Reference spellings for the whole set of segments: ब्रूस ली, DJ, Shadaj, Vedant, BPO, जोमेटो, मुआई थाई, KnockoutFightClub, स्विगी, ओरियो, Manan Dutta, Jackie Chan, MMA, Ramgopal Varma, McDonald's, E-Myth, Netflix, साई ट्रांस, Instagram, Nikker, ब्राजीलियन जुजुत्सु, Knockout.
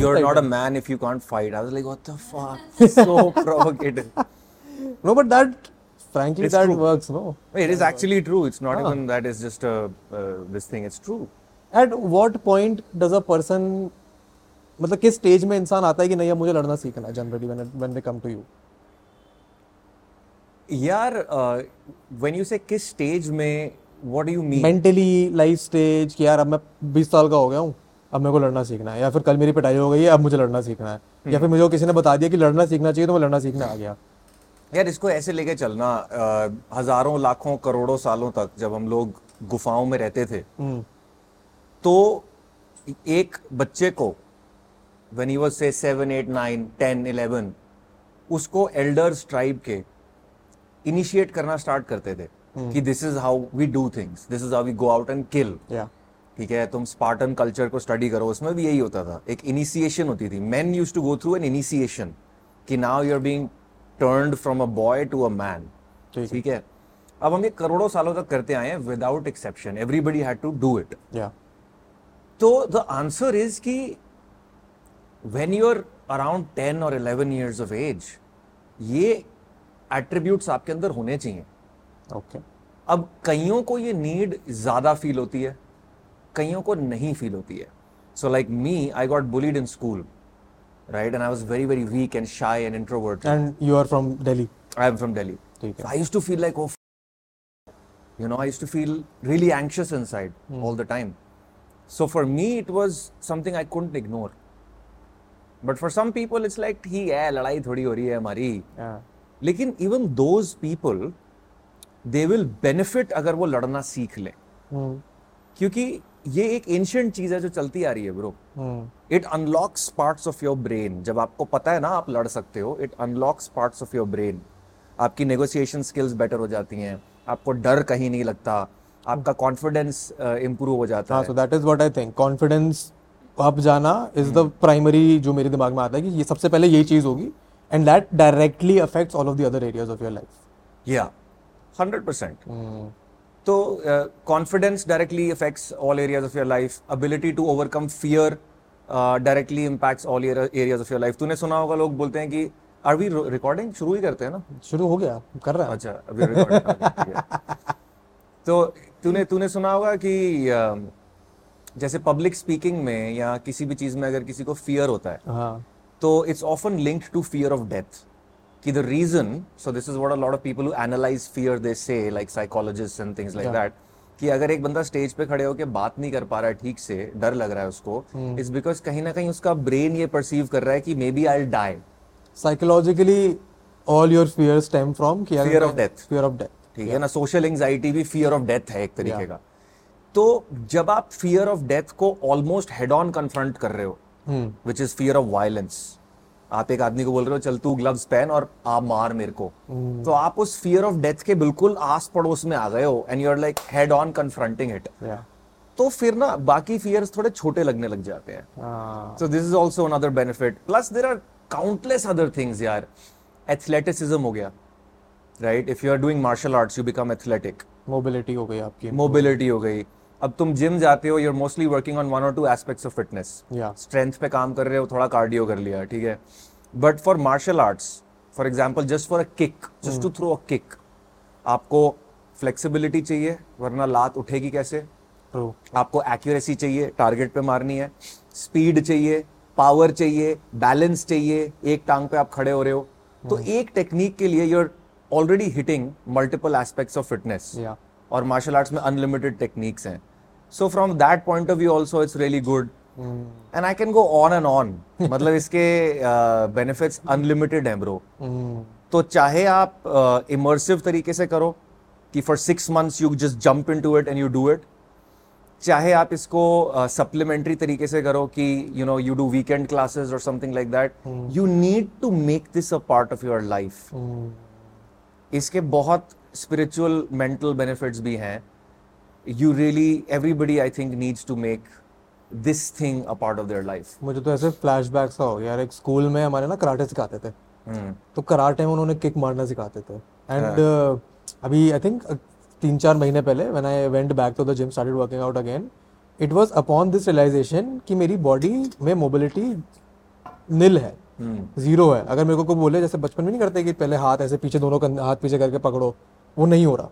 you're like not that. A man if you can't fight. I was like, what the fuck? So provocative. No, but that, frankly, it's that true. Works, no? It is actually true. It's not even that it's just this thing. It's true. At what point does a person, मतलब किस stage में इंसान आता है कि नहीं अब मुझे लड़ना सीखना है generally when they come to you? यार, when you say किस stage में, what do you mean? Mentally, life stage कि यार अब मैं 20 साल का हो गया हूँ, अब मेरे को लड़ना सीखना है, या फिर कल मेरी पिटाई हो गई है, अब मुझे लड़ना सीखना है, या फिर मुझे किसी ने बता दिया कि लड़ना सीखना चाहिए तो मैं लड़ना सीखना आ गया. यार इसको ऐसे लेके चलना हजारों लाखों करोड़ों सालों तक जब हम लोग गुफाओं में रहते थे तो एक बच्चे को when he was say 7, 8, 9, 10, 11 उसको elders tribe के initiate करना start करते थे कि this is how we do things, this is how we go out and kill. ठीक है, तुम स्पार्टन कल्चर को स्टडी करो, उसमें भी यही होता था, एक इनिशिएशन होती थी. men used to go through an initiation कि now you're being turned from a boy to a man. ठीक है, अब हम ये करोड़ों सालों तक करते आए हैं without exception, everybody had to do it. तो the answer is कि when you're around 10 or 11 years of age, ये attributes आपके अंदर होने चाहिए. अब कईयों को ये need ज़्यादा feel होती है, कईयों को नहीं feel होती है. So like me, I got bullied in school, right? And I was very, very weak and shy and introverted. And you are from Delhi? I am from Delhi. So I used to feel like, oh, you know, I used to feel really anxious inside all the time. So for me, it was something I couldn't ignore. But for some people, it's like, ठीक है, लड़ाई थोड़ी हो रही है हमारी. लेकिन even those people, they will benefit अगर वो लड़ना सीख ले, क्योंकि ये एक ancient चीज है जो चलती आ रही है bro. It unlocks parts of your brain. जब आपको पता है ना आप लड़ सकते हो, it unlocks parts of your brain. आपकी negotiation skills better हो जाती हैं, आपको डर कहीं नहीं लगता, आपका confidence improve हो जाता है. So that is what I think. Confidence आप जाना इज द प्राइमरी जो मेरे दिमाग में आता है कि ये सबसे पहले यही चीज होगी and that directly affects all of the other areas of your life. Yeah 100%. तो confidence directly affects all areas of your life. Ability to overcome fear directly impacts all areas of your life. तूने सुना होगा लोग बोलते हैं कि are we recording, शुरू ही करते हैं ना. शुरू हो गया, कर रहा है. अच्छा अभी रिकॉर्डिंग. तो तूने सुना होगा कि जैसे पब्लिक स्पीकिंग में या किसी भी चीज में अगर किसी को फियर होता है तो it's often linked to fear of death. कि the reason, so this is what a lot of people who analyse fear they say, like psychologist and things like that, कि अगर एक बंदा स्टेज पे खड़े होकर बात नहीं कर पा रहा है ठीक से, डर लग रहा है उसको, इट्स बिकॉज कहीं ना कहीं उसका ब्रेन ये परसीव कर रहा है कि maybe I will die. Psychologically all your fears stem from fear of death. Fear of death, ठीक है ना. सोशल एंजाइटी भी फियर ऑफ डेथ है एक तरीके का. तो जब आप फियर ऑफ डेथ को ऑलमोस्ट हेड ऑन कन्फ्रंट कर रहे हो, which is fear of violence, आप एक आदमी को बोल रहे हो चल तू ग्लव्स पहन और आप मार मेरे को, तो आप उस फियर ऑफ डेथ के बिल्कुल आस पड़ोस में आ गए हो and you are like head on confronting it. तो फिर ना बाकी फियर्स थोड़े छोटे लगने लग जाते हैं. So this is also another benefit. Plus there are countless other things यार. एथलेटिसिज्म हो गया, right? If you are doing martial arts you become athletic. Mobility हो गई आपकी, मोबिलिटी हो गई. अब तुम जिम जाते हो, you're mostly working on one or two aspects of fitness. Strength पे काम कर रहे हो, थोड़ा cardio कर लिया, ठीक है. But for martial arts, for example, just for a kick, just to throw a kick, आपको flexibility चाहिए, वरना लात उठेगी कैसे. आपको accuracy चाहिए, target पे मारनी है. Speed चाहिए, power चाहिए, balance चाहिए. एक टांग पे आप खड़े हो रहे हो, तो एक technique के लिए you're already hitting multiple aspects of fitness. और martial arts में unlimited techniques हैं. So from that point of view also it's really good. And I can go on and on. मतलब इसके benefits unlimited हैं bro. तो चाहे आप immersive तरीके से करो कि for 6 months you just jump into it and you do it. चाहे आप इसको supplementary तरीके से करो कि you know you do weekend classes or something like that. You need to make this a part of your life. इसके बहुत spiritual mental benefits भी हैं. You really, everybody I think needs to make this thing a part of their life. मुझे तो ऐसे flashbacks हो गया यार. एक स्कूल में हमारे ना कराटे सिखाते थे, तो कराटे में उन्होंने किक मारना सिखाते थे. And अभी I think 3-4 महीने पहले when I went back to the gym, started working out again, it was upon this realization कि मेरी body में mobility निल है, जीरो है। अगर मेरे को कोई बोले, जैसे बचपन में नहीं करते कि पहले हाथ ऐसे पीछे, दोनों हाथ पीछे करके पकड़ो, वो नहीं हो रहा।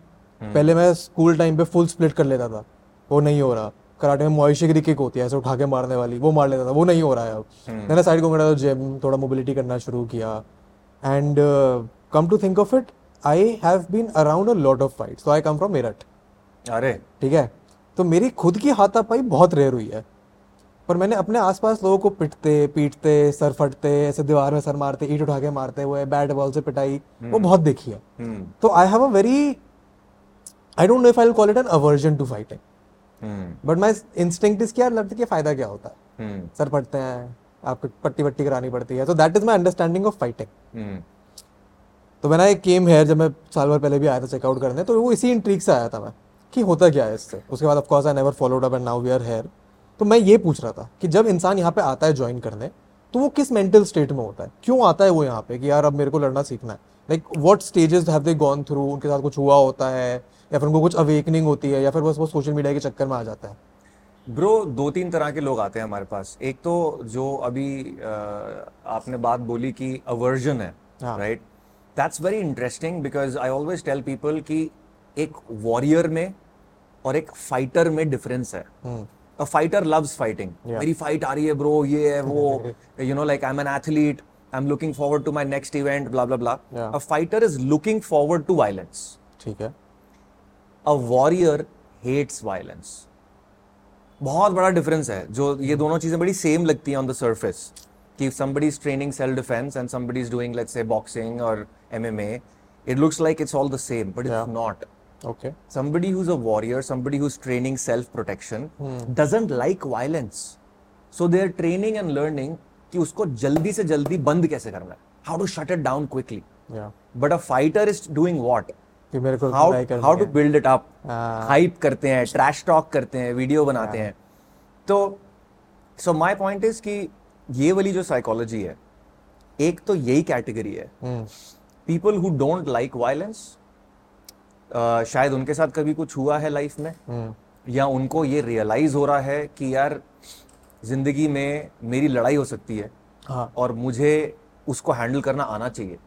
पहले मैं स्कूल टाइम पे फुल स्प्लिट कर लेता था, वो नहीं हो रहा। कराटे में मोइशिगरी किक होती है, ऐसे उठा के मारने वाली, वो मार लेता था, वो नहीं हो रहा है अब। मैंने साइड को मेरा जिम थोड़ा मोबिलिटी करना शुरू किया। And come to think of it, I have been around a lot of fight. So I come from Meerut. अरे ठीक है, तो मेरी खुद की हाथापाई बहुत रेयर हुई है, पर मैंने अपने आसपास लोगों को पिटते पीटते, सर फटते, ऐसे दीवार में सर मारते, ईंट उठा के मारते हुए, बैट बॉल से पिटाई, वो बहुत देखी है। तो I have a very, I don't know if I will call it an aversion to fighting, but my instinct is क्या लगता है कि फायदा क्या होता है, सर फटते हैं, आपको पट्टी वट्टी करानी पड़ती है। तो that is my understanding of fighting. तो व्हेन आई केम हियर, जब मैं साल भर पहले भी आया था चेकआउट करने, तो वो इसी इंट्रीक से आया था मैं कि होता क्या है इससे। उसके बाद of course I never followed up and now we are here. तो मैं ये पूछ रहा था कि जब इंसान यहाँ पे आता है ज्वाइन करने, तो वो किस मेंटल स्टेट में होता है, क्यों आता है वो यहाँ पे कि यार अब मेरे को लड़ना सीखना है। Like what stages have they gone through, उनके साथ कुछ हुआ होता है, या फिर उनको कुछ अवेकनिंग होती है, या फिर बस वो सोशल मीडिया के चक्कर में आ जाता है। ब्रो, 2-3 तरह के लोग आते हैं हमारे पास। एक तो जो अभी आपने बात बोली कि अवर्जन है, right, that's very interesting because I always tell people कि एक वॉरियर में और एक फाइटर में डिफरेंस है। A fighter loves fighting. Yeah. मेरी fight आ रही है bro, ये है वो, you know, like I'm an athlete, I'm looking forward to my next event, blah blah blah. Yeah. A fighter is looking forward to violence. ठीक है. A warrior hates violence. बहुत बड़ा difference है, जो ये दोनों चीजें बड़ी same लगती हैं on the surface, कि somebody is training self defense and somebody is doing let's say boxing or MMA, it looks like it's all the same, but it's not. Okay. Somebody who's a warrior, somebody who's training self-protection, doesn't like violence. So they're training and learning कि उसको जल्दी से जल्दी बंद कैसे करना है, how to shut it down quickly. Yeah. But a fighter is doing what? कि मेरे को how to build it up. Hype करते हैं, trash talk करते हैं, video बनाते हैं. तो so my point is कि ये वाली जो psychology है, एक तो यही category है. People who don't like violence, शायद उनके साथ कभी कुछ हुआ है लाइफ में, या उनको ये रियलाइज हो रहा है कि यार जिंदगी में मेरी लड़ाई हो सकती है, और मुझे उसको हैंडल करना आना चाहिए।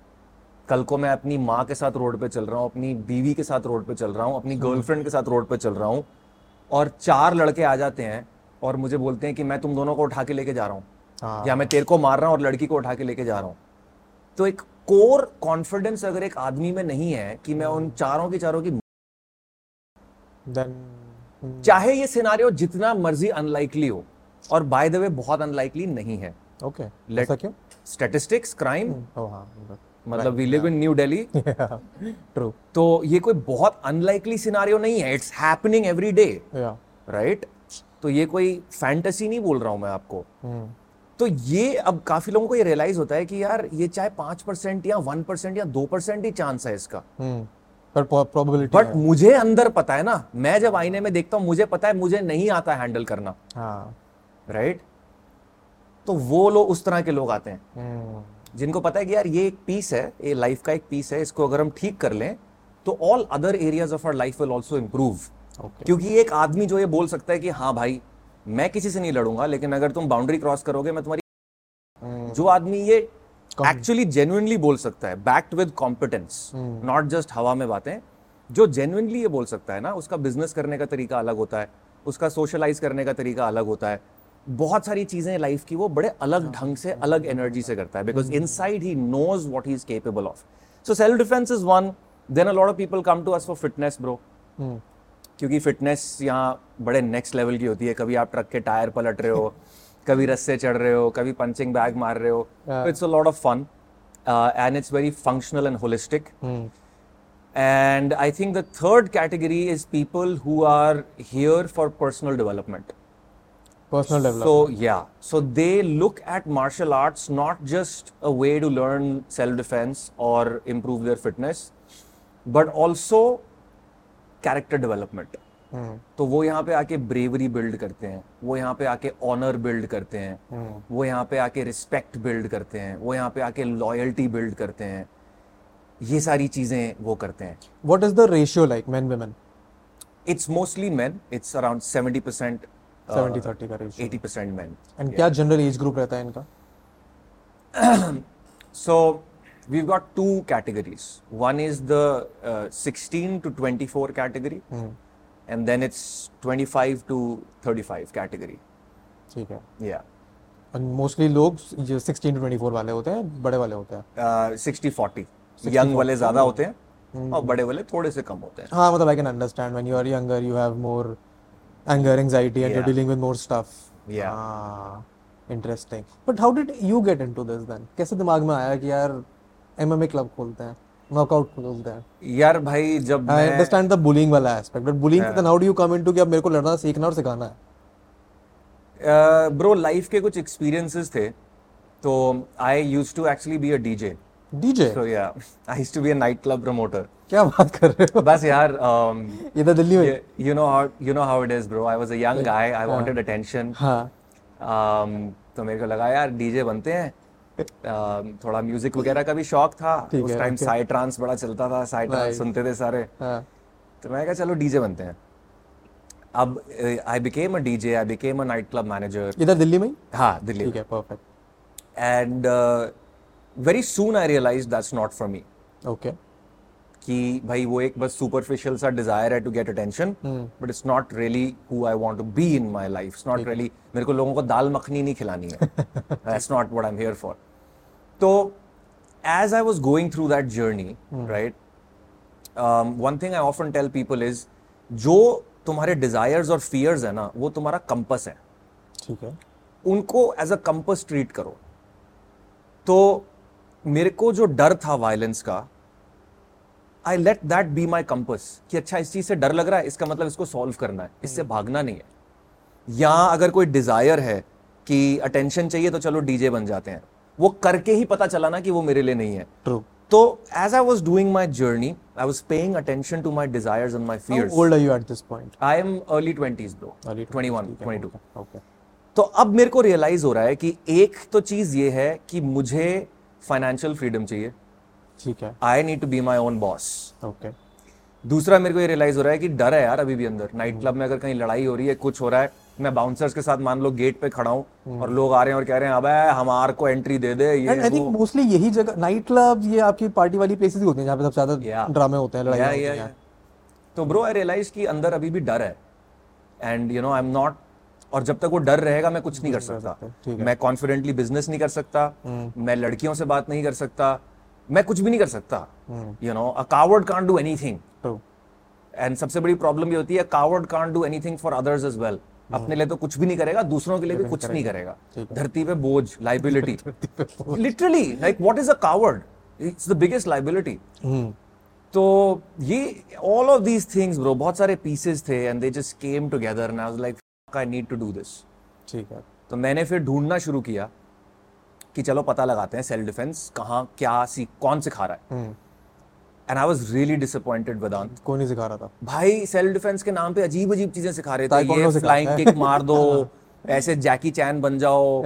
कल को मैं अपनी माँ के साथ रोड पे चल रहा हूँ, अपनी बीवी के साथ रोड पे चल रहा हूँ, अपनी गर्लफ्रेंड के साथ रोड पे चल रहा हूँ, और 4 लड़के आ जाते हैं और मुझे बोलते हैं कि मैं तुम दोनों को उठा के लेके जा रहा हूँ, या मैं तेरे को मार रहा हूँ और लड़की को उठा के लेके जा रहा हूँ। तो एक कोर कॉन्फिडेंस अगर एक आदमी में नहीं है कि मैं उन चारों की चाहे ये सिनारियो जितना मर्जी अनलाइकली हो, और बाय द वे बहुत अनलाइकली नहीं है। ओके, लेट्स क्यों स्टैटिस्टिक्स क्राइम, मतलब we live in new Delhi, true, तो ये कोई बहुत अनलाइकली सिनारियो नहीं है, it's happening every day, right. तो ये कोई फैंटेसी नहीं बोल रहा हूं मैं आपको। तो ये अब काफी लोगों को ये रियलाइज होता है कि यार ये चाहे 5% या 1% या 2% ही चांस है इसका, पर प्रोबेबिलिटी बट मुझे अंदर पता है ना, मैं जब आईने में देखता हूँ मुझे पता है मुझे नहीं आता हैंडल करना, राइट। तो वो लोग, उस तरह के लोग आते हैं जिनको पता है कि यार ये एक पीस है, ये लाइफ का एक पीस है, इसको अगर हम ठीक कर लें तो all other areas of our life will also improve. क्योंकि एक आदमी जो ये बोल सकता है कि हाँ भाई मैं किसी से नहीं लड़ूंगा, लेकिन अगर तुम बाउंड्री क्रॉस करोगे मैं तुम्हारी, जो आदमी ये एक्चुअली जेन्युइनली बोल सकता है, backed with competence, not just हवा में बातें, जो जेन्युइनली ये बोल सकता है ना, उसका बिजनेस करने का तरीका अलग होता है, उसका सोशलाइज करने का तरीका अलग होता है, बहुत सारी चीजें लाइफ की वो बड़े अलग ढंग से, अलग एनर्जी से करता है, because inside he knows what he is capable of. So self defence is one, then a lot of people come to us for fitness, bro, क्योंकि फिटनेस यहाँ बड़े नेक्स्ट लेवल की होती है। कभी आप ट्रक के टायर पलट रहे हो, कभी रस्से चढ़ रहे हो, कभी पंचिंग बैग मार रहे हो, it's a lot of fun and it's very functional and holistic. And I think the third category is people who are here for personal development, so yeah, so they look at martial arts not just a way to learn self defence और improve their fitness, but also character development. तो वो यहाँ पे आके bravery build करते हैं, वो यहाँ पे आके ऑनर बिल्ड करते हैं, वो यहाँ पे आके रिस्पेक्ट बिल्ड करते हैं, वो यहाँ पे आके लॉयल्टी बिल्ड करते हैं, ये सारी चीजें वो करते हैं। What is the ratio like men women? It's mostly men, it's around 70%, 70-30 का रेशियो, 80% मेन। एंड क्या जनरल एज ग्रुप रहता है इनका? So we've got two categories. One is the 16 to 24 category, and then it's 25 to 35 category. ठीक है. Yeah. And mostly लोग 16 to 24 वाले होते हैं, बड़े वाले होते हैं. 60-40. Young वाले ज़्यादा होते हैं. और बड़े वाले थोड़े से कम होते हैं. हाँ, मतलब I can understand when you are younger you have more anger, anxiety and you're dealing with more stuff. Yeah. Interesting. But how did you get into this then? कैसे दिमाग में आया कि यार MMA क्लब खोलते हैं, नॉकआउट खोलते हैं? यार भाई जब I understand the bullying वाला aspect, but bullying then how do you come into कि अब मेरे को लड़ना सीखना और सिखाना है? Bro, life के कुछ experiences थे, तो I used to actually be a DJ. DJ? So yeah, I used to be a nightclub promoter. क्या बात कर रहे हो? बस यार इधर दिल्ली में. You know how it is, bro. I was a young guy. I wanted attention. हाँ. तो मेरे को लगा यार डीजे बनते हैं. थोड़ा म्यूजिक वगैरह का भी शौक था. उस टाइम साई ट्रांस बड़ा चलता था. साई ट्रांस सुनते थे सारे. तो मैं कहा चलो डीजे बनते हैं. अब I became a DJ. I became a nightclub manager. इधर दिल्ली में? हाँ, दिल्ली. ठीक है, perfect. And very soon I realized that's not for me. Okay. कि भाई वो एक बस superficial सा desire है to get attention, but it's not really who I want to be in my life. It's not really, मेरे को लोगों को दाल मखनी नहीं खिलानी है. That's not what I'm here for. तो as I was going through that journey, right, one thing I often tell people is, जो तुम्हारे desires और fears है ना, वो तुम्हारा compass है. ठीक है. उनको as a compass treat करो. तो मेरे को जो डर था वायलेंस का, I let that be my compass. कि अच्छा इस चीज से डर लग रहा है, इसका मतलब इसको सॉल्व करना है, इससे भागना नहीं है. या अगर कोई डिजायर है कि अटेंशन चाहिए तो चलो डीजे बन जाते हैं, वो करके ही पता चला ना कि वो मेरे लिए नहीं है. True. तो as I was doing my journey, I was paying attention to my desires and my fears. How old are you at this point? I am early 20s bro. Early 21, 22. Okay. तो अब मेरे को realise हो रहा है कि एक तो चीज ये है कि मुझे फाइनेंशियल फ्रीडम चाहिए. ठीक है. I need to be my own boss. Okay. दूसरा मेरे को ये रियलाइज हो रहा है कि डर है यार अभी भी अंदर. नाइट क्लब में अगर कहीं लड़ाई हो रही है, कुछ हो रहा है, मैं बाउंसर्स के साथ मान लो गेट पे खड़ा हूँ और लोग आ रहे हैं और कह रहे हैं अबे हमार को एंट्री दे दे. आई थिंक मोस्टली यही जगह नाइट क्लब, ये आपकी पार्टी वाली प्लेसेस होती हैं जहाँ पे सबसे ज्यादा ड्रामे होते हैं, लड़ाई होती हैं. तो ब्रो आई रियलाइज कि अंदर अभी भी डर है and you know I am not. और जब तक वो डर रहेगा मैं कुछ नहीं कर सकता. मैं कॉन्फिडेंटली बिजनेस नहीं कर सकता, मैं लड़कियों से बात नहीं कर सकता, मैं कुछ भी नहीं कर सकता. You know a coward can't do anything. And सबसे बड़ी प्रॉब्लम ये होती है, coward can't do anything for others as well. अपने लिए तो कुछ भी नहीं करेगा, दूसरों के लिए भी कुछ नहीं करेगा. धरती पे बोझ, liability. Literally like what is a coward? It's the biggest liability. तो ये all of these things bro, बहुत सारे पीसेस थे and they just came together and I was like I need to do this. ठीक है. तो मैंने फिर ढूंढना शुरू किया कि चलो पता लगाते हैं सेल्फ डिफेंस कहाँ क्या कौन सिखा रहा है. And I was really disappointed Vedant. कौन नहीं सिखा रहा था भाई? सेल्फ डिफेंस के नाम पे अजीब अजीब चीजें सिखा रहे थे. ये फ्लाइंग किक मार दो, ऐसे जैकी चैन बन जाओ,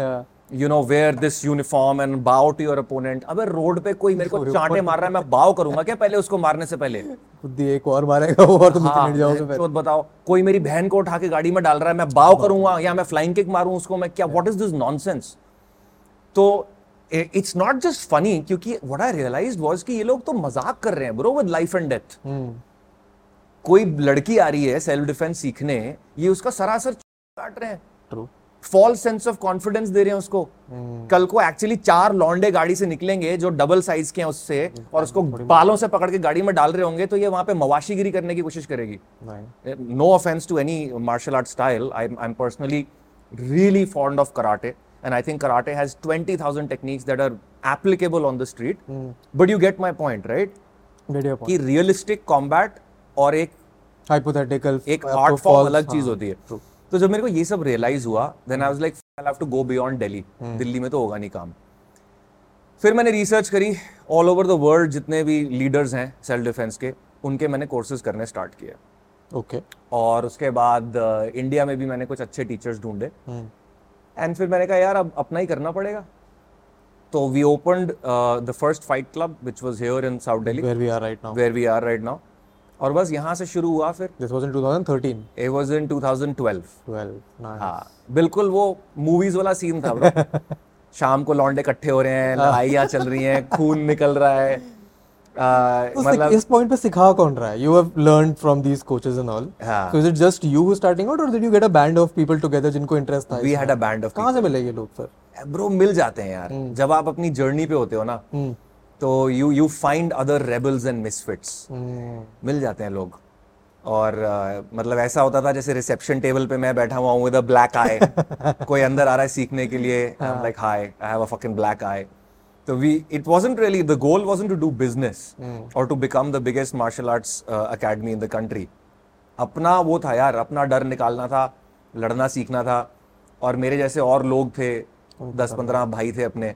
you know wear this uniform and bow to your opponent. अबे रोड पे कोई मेरे को चांटे मार रहा है, मैं बाउ करूंगा क्या पहले उसको मारने से पहले? एक और मारेगा और तुम मिट जाओगे. तो बताओ कोई मेरी बहन को उठा के गाड़ी में डाल रहा है, मैं बाउ करूंगा या मैं फ्लाइंग किक मारूं उसको? मैं क्या, व्हाट इज दिस नॉनसेंस? तो इट्स नॉट जस्ट फनी, क्योंकि व्हाट आई रियलाइज्ड वाज कि ये लोग तो मजाक कर रहे हैं bro with life and death. कोई लड़की आ रही है सेल्फ डिफेंस सीखने, ये उसका सरासर काट रहे हैं. True. False sense of confidence दे रहे हैं उसको. कल को एक्चुअली 4 लौंडे गाड़ी से निकलेंगे जो डबल साइज के हैं उससे, और उसको बालों से पकड़ के गाड़ी में डाल रहे होंगे, तो ये वहां पे मवाशीगिरी करने की कोशिश करेगी. No offence to any martial art style, I am personally really fond of karate and I think karate has 20,000 techniques that are applicable on the street. But you get my point right, कि realistic combat और एक hypothetical, एक art form अलग चीज होती है. तो जब मेरे को ये सब रियलाइज हुआ, then I was like I have to go beyond Delhi. Delhi में तो होगा नहीं काम. फिर मैंने रिसर्च करी ऑल ओवर द वर्ल्ड, जितने भी लीडर्स हैं सेल्फ डिफेंस के, उनके मैंने कोर्सेज करने स्टार्ट किए. ओके. और उसके बाद इंडिया में भी मैंने कुछ अच्छे टीचर्स ढूंढे एंड फिर मैंने कहा यार अब अपना ही करना पड़ेगा. तो we opened the first fight club which was here in south Delhi where we are right now. और बस यहाँ से शुरू हुआ. फिर this was in 2013, it was in 2012. 12. Nice. हां बिल्कुल वो मूवीज वाला सीन था ब्रो. शाम को लौंडे इकट्ठे हो रहे हैं, लड़ाइयाँ चल रही हैं, खून निकल रहा है। मतलब इस पॉइंट पे सिखा कौन रहा है? You have learn from these coaches and all, so is it just you who starting out और did you get a band of people together जिनको इंटरेस्ट था? We had a band of. कहाँ से मिले ये लोग सर? ब्रो मिल जाते हैं यार, जब आप अपनी जर्नी पे होते हो ना तो you find other rebels and misfits, मिल जाते हैं लोग। और मतलब ऐसा होता था जैसे रिसेप्शन टेबल पे मैं बैठा हुआ हूँ विद अ ब्लैक आई, कोई अंदर आ रहा है सीखने के लिए, like hi I have a fucking black eye. तो we it wasn't really the goal wasn't to do business और to become the biggest martial arts academy in the country. अपना वो था यार, अपना डर निकालना था, लड़ना सीखना था। और मेरे जैसे और लोग थे, 10-15 भाई थे अपने,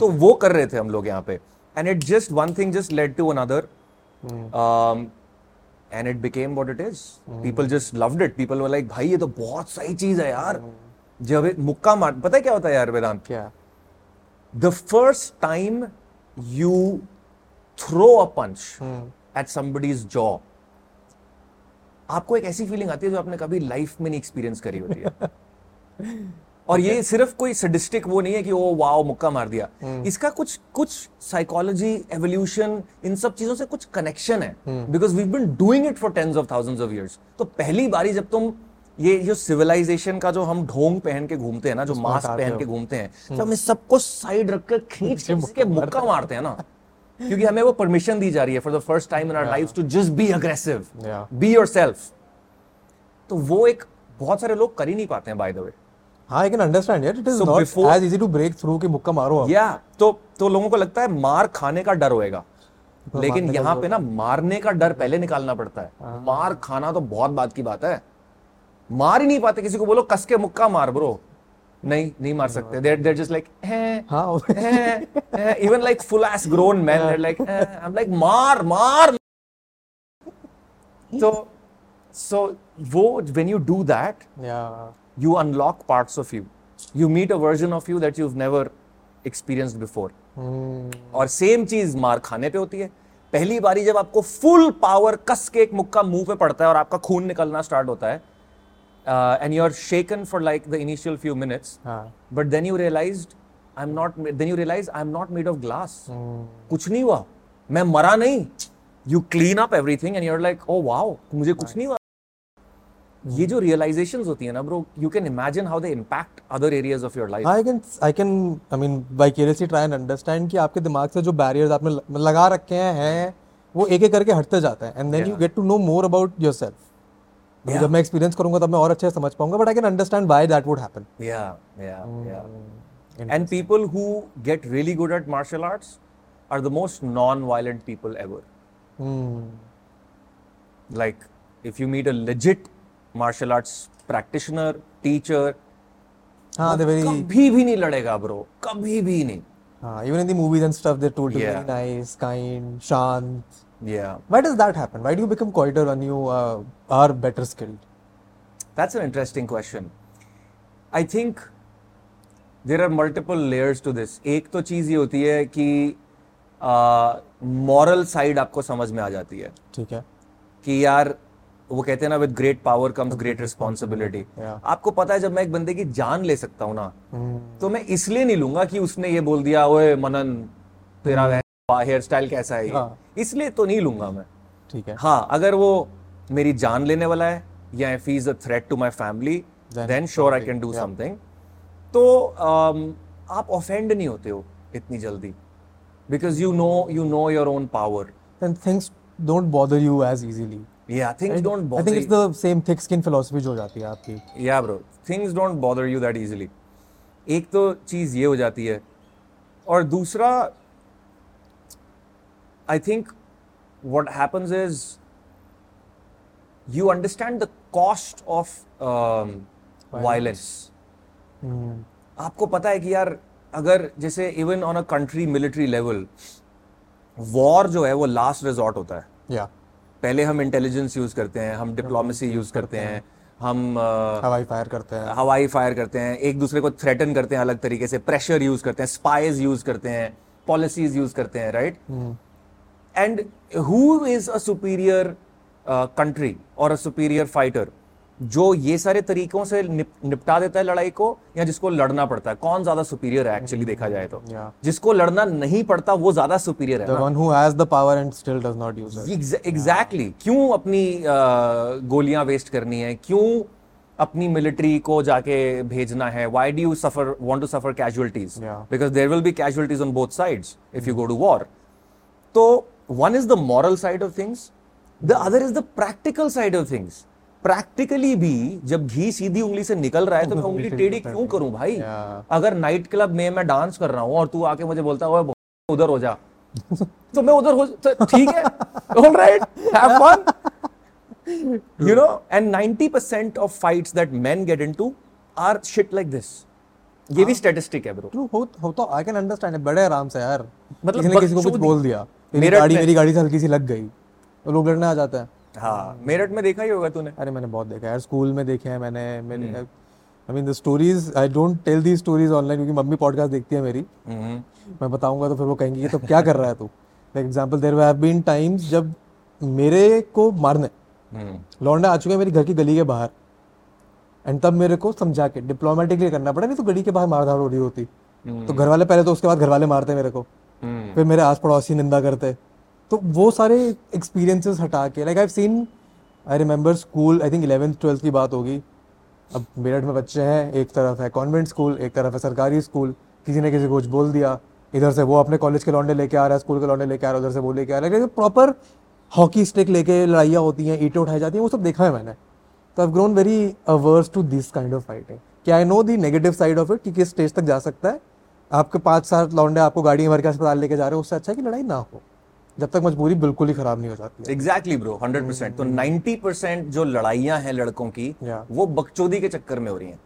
तो वो कर रहे थे हम लोग यहाँ पे। And it just one thing just led to another, and it became what it is. People just loved it. People were like, "भाई ये तो बहुत सही चीज है यार." जब मुक्का मार, पता है क्या होता है यार वेदांत? क्या? The first time you throw a punch at somebody's jaw, आपको एक ऐसी feeling आती है जो आपने कभी life में नहीं experience करी होती है। और ये सिर्फ कोई सडिस्टिक वो नहीं है कि ओ वाओ मुक्का मार दिया। इसका कुछ साइकोलॉजी, एवोल्यूशन, इन सब चीजों से कुछ कनेक्शन है, because we have been doing it for tens of thousands of years. तो पहली बारी जब तुम ये जो सिविलाइजेशन का जो हम ढोंग पहन के घूमते हैं ना, जो मास्क पहन के घूमते हैं, तो हम सबको साइड रख कर खींच के मुक्का मारते हैं ना, क्योंकि हमें वो परमिशन दी जा रही है for the first time in our lives to just be aggressive, be yourself. तो वो एक बहुत सारे लोग कर ही नहीं पाते हैं बाय द वे। हाँ, I can understand यार, it is not as easy to break through कि मुक्का मारो आप। या तो लोगों को लगता है मार खाने का डर होएगा, लेकिन यहाँ पे ना मारने का डर पहले निकालना पड़ता है। मार खाना तो बहुत बात की बात है, मार ही नहीं पाते। किसी को बोलो कस के मुक्का मार ब्रो, नहीं मार सकते। They're just like even like full ass grown men they're like I'm like मार। So वो when you do that you unlock parts of you. You meet a version of you that you've never experienced before. और same चीज मार खाने पे होती है। पहली बारी जब आपको फुल पावर कस के एक मुक्का मुंह पे पड़ता है और आपका खून निकलना स्टार्ट होता है, and you're shaken for like the initial few minutes, but then you realized I'm not made of glass. कुछ नहीं हुआ, मैं मरा नहीं। You clean up everything and you're like, oh wow, मुझे कुछ नहीं हुआ। ये जो realizations होती है ना bro, you can imagine how they impact other areas of your life. I mean vicariously try and understand कि आपके दिमाग से जो barriers आपने लगा रखे हैं वो एक एक करके हटते जाते हैं, and then you get to know more about yourself. जब मैं experience करूँगा तब मैं और अच्छे समझ पाऊँगा, but I can understand why that would happen. Yeah. And people who get really good at martial arts are the most non-violent people ever. Like if you meet a legit martial arts practitioner, teacher, कभी भी नहीं लड़ेगा bro, कभी भी नहीं। Even in the movies and stuff they're told to be nice, kind, शांत। Why does that happen? Why do you become quieter when you are better skilled? That's an interesting question. I think there are multiple layers to this. एक तो चीज ये होती है कि moral side आपको समझ में आ जाती है, ठीक है, कि यार वो कहते हैं ना with great power comes great responsibility. आपको पता है जब मैं एक बंदे की जान ले सकता हूँ ना, तो मैं इसलिए नहीं लूंगा कि उसने ये बोल दिया ओए मनन तेरा हेयर स्टाइल कैसा है, इसलिए तो नहीं लूंगा मैं, ठीक है। हाँ, अगर वो मेरी जान लेने वाला है या if he is a threat to my family then sure I can do something. तो आप ऑफेंड नहीं होते हो इतनी जल्दी, because you know your own power, then things don't bother you as easily. Yeah, things don't bother you. I think it's the same thick skin philosophy जो हो जाती है आपकी। Yeah bro, things don't bother you that easily. एक तो चीज़ ये हो जाती है, और दूसरा I think what happens is you understand the cost of violence. आपको पता है कि यार अगर जैसे even on a country military level, war जो है वो last resort होता है। Yeah. पहले हम इंटेलिजेंस यूज करते हैं, हम डिप्लोमेसी यूज करते हैं, हम हवाई फायर करते हैं, एक दूसरे को थ्रेटन करते हैं अलग तरीके से, प्रेशर यूज करते हैं, स्पाइज यूज करते हैं, पॉलिसीज यूज करते हैं, right. And who is a superior country और अ सुपीरियर फाइटर? जो ये सारे तरीकों से निपटा देता है लड़ाई को, या जिसको लड़ना पड़ता है? कौन ज्यादा सुपीरियर है एक्चुअली देखा जाए तो? जिसको लड़ना नहीं पड़ता वो ज्यादा सुपीरियर है, the one who has the power and still does not use it. Exactly. क्यों अपनी गोलियां वेस्ट करनी है? क्यों अपनी मिलिट्री को जाके भेजना है? Why do you want to suffer casualties? Because there will be casualties on both sides if you go to war. So one is the moral side of things, the other is the practical side of things. Practically भी जब घी सीधी उंगली से निकल रहा है तो मैं उंगली टेढ़ी क्यों करूं भाई? अगर नाइट क्लब में मैं डांस कर रहा हूं और तू आके मुझे बोलता है उधर हो जा तो मैं उधर हो, ठीक है, alright, have fun, you know. And 90% of fights that men get into are shit like this. ये भी स्टैटिस्टिक है ब्रो. ट्रू हो तो आई कैन अंडरस्टैंड. बड़े आराम से यार, मतलब किसी ने किसी को कुछ बोल दिया, मेरी गाड़ी से हल्की सी लग गई, तो लोग लड़ने आ जाते हैं. हाँ, मेरठ में देखा ही होगा तूने. अरे मैंने बहुत देखा यार, स्कूल में देखे हैं मैंने. I mean the stories, I don't tell the stories online क्योंकि मम्मी पॉडकास्ट देखती है मेरी. मैं बताऊंगा तो फिर वो कहेंगी कि तो क्या कर रहा है तू. For example there have been times जब मेरे को मारने लौंडा आ चुके हैं मेरी घर की गली के बाहर, एंड तब मेरे को समझा के डिप्लोमेटिकली करना पड़ा, नहीं तो गली के बाहर मारधाड़ हो रही होती. तो घर वाले पहले, तो उसके बाद घर वाले मारते मेरे को, फिर मेरे आस पड़ोसी निंदा करते. तो वो सारे एक्सपीरियंसेस हटा के, like I have seen, I remember school, I think 11th 12th की बात होगी. अब मेरठ में बच्चे हैं, एक तरफ है कॉन्वेंट स्कूल, एक तरफ है सरकारी स्कूल. किसी ने किसी को कुछ बोल दिया, इधर से वो अपने कॉलेज के लौंडे लेके आ रहा है, स्कूल के लौंडे लेके आ रहा है, उधर से वो लेके आ रहा है. प्रॉपर हॉकी स्टिक लेके लड़ाइयाँ होती हैं, ईंटें उठाई जाती हैं, वो सब देखा है मैंने. तो I have grown very averse to this kind of fighting. कि I know the negative side of it, कि किस स्टेज तक जा सकता है. आपके 5-7 लौंडे आपको गाड़ी भर के अस्पताल लेके जा रहे हो, उससे अच्छा है कि लड़ाई ना हो, जब तक मजबूरी बिल्कुल ही खराब नहीं हो जाती. Exactly bro, 100%. तो 90% जो लड़ाइयां हैं लड़कों की वो बकचोदी के चक्कर में हो रही हैं.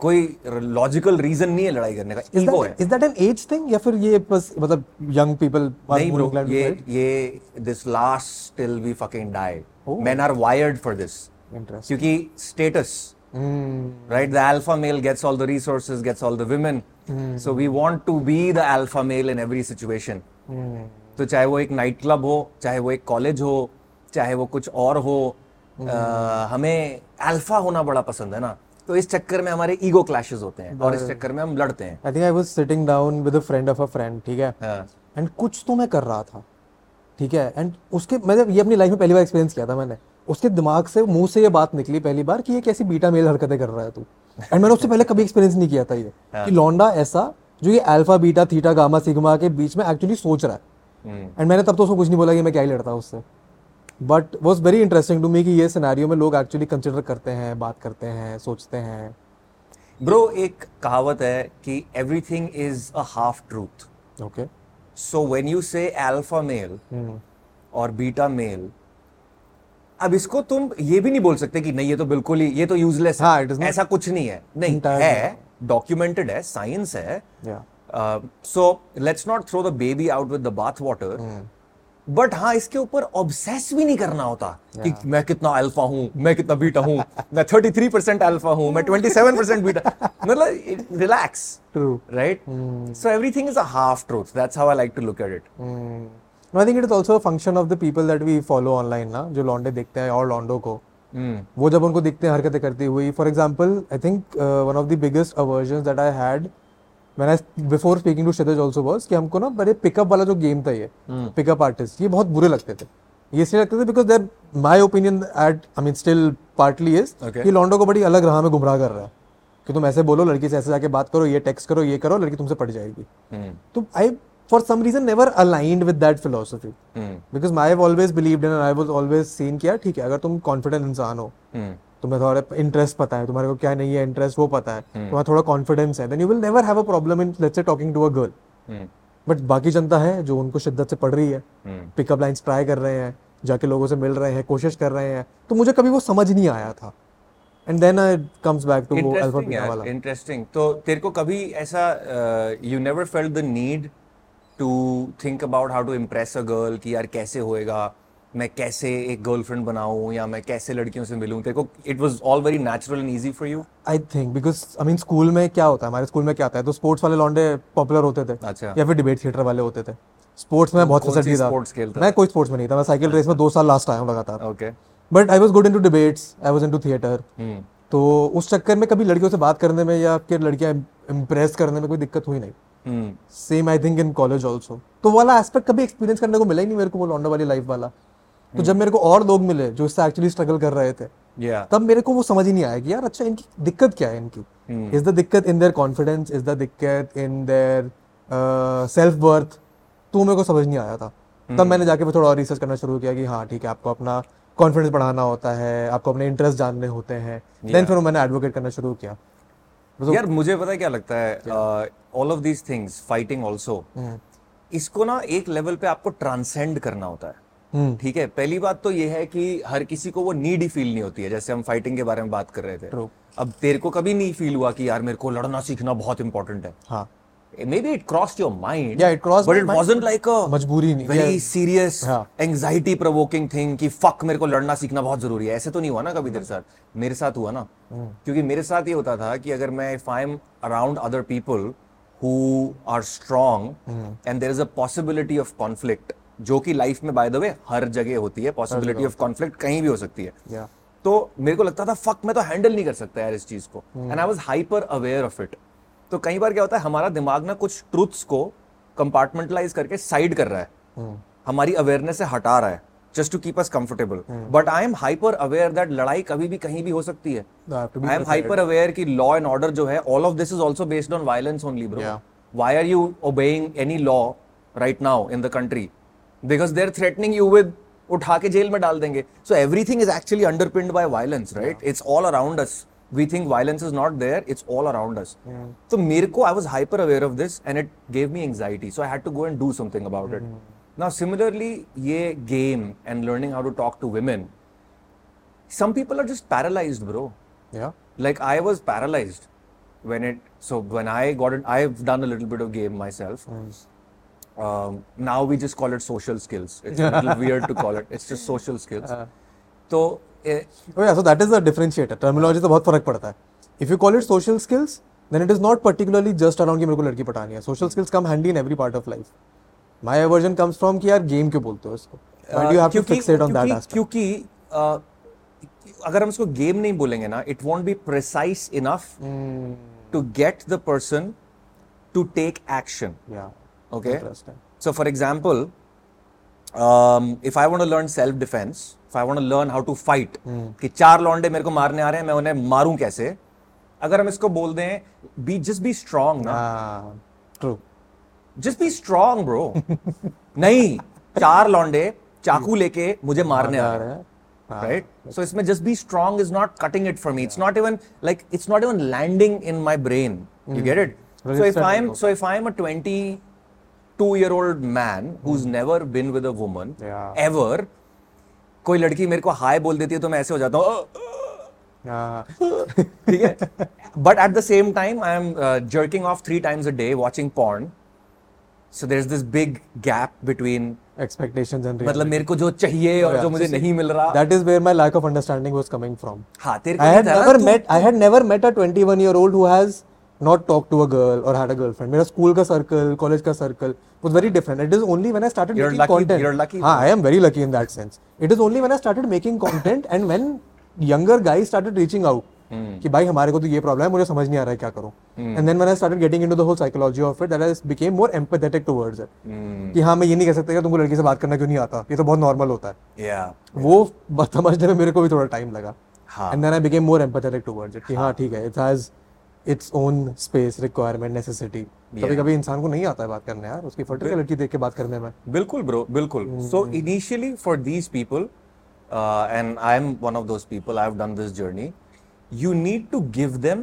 कोई लॉजिकल रीजन नहीं है लड़ाई करने का. ईगो है. Is that an age thing या फिर ये बस मतलब यंग पीपल? नहीं ब्रो, ये this last till we fucking die. Men are wired for this. क्योंकि status, right, the alpha male gets all the resources, gets all the women, so we want to be the alpha male in every situation. तो चाहे वो एक night club हो, चाहे वो एक college हो, चाहे वो कुछ और हो, हमें अल्फा होना बड़ा पसंद है ना. तो इस चक्कर में हमारे ईगो क्लैशेस होते हैं और इस चक्कर में हम लड़ते हैं. I think I was sitting down with a friend of a friend, ठीक है, एंड कुछ तो मैं कर रहा था, ठीक है, एंड उसके मतलब ये अपनी लाइफ में पहली बार एक्सपीरियंस किया था मैंने. उसके दिमाग से, मुंह से ये बात निकली पहली बार कि ये कैसी बीटा मेल हरकतें कर रहा है तू. एंड मैंने उससे पहले कभी एक्सपीरियंस नहीं किया था ये, कि लौंडा ऐसा जो ये alpha beta theta gamma sigma के बीच में एक्चुअली सोच रहा है. एंड मैंने तब तो उसको कुछ नहीं बोला कि मैं क्या ही लड़ता उससे, but was very interesting to me कि ये सिनेरियो में लोग एक्चुअली कंसिडर करते हैं, बात करते हैं, सोचते हैं. ब्रो एक कहावत है कि everything is a half truth. Okay, so when you say alpha male और बीटा मेल, अब इसको तुम ये भी नहीं बोल सकते कि नहीं ये तो बिल्कुल ही, ये तो यूजलेस है, ऐसा कुछ नहीं है. नहीं है, डॉक्यूमेंटेड है, साइंस है. So let's not throw the baby out with the bathwater. But हाँ, इसके ऊपर obsess भी नहीं करना होता कि मैं कितना अल्फा हूँ, मैं कितना बीटा हूँ, मैं 33% अल्फा हूँ, मैं 27% बीटा. मतलब relax, true, right? So everything is a half truth. That's how I like to look at it. No, I think it is also a function of the people that we follow online ना, जो लौंडे देखते हैं और लौंडों को, वो जब उनको देखते हैं हरकतें करती हुई. For example, I think one of the biggest aversions that I had when I before speaking to Shadaj also was कि हमको ना बड़े पिकअप वाला जो गेम था, ये पिकअप आर्टिस्ट, ये बहुत बुरे लगते थे. ये इसलिए लगते थे because there my opinion at I mean still partly is कि लॉन्डो को बड़ी अलग राह में गुमराह कर रहा है कि तुम ऐसे बोलो, लड़की से ऐसे जाके बात करो, ये टेक्स्ट करो, ये करो, लड़की तुमसे पट जाएगी. तो I for some reason never aligned with that philosophy because I have always believed and I was always seen किया, ठीक है, अगर तुम कॉन्फिडेंट इंसान हो, तुम्हें थोड़ा इंटरेस्ट पता है, तुम्हारे को क्या नहीं है इंटरेस्ट वो पता है, तुम्हारा थोड़ा कॉन्फिडेंस है, then you will never have a problem in let's say talking to a girl. But बाकी जनता है जो उनको शिद्दत से पढ़ रही है, पिकअप लाइंस ट्राई कर रहे हैं, जाके लोगों से मिल रहे हैं, कोशिश कर रहे हैं. तो मुझे कभी वो समझ नहीं आया था. And then it comes back to वो अल्फा बीटा वाला. इंटरेस्टिंग. तो तेरे को कभी ऐसा, you never felt the need to think about how to impress a girl, कि यार कैसे होएगा, मैं कैसे एक गर्लफ्रेंड बनाऊं, या मैं कैसे लड़कियों से मिलूं? तेरे को it was all very natural and easy for you? I think because I mean school में क्या होता है, हमारे स्कूल में क्या आता है, तो स्पोर्ट्स वाले लौंडे पॉपुलर होते थे. अच्छा. या फिर डिबेट थिएटर वाले होते थे. स्पोर्ट्स में बहुत फैसिलिटी था. मैं कोई स्पोर्ट्स में नहीं था, मैं साइकिल रेस में 2 साल लास्ट आया हूं लगातार. Okay. But I was good in to debates, I was in to theatre, तो उस चक्कर में कभी लड़कियों से बात करने में या आपके लड़कियाँ इम्प्रेस करने में कोई दिक्कत हुई नहीं. Same I think in college also, तो वाला एस्पेक्ट कभी एक्सपीरियंस करने को मिला ही नहीं मेरे को, वो लौंडा वाली लाइफ वाला. तो जब मेरे को और लोग मिले जो इससे एक्चुअली स्ट्रगल कर रहे थे, तब मेरे को वो समझ ही नहीं आया कि यार अच्छा इनकी दिक्कत क्या है, इनकी इज द दिक्कत in their confidence, is the दिक्कत इन देयर सेल्फ वर्थ, तो मेरे को समझ नहीं आया था. तब मैंने जाके फिर थोड़ा और रिसर्च करना शुरू किया कि हाँ ठीक है, आपको अपना कॉन्फिडेंस बढ़ाना होता है, आपको अपने इंटरेस्ट जानने होते हैं, देन फिर मैंने एडवोकेट करना शुरू किया. यार मुझे पता क्या लगता है, all of these things, fighting also, इसको ना एक लेवल पे आपको ट्रांसेंड करना होता है. ठीक है, पहली बात तो ये है कि हर किसी को वो नीड ही फील नहीं होती है. जैसे हम फाइटिंग के बारे में बात कर रहे थे, अब तेरे को कभी नहीं फील हुआ कि यार मेरे को लड़ना सीखना बहुत इंपॉर्टेंट है. हाँ. Maybe it crossed your mind, yeah, it crossed, but it wasn't like a मजबूरी नहीं, very serious, anxiety provoking thing कि fuck मेरे को लड़ना सीखना बहुत जरूरी है. ऐसे तो नहीं हुआ ना कभी तेरे साथ? मेरे साथ हुआ ना, क्योंकि मेरे साथ ये होता था कि अगर मैं if I'm around other people who are strong and there is a possibility of conflict, जो कि लाइफ में by the way हर जगह होती है, possibility of conflict कहीं भी हो सकती है, तो मेरे को लगता था fuck मैं तो हैंडल नहीं कर सकता यार इस चीज को, and I was hyper aware of it. तो कई बार क्या होता है हमारा दिमाग ना कुछ ट्रूथ्स को कंपार्टमेंटलाइज करके साइड कर रहा है, हमारी अवेयरनेस से हटा रहा है, just to keep us comfortable. But I am hyper aware that लड़ाई कभी भी कहीं भी हो सकती है. आई एम हाइपर अवेयर कि लॉ एंड ऑर्डर जो है, all of this is also based on violence only bro. Why are you obeying any law right now in the country? Because they are threatening you with उठा के jail में डाल देंगे. So everything is actually अंडरपिन्ड by violence, right? It's all around us. We think violence is not there, it's all around us. So, I was hyper aware of this and it gave me anxiety. So, I had to go and do something about it. Now, similarly, ye game and learning how to talk to women, some people are just paralyzed, bro. Yeah. Like, I was paralyzed when I got it, I've done a little bit of game myself. Now, we just call it social skills. It's a little weird to call it. It's just social skills. So, so that is the differentiator. Terminology से बहुत फर्क पड़ता है. If you call it social skills, then it is not particularly just around कि मेरे को लड़की पटानी है. Social skills come handy in every part of life. My aversion comes from कि यार game क्यों बोलते हो इसको? But you have to fix it on that aspect. क्योंकि अगर हम इसको game नहीं बोलेंगे ना, it won't be precise enough to get the person to take action. Yeah. Okay. Interesting. So for example, if I want to learn self-defense, if I want to learn how to fight, कि चार लौंडे मेरे को मारने आ रहे हैं, मैं उन्हें मारूं कैसे? अगर हम इसको बोल दें, just be strong ना. True. Just be strong, bro. नहीं, चार लौंडे चाकू लेके मुझे मारने आ रहे हैं, right? So इसमें just be strong is not cutting it for me. It's not even landing in my brain. You get it? So if I'm a 22-year-old man who's never been with a woman ever, कोई लड़की मेरे को हाय बोल देती है तो मैं ऐसे हो जाता हूँ, ठीक है? But at the same time I am jerking off 3 times a day watching porn. So there is this big gap between expectations and reality. मतलब मेरे को जो चाहिए और जो मुझे नहीं मिल रहा. That is where my lack of understanding was coming from. हां, तेरे को I had never met a 21-year-old who has not talked to a girl or had a girlfriend. मेरा स्कूल का सर्कल, कॉलेज का circle was very different. It is only when I started making content. You're lucky. I am very lucky in that sense. It is only when I started making content and when younger guys started reaching out कि भाई हमारे को तो ये problem है, मुझे समझ नहीं आ रहा है क्या करूँ. And then when I started getting into the whole psychology of it, that I became more empathetic towards it. कि हाँ, मैं ये नहीं कह सकता कि तुमको लड़की से बात करना क्यों नहीं आता, ये तो बहुत नॉर्मल होता है. वो बात समझने में मेरे को भी थोड़ा टाइम लगा. And then I became more empathetic towards it. कि हाँ ठीक है, it has its own space, requirement, necessity. कभी-कभी इंसान को नहीं आता है बात करने यार, उसकी फोटो की लड़की देख के बात करने में. बिल्कुल ब्रो, बिल्कुल. So initially for these people, and I am one of those people, I have done this journey, you need to give them,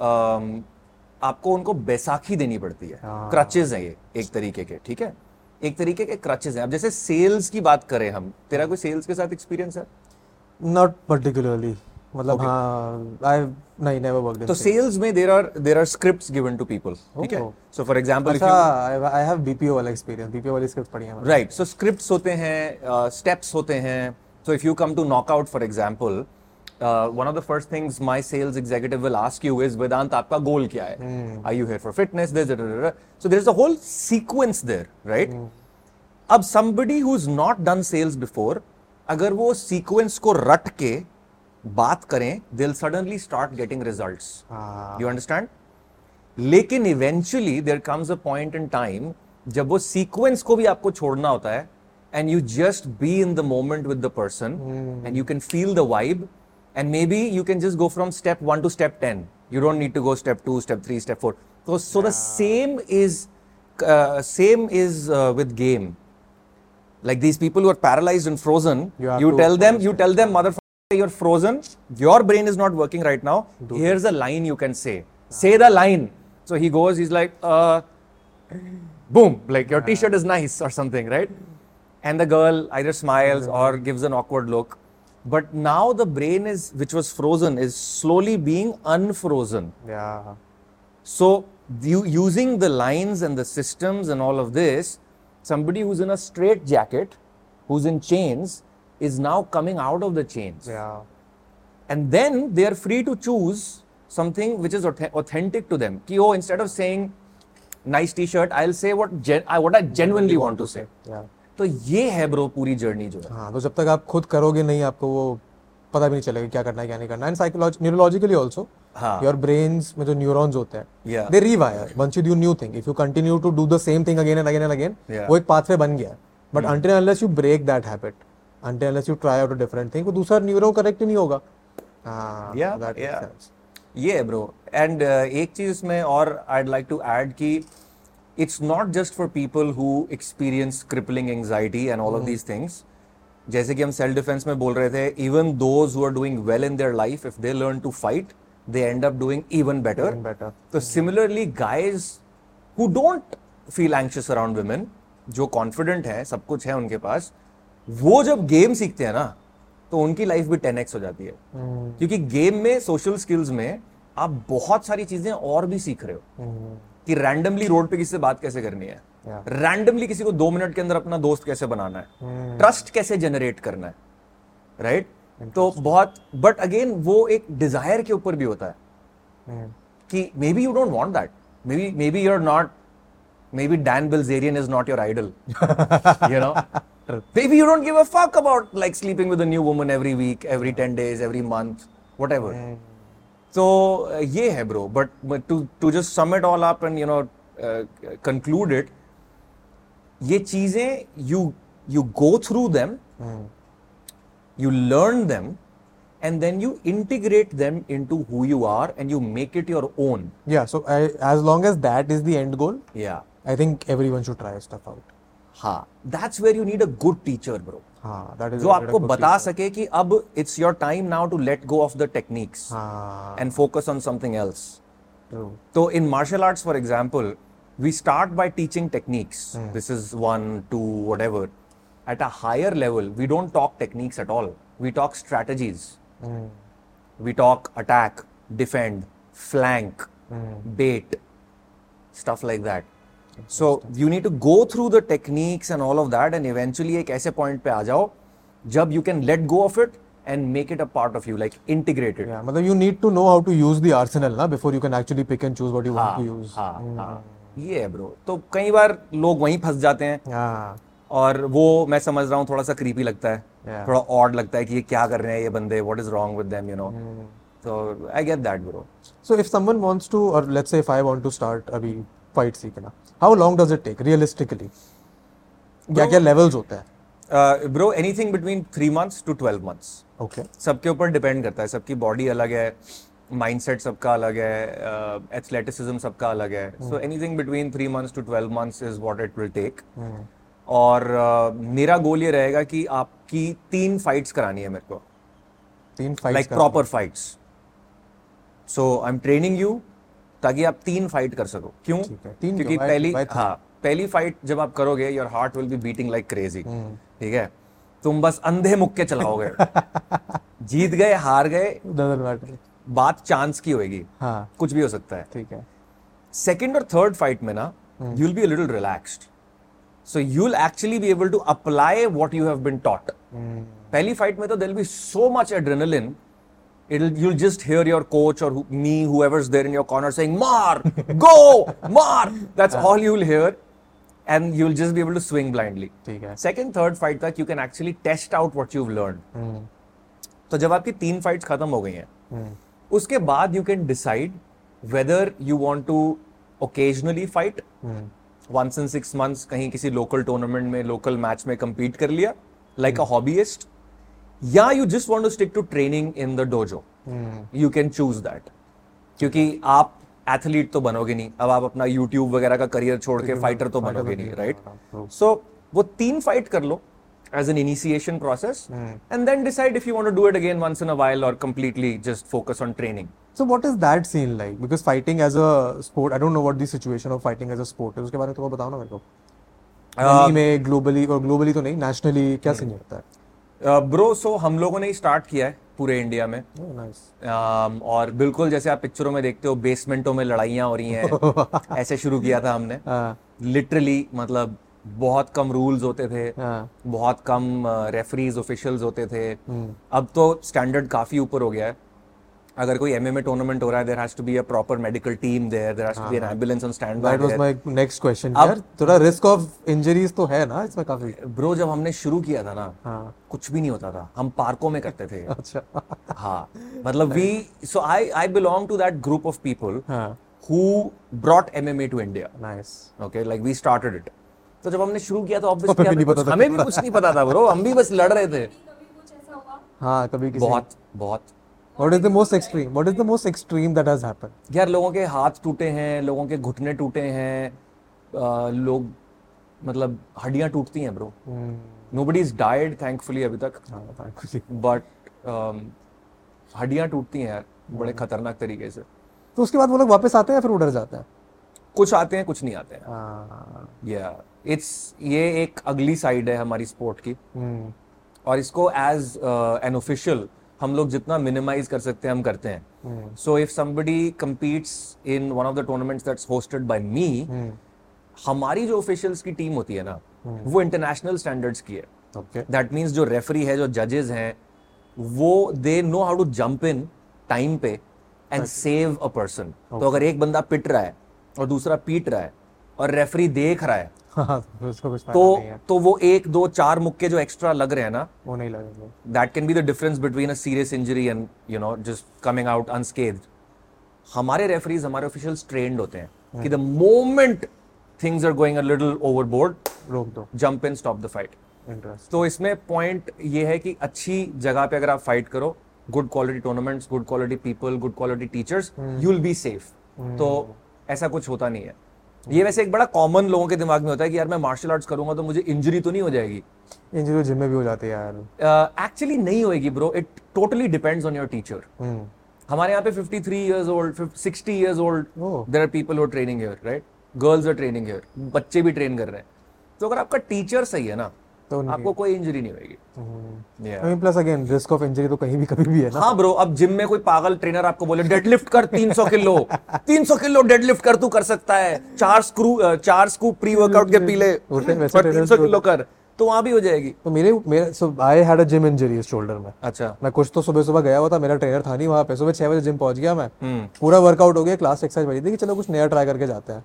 आपको उनको बैसाखी देनी पड़ती है. क्रचेस हैं ये एक तरीके के, ठीक है? एक तरीके के क्रचेस हैं. अब जैसे सेल्स की बात करें हम, तेरा कोई सेल्स के साथ एक्सपीरियंस है? Not particularly. मतलब never worked in sales. So sales mein there are scripts given to people. Okay. So for example, I have BPO wala experience. BPO wali scripts padhi hai. Right. So scripts होते हैं, steps होते हैं. So if you come to Knockout, for example, one of the first things my sales executive will ask you is, Vedant, आपका goal क्या है? Are you here for fitness? This, da, da, da. So there's a whole sequence there, right? Ab somebody who's not done sales before अगर वो sequence को रट के बात करें they'll suddenly start getting results. Do you understand? लेकिन eventually there comes a point in time जब वो सीक्वेंस को भी आपको छोड़ना होता है and you just be in the moment with the person and you can feel the vibe and maybe you can just go from step 1 to step 10. You don't need to go step 2, step 3, step 4. So the same is with game. Like these people who are paralyzed and frozen, you tell them, motherfucker, you're frozen. Your brain is not working right now. Here's a line you can say. Say the line. So he goes, he's like, boom, like your t-shirt is nice or something, right? And the girl either smiles or gives an awkward look. But now the brain is, which was frozen, is slowly being unfrozen. Yeah. So you using the lines and the systems and all of this, somebody who's in a straight jacket, who's in chains, is now coming out of the chains. Yeah. And then they are free to choose something which is authentic to them. Ki, oh, instead of saying nice t-shirt, I'll say what I genuinely want to say. Yeah. तो ये है bro पूरी journey जो है. हाँ, तो जब तक आप खुद करोगे नहीं आपको वो पता भी नहीं चलेगा क्या करना है क्या नहीं करना. And neurologically also your brains में जो न्यूरॉन्स होते हैं they rewire once you do new thing. If you continue to do the same thing again and again and again वो एक पाथवे बन गया. But until unless you break that habit, until unless you try out a different thing, वो दूसरा neuro correct नहीं होगा. ये है ब्रो. एंड एक चीज इसमें और आईड लाइक टू ऐड कि it's not just for people who experience crippling anxiety and all of these things. जैसे कि हम सेल्फ डिफेंस में बोल रहे थे, even those who are doing well in their life, if they learn to fight, they end up doing even better. So similarly, guys who don't feel anxious around women, जो confident है, सब कुछ है उनके पास, वो जब गेम सीखते हैं ना तो उनकी लाइफ भी 10x हो जाती है. क्योंकि गेम में, सोशल स्किल्स में आप बहुत सारी चीजें और भी सीख रहे हो. कि रैंडमली रोड पे किसी से बात कैसे करनी है, रैंडमली किसी को 2 मिनट के अंदर अपना दोस्त कैसे बनाना है, ट्रस्ट कैसे जनरेट करना है, राइट? तो बहुत, बट अगेन वो एक डिजायर के ऊपर भी होता है कि maybe you don't want that, maybe you are not, maybe Dan Bilzerian is not your idol, you know, maybe you don't give a fuck about like sleeping with a new woman every week, every 10 days, every month, whatever. तो ये है bro. But to just sum it all up and you know conclude it, ये चीजें you go through them, you learn them and then you integrate them into who you are and you make it your own. या so as long as that is the end goal, या I think everyone should try stuff out. हाँ, that's where you need a good teacher bro. जो आपको बता सके कि अब it's your time now to let go of the techniques and focus on something else. तो in martial arts for example we start by teaching techniques, this is 1, 2 whatever. At a higher level we don't talk techniques at all, we talk strategies, we talk attack, defend, flank, bait, stuff like that. So you need to go through the techniques and all of that and eventually एक ऐसे point पे आ जाओ जब you can let go of it and make it a part of you, like integrate it. Yeah, मतलब you need to know how to use the arsenal ना before you can actually pick and choose what you want to use. ये है bro. तो कई बार लोग वहीं फंस जाते हैं. और वो मैं समझ रहा हूँ थोड़ा सा creepy लगता है, थोड़ा odd लगता है कि ये क्या कर रहे हैं ये बंदे, what is wrong with them, you know. So I get that bro. So if someone wants to, or let's say if I want to start अभी fight सीखना, how long does it take realistically? क्या क्या levels होते हैं bro? Anything between 3 months to 12 months. Okay. सबके ऊपर depend करता है, सबकी body अलग है, mindset सबका अलग है, athleticism सबका अलग है. So anything between 3 months to 12 months is what it will take. और मेरा गोल ये रहेगा कि आपकी 3 fights करानी है मेरे को, 3 fights like proper fights. So I'm training you ताकि आप 3 fight कर सको. क्यों? क्योंकि पहली फाइट जब आप करोगे your heart will be beating like crazy, ठीक है? तुम बस अंधे मुक्के चलाओगे. जीत गए हार गए, बात चांस की होगी, कुछ भी हो सकता है, ठीक है? सेकंड और थर्ड फाइट में ना you will be a little relaxed, so you will actually be able to apply what you have been taught. पहली फाइट में तो there will be so much adrenaline, you'll just hear your coach or me, whoever's there in your corner saying, "Mar, go, Mar." That's all you'll hear. and you'll just be able to swing blindly. Second, third fight तक you can actually test out what you've learned. तो जब आपकी 3 fights खत्म हो गई हैं, उसके बाद you can decide whether you want to occasionally fight. Once in 6 months कहीं किसी local tournament में, local match में compete कर लिया, like a hobbyist. या you just want to stick to training in the dojo. You can choose that. क्योंकि आप athlete तो बनोगे नहीं, अब आप अपना यूट्यूब वगैरह का करियर छोड़ के फाइटर तो बनोगे नहीं, राइट? सो वो 3 फाइट कर लो as an initiation process and then decide if you want to do it again once in a while और completely just focus on training. So what is that scene like? Because fighting as a sport, I don't know what the situation of fighting as a sport is. उसके बारे में थोड़ा बताओ ना मेरे को. दिल्ली में ग्लोबली, और ग्लोबली तो नहीं, नेशनली क्या सीन होता है? ब्रो, सो हम लोगों ने स्टार्ट किया है पूरे इंडिया में. और बिल्कुल जैसे आप पिक्चरों में देखते हो, बेसमेंटों में लड़ाइयाँ हो रही हैं, ऐसे शुरू किया था हमने. लिटरली मतलब बहुत कम रूल्स होते थे, बहुत कम रेफरीज ऑफिशियल्स होते थे. अब तो स्टैंडर्ड काफी ऊपर हो गया है. अगर कोई MMA टूर्नामेंट हो रहा है, there has to be a proper medical team there, there has to be an ambulance on standby. That was my next question. यार थोड़ा risk of injuries तो है ना इसमें काफी. Bro, जब हमने शुरू किया था ना, कुछ भी नहीं होता था, हम पार्कों में करते थे. अच्छा. हाँ, मतलब I belong to that group of people who brought MMA to India. Nice. Okay, like we started it. तो जब हमने शुरू किया तो obviously हमें भी कुछ नहीं पता था bro, हम भी बस लड़ रहे थे. हाँ, कभी किसी बहुत. What is the most extreme that has happened? यार लोगों के हाथ टूटे हैं, लोगों के घुटने टूटे हैं, लोग मतलब हड्डियां टूटती हैं bro. Nobody has died thankfully अभी तक, but हड्डियां टूटती हैं यार बड़े खतरनाक तरीके से. तो उसके बाद वो लोग वापस आते हैं या फिर उधर जाते हैं? कुछ आते हैं, कुछ नहीं आते हैं. ये एक अगली साइड है हमारी स्पोर्ट की, और इसको एज एन ऑफिशियल हम लोग जितना मिनिमाइज कर सकते हैं हम करते हैं. So if somebody competes in one of the tournaments that's hosted by me, हमारी जो ऑफिशियल्स की टीम होती है ना, वो इंटरनेशनल स्टैंडर्ड्स की है. दैट मीन्स जो रेफरी है, जो जजेस हैं, वो they know how to jump in time पे एंड सेव अ पर्सन. तो अगर एक बंदा पिट रहा है और दूसरा पीट रहा है और रेफरी देख रहा है, तो वो 1, 2, 4 मुक्के जो एक्स्ट्रा लग रहे हैं ना, वो नहीं लगेंगे. That can be the difference between a serious injury and you know just coming out unscathed. हमारे रेफरीज, हमारे ऑफिशियल्स ट्रेंड होते हैं कि the moment things are going a little overboard, रोक दो, jump in, stop the fight. तो इसमें point ये है कि अच्छी जगह पे अगर आप फाइट करो, good quality tournaments, good quality people, good quality teachers, you will be safe. तो ऐसा कुछ होता नहीं है. ये वैसे एक बड़ा कॉमन लोगों के दिमाग में होता है कि यार मैं मार्शल आर्ट्स करूंगा तो मुझे इंजरी तो नहीं हो जाएगी. इंजरी जिम में भी हो जाती है यार. एक्चुअली नहीं होएगी bro, it totally depends on your teacher. हमारे यहाँ पे 53 years old, 60 years old, there are people who are training here, right? Girls are training here, बच्चे भी ट्रेन कर रहे हैं. तो अगर आपका टीचर सही है ना, तो आपको कोई इंजरी नहीं होगी. Plus again risk of injury तो कहीं भी कभी भी है ना. हाँ ब्रो, अब जिम में कोई पागल ट्रेनर आपको बोले डेडलिफ्ट कर 300 किलो डेडलिफ्ट कर, तू कर सकता है, 4 स्कूप प्री वर्कआउट के पी ले, 300 किलो कर, तो वहाँ भी हो जाएगी. तो मेरे I had a gym injury shoulder में. अच्छा. मैं कुछ तो सुबह गया हुआ था, मेरा ट्रेनर था नहीं वहाँ पे, सुबह 6 बजे जिम पहुंच गया मैं, पूरा वर्कआउट हो गया, क्लास एक्सरसाइज बची थी कि चलो कुछ नया ट्राई करके जाते हैं.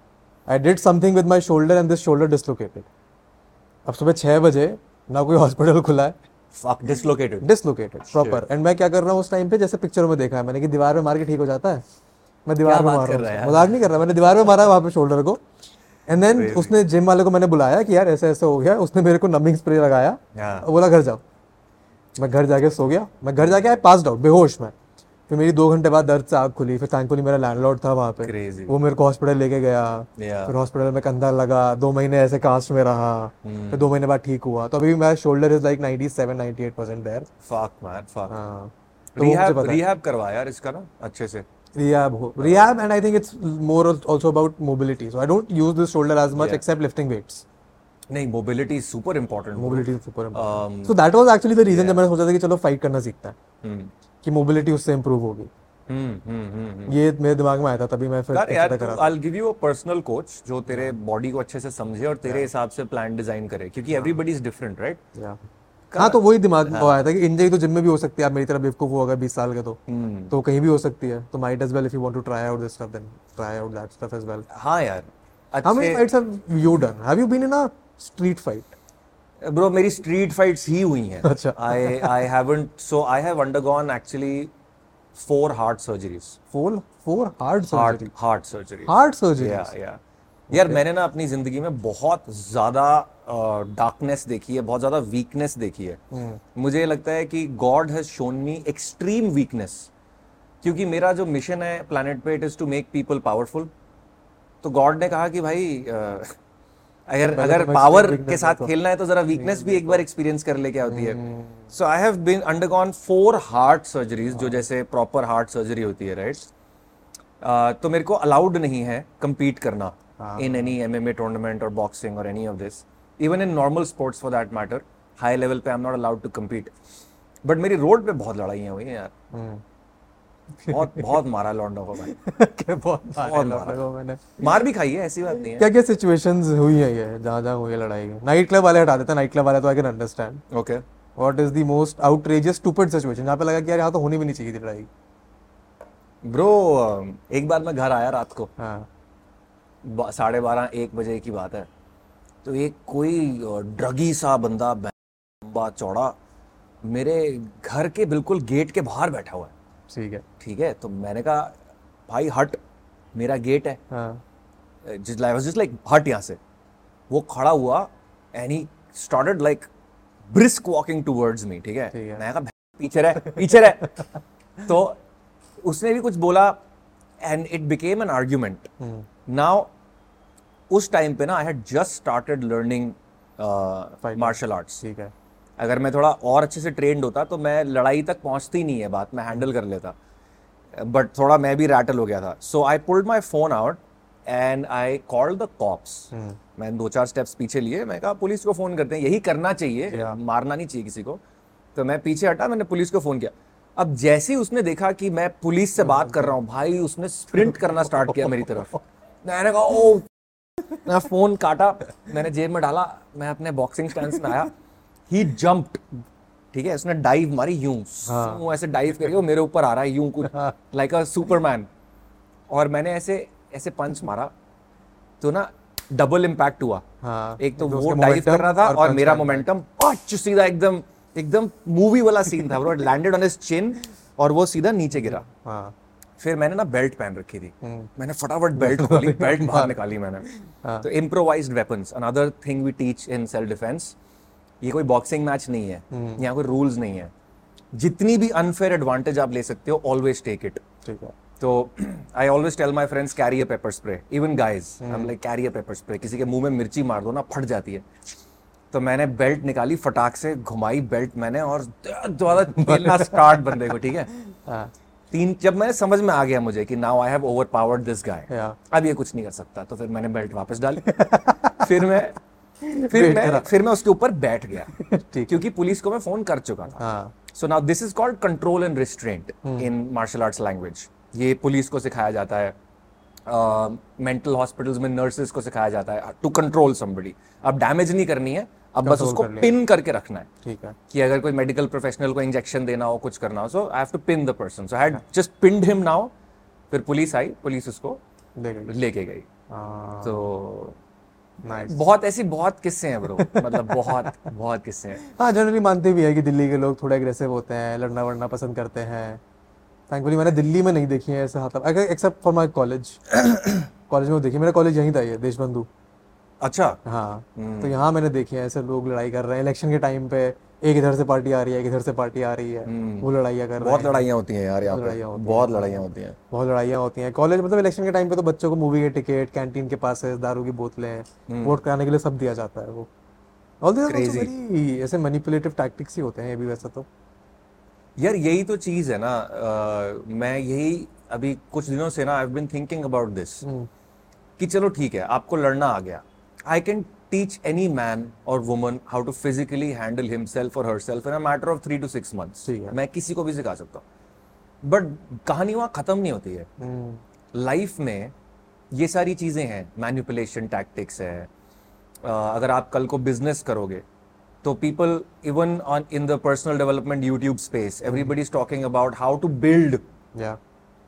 I did something with my shoulder and this shoulder dislocated. अब सुबह 6 बजे, ना कोई हॉस्पिटल खुला है, डिसलोकेटेड प्रॉपर. एंड मैं क्या कर रहा हूँ उस टाइम पे, जैसे पिक्चरों में देखा है मैंने कि दीवार में मार के ठीक हो जाता है, मैं दीवार में मार रहा हूँ, मजाक नहीं कर रहा, मैंने दीवार में मारा वहाँ पे शोल्डर को. एंड देन उसने जिम वाले को मैंने बुलाया कि यार ऐसे ऐसे हो गया, उसने मेरे को नमिंग स्प्रे लगाया और बोला घर जाओ. मैं घर जाके सो गया. मैं घर जाके आया पास्ड आउट, बेहोश में. फिर मेरी 2 घंटे बाद दर्द से आँख खुली. फिर थैंकफुली मेरा लैंडलॉर्ड था वहाँ पे, वो मेरे को हॉस्पिटल लेके गया. फिर हॉस्पिटल में कंधा लगा, 2 महीने ऐसे कास्ट में रहा, फिर 2 महीने बाद ठीक हुआ. तो अभी मेरा shoulder is like 97-98% there. Fuck man, fuck. Rehab करवा यार इसका ना, अच्छे से rehab. And I think it's more also about mobility. So I don't use this shoulder as much except lifting weights. नहीं, mobility is super important. So that was actually the reason जब मैंने सोचा था कि चलो फाइट करना सीखता है, कि मोबिलिटी उससे इंप्रूव होगी. ये मेरे दिमाग में आया था, तभी मैं फिर यार I will give you a personal coach जो तेरे बॉडी को अच्छे से समझे और तेरे हिसाब से प्लान डिजाइन करे, क्योंकि एवरीबॉडी इज डिफरेंट, राइट? हाँ, तो वही दिमाग में आया था कि इंजरी तो जिम में भी हो सकती है. आप मेरी तरह बेवकूफ हो अगर 20 साल के तो कहीं भी हो सकती है. तो might as well if you want to try out this stuff then try out that stuff as well. हाँ यार, How many fights have you done? Have you been in a street fight? Bro, मेरी street fights ही हुई हैं. अच्छा. I haven't. So I have undergone actually 4 heart surgeries. Four heart surgeries. Heart surgeries. Heart surgeries. Yeah. यार मैंने ना अपनी जिंदगी में बहुत ज्यादा डार्कनेस देखी है, बहुत ज्यादा वीकनेस देखी है. मुझे लगता है कि God has shown me extreme weakness, क्योंकि मेरा जो मिशन है प्लैनेट पे it is to make people powerful. तो गॉड ने कहा कि भाई अगर पावर के साथ खेलना है तो जरा वीकनेस भी एक बार एक्सपीरियंस कर ले क्या होती है. So I have been undergone 4 heart surgeries, जो जैसे प्रॉपर हार्ट सर्जरी होती है, राइट. तो मेरे को अलाउड नहीं है कम्पीट करना in any MMA tournament or boxing or any of this, even in normal sports for that matter. High level पे I'm not allowed to compete. But मेरी रोड पे बहुत लड़ाइयाँ हुई हैं यार. बहुत मारा लौंडों को भाई. बहुत मारा को मैंने. मार भी खाई है, ऐसी बात नहीं है. क्या क्या situations हुई हैं ये, जहाँ हुई है लड़ाई. नाइट क्लब वाले हटा देते हैं, नाइट क्लब वाले तो I can understand. Okay. What is the most outrageous stupid situation जहाँ पे लगा कि यार यहाँ तो होनी भी नहीं चाहिए थी लड़ाई. Bro, एक बार मैं घर आया रात को. हाँ. 12:30-1 बजे की बात है. तो एक कोई ड्रगी सा बंदा लंबा चौड़ा मेरे घर के बिल्कुल गेट के बाहर बैठा हुआ है. ठीक है. तो मैंने कहा भाई हट, मेरा गेट है. just like हट यहाँ से. वो खड़ा हुआ and he started like brisk walking towards me. ठीक है. मैंने कहा पीछे रह तो उसने भी कुछ बोला and it became an argument. Now, उस टाइम पे ना I had just started learning martial arts. ठीक है. अगर मैं थोड़ा और अच्छे से ट्रेंड होता तो मैं लड़ाई तक पहुंचती नहीं है बात, मैं हैंडल कर लेता. बट थोड़ा मैं भी रैटल हो गया था. So I pulled my phone out and I called the cops. मैंने 2-4 स्टेप्स पीछे लिए. मैं कहा पुलिस को फ़ोन करते हैं, यही करना चाहिए. मारना नहीं चाहिए किसी को. तो मैं पीछे हटा, मैंने पुलिस को फ़ोन किया. अब जैसे ही उसने देखा कि मैं पुलिस से बात कर रहा हूँ, भाई उसने स्प्रिंट करना स्टार्ट किया मेरी तरफ. मैंने कहा ओ. मैं फोन काटा, मैंने जेब में डाला, मैं अपने बॉक्सिंग स्टैंड में आया. He jumped. ठीक है. उसने डाइव मारी यूं. वो ऐसे डाइव करी, वो मेरे ऊपर आ रहा है यूं कुछ लाइक अ सुपरमैन. और मैंने ऐसे पंच मारा तो ना डबल इम्पैक्ट हुआ. एक तो वो डाइव कर रहा था और मेरा मोमेंटम सीधा एकदम मूवी वाला सीन था. It landed on his chin और वो सीधा नीचे गिरा. फिर मैंने ना बेल्ट पहन रखी थी. मैंने फटाफट बेल्ट खोली, बेल्ट बाहर निकाली मैंने. तो improvised weapons, another thing we teach in self defence. ये कोई बॉक्सिंग मैच नहीं है, यहाँ कोई रूल्स नहीं है. जितनी भी अनफेयर एडवांटेज आप ले सकते हो, ऑलवेज टेक इट. ठीक है. तो I always tell my friends carry a pepper spray. Even guys I am like carry a pepper spray. किसी के मुंह में मिर्ची मार दो ना, फट जाती है. तो मैंने बेल्ट निकाली, फटाक से घुमाई बेल्ट मैंने और ज्यादा स्टार्ट बंदे को. ठीक है. जब मैंने समझ में आ गया मुझे कि now I have overpowered this guy, अब ये कुछ नहीं कर सकता, तो फिर मैंने बेल्ट वापस डाली. फिर मैं उसके ऊपर बैठ गया क्योंकि पुलिस को मैं फोन कर चुका था. So now this is called control and restraint in martial arts language. ये पुलिस को सिखाया जाता है, मेंटल हॉस्पिटल्स में नर्सेस को सिखाया जाता है टू कंट्रोल समबडी. अब डैमेज नहीं करनी है, अब बस उसको पिन करके रखना है. ठीक है. कि अगर कोई मेडिकल प्रोफेशनल को इंजेक्शन देना हो, कुछ करना हो, so I have to pin the person. So I had just pinned him now. फिर पुलिस आई, पुलिस उसको लेके गई. तो बहुत ऐसी किस्से हैं ब्रो. मतलब बहुत किस्से हैं. हाँ, जनरली मानते भी है कि दिल्ली के लोग थोड़े एग्रेसिव होते हैं, लड़ना वड़ना पसंद करते हैं. थैंकफुली मैंने दिल्ली में नहीं देखी है ऐसा हाथ. अगर एक्सेप्ट फॉर माई कॉलेज में देखी. मेरा कॉलेज यहीं था ये, देशबंधु. अच्छा. हाँ. तो यहाँ मैंने देखे ऐसे लोग लड़ाई कर रहे हैं इलेक्शन के टाइम पे. एक इधर से पार्टी आ रही है, एक इधर से पार्टी आ रही है. वो लड़ाइयाँ कर रहे हैं. बहुत लड़ाइयाँ होती हैं यार यहाँ पे. बहुत लड़ाइयाँ होती हैं कॉलेज. मतलब इलेक्शन के टाइम पे तो बच्चों को मूवी के टिकट, कैंटीन के पासेस, दारू की बोतलें, वोट कराने के लिए सब दिया जाता है. वो ऑलरेडी ऐसे मैनिपुलेटिव टैक्टिक्स ही होते हैं ये भी. वैसा तो यार यही तो चीज़ है ना. मैं यही अभी कुछ दिनों से ना I have been thinking about this कि चलो ठीक है, आपको लड़ना आ गया. I can teach any man or woman how to physically handle himself or herself in a matter of 3 to 6 months. मैं किसी को भी सिखा सकता हूँ. बट कहानी वहाँ खत्म नहीं होती है. लाइफ में ये सारी चीज़ें हैं, मैनिपुलेशन टैक्टिक्स है. अगर आप कल को बिजनेस करोगे तो people even on in the personal development YouTube space everybody is talking about how to build.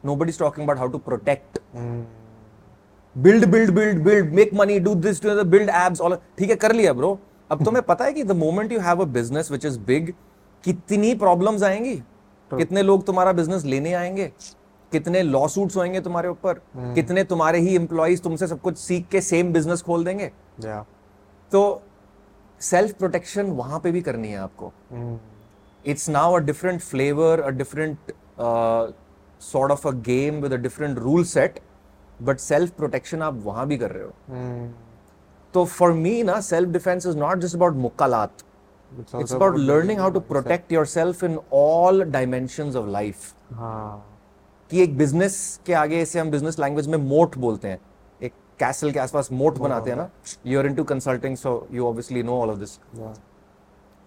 Nobody is talking about how to protect. Build build build build make money do this to build abs all, ठीक है कर लिया bro. अब तुम्हें पता है कि the moment you have a business which is big कितनी प्रॉब्लम्स आएंगी, कितने लोग तुम्हारा बिजनेस लेने आएंगे, कितने लॉसूट्स होंगे तुम्हारे ऊपर, कितने तुम्हारे ही एम्प्लॉइज तुमसे सब कुछ सीख के सेम बिजनेस खोल देंगे. तो सेल्फ प्रोटेक्शन वहां पे भी करनी है आपको. It's now a different flavour, a different sort of a game with a different rule set, but self protection आप वहां भी कर रहे हो. तो फॉर मी ना self defence is not just about मुक्कालात, it's about learning how to protect yourself in all dimensions of life. कि एक बिजनेस के आगे इसे हम बिजनेस लैंग्वेज में मोट बोलते हैं, एक कैसल के आसपास मोट बनाते हैं ना. You are into consulting so you obviously know all of this.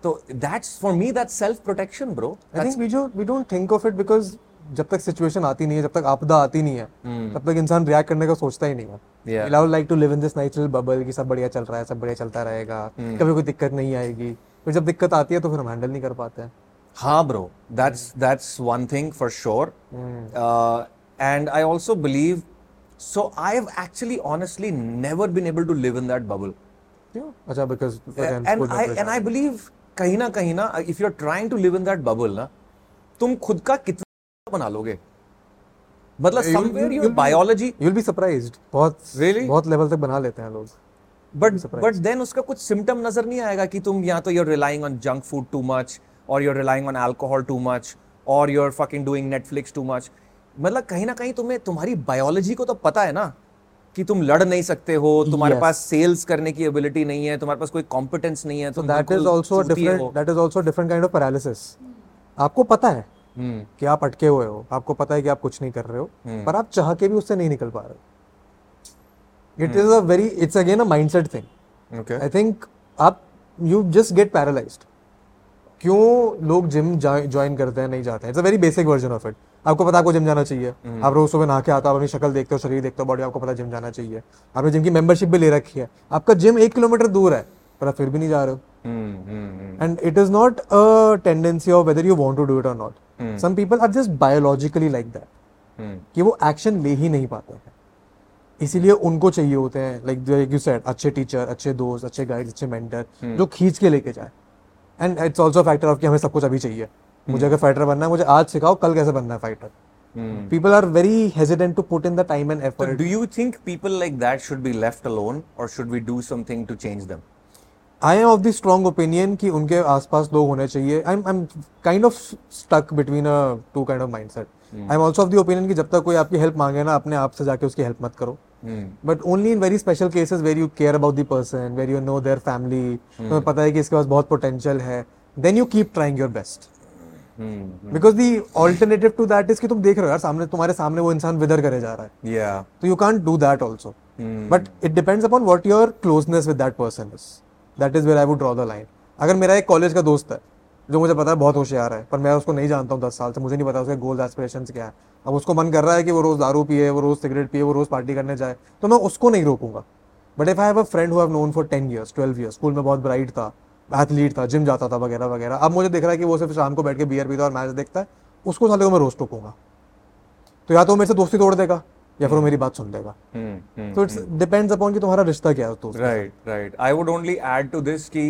तो that's for me that's self protection bro. I think we don't think of it because जब तक सिचुएशन आती नहीं है, जब तक आपदा आती नहीं है, तब तक इंसान रिएक्ट करने का सोचता ही नहीं है. I would like to live in this nice little bubble कि सब बढ़िया चल रहा है, सब बढ़िया चलता रहेगा, कभी कोई दिक्कत नहीं आएगी. फिर जब दिक्कत आती है तो फिर हम हैंडल नहीं कर पाते हैं. हाँ bro, that's one thing for sure. And I also believe, so I've actually honestly never been able to live in that bubble. Yeah. अच्छा, because and I believe कहीं ना if you're trying to live in that bubble ना, तुम खुद का कितना बना लोगे. मतलब somewhere your biology you'll be surprised. बहुत level तक बना लेते हैं लोग. But then उसका कुछ symptom नजर नहीं आएगा कि तुम या तो you're relying on junk food too much, or you're relying on alcohol too much, or you're fucking doing Netflix too much. मतलब कहीं ना कहीं तुम्हें तुम्हारी बायोलॉजी को तो पता है ना कि तुम लड़ नहीं सकते हो, तुम्हारे पास सेल्स करने की एबिलिटी नहीं है, तुम्हारे पास कोई कॉम्पिटेंस नहीं है. तो that is also different kind of paralysis. आपको पता है कि आप अटके हुए हो, आपको पता है कि आप कुछ नहीं कर रहे हो, पर आप चाह के भी उससे नहीं निकल पा रहे. It is a very it's again a mindset thing. Okay, I think आप यू जस्ट गेट पैरालाइज्ड. क्यों लोग जिम ज्वाइन करते हैं, नहीं जाते हैं? It's a very basic version of it. आपको पता आपको जिम जाना चाहिए, आप रोज सुबह नहा के आता हो, अपनी शक्ल देखते हो, शरीर देखते हो, बॉडी, आपको पता जिम जाना चाहिए, आपने जिम की मेंबरशिप भी ले रखी है, आपका जिम 1 किलोमीटर दूर है, पर आप फिर भी नहीं जा रहे हो. And it is not a tendency of whether you want to do it और not. Some people are just biologically like that कि वो एक्शन ले ही नहीं पाते हैं. इसीलिए उनको चाहिए होते हैं लाइक यू सेड अच्छे टीचर, अच्छे दोस्त, अच्छे गाइड, अच्छे मेंटर जो खींच के लेके जाए. And it's also a factor of कि हमें सब कुछ अभी चाहिए. मुझे अगर फाइटर बनना है, मुझे आज सिखाओ कल कैसे बनना है fighter. People are very hesitant to put in the time and effort. But do you think people like that should be left alone or should we do something to change them? I am of the strong opinion कि उनके आसपास लोग होने चाहिए. I'm kind of stuck between a two kind of mindset. I'm also of the opinion कि जब तक कोई आपकी help मांगे ना, अपने आप से जाके उसकी help मत करो. But only in very special cases where you care about the person, where you know their family, तुम्हें पता है कि इसके पास बहुत potential है, then you keep trying your best. Because the alternative to that is कि तुम देख रहे हो यार सामने, तुम्हारे सामने वो इंसान wither करे जा रहा है. Yeah. So you can't do that also. But it depends upon what your closeness with that person is. That is where I would draw the line. अगर मेरा एक कॉलेज का दोस्त है जो मुझे पता है बहुत होशियार है, पर मैं उसको नहीं जानता हूँ 10 साल से, मुझे नहीं पता उसके गोल्स एस्पिरेशंस क्या है. अब उसको मन कर रहा है कि वो रोज दारू पिए, वो रोज सिगरेट पिए, वो रोज पार्टी करने जाए, तो मैं उसको नहीं रोकूंगा. But if I have a friend who I have known for 10 years, 12 years, school में बहुत ब्राइट था, एथलीट था, जिम जाता था वगैरह वगैरह, अब मुझे दिख रहा है कि वो सिर्फ शाम को बैठ के बियर पीता और मैच देखता है, उसको साले को मैं रोज टोकूंगा. तो या तो मेरे से दोस्ती तोड़ देगा या फिर वो मेरी बात सुन लेगा. तो इट्स डिपेंड्स अपॉन कि तुम्हारा रिश्ता क्या है दोस्त. Right right. I would only add to this कि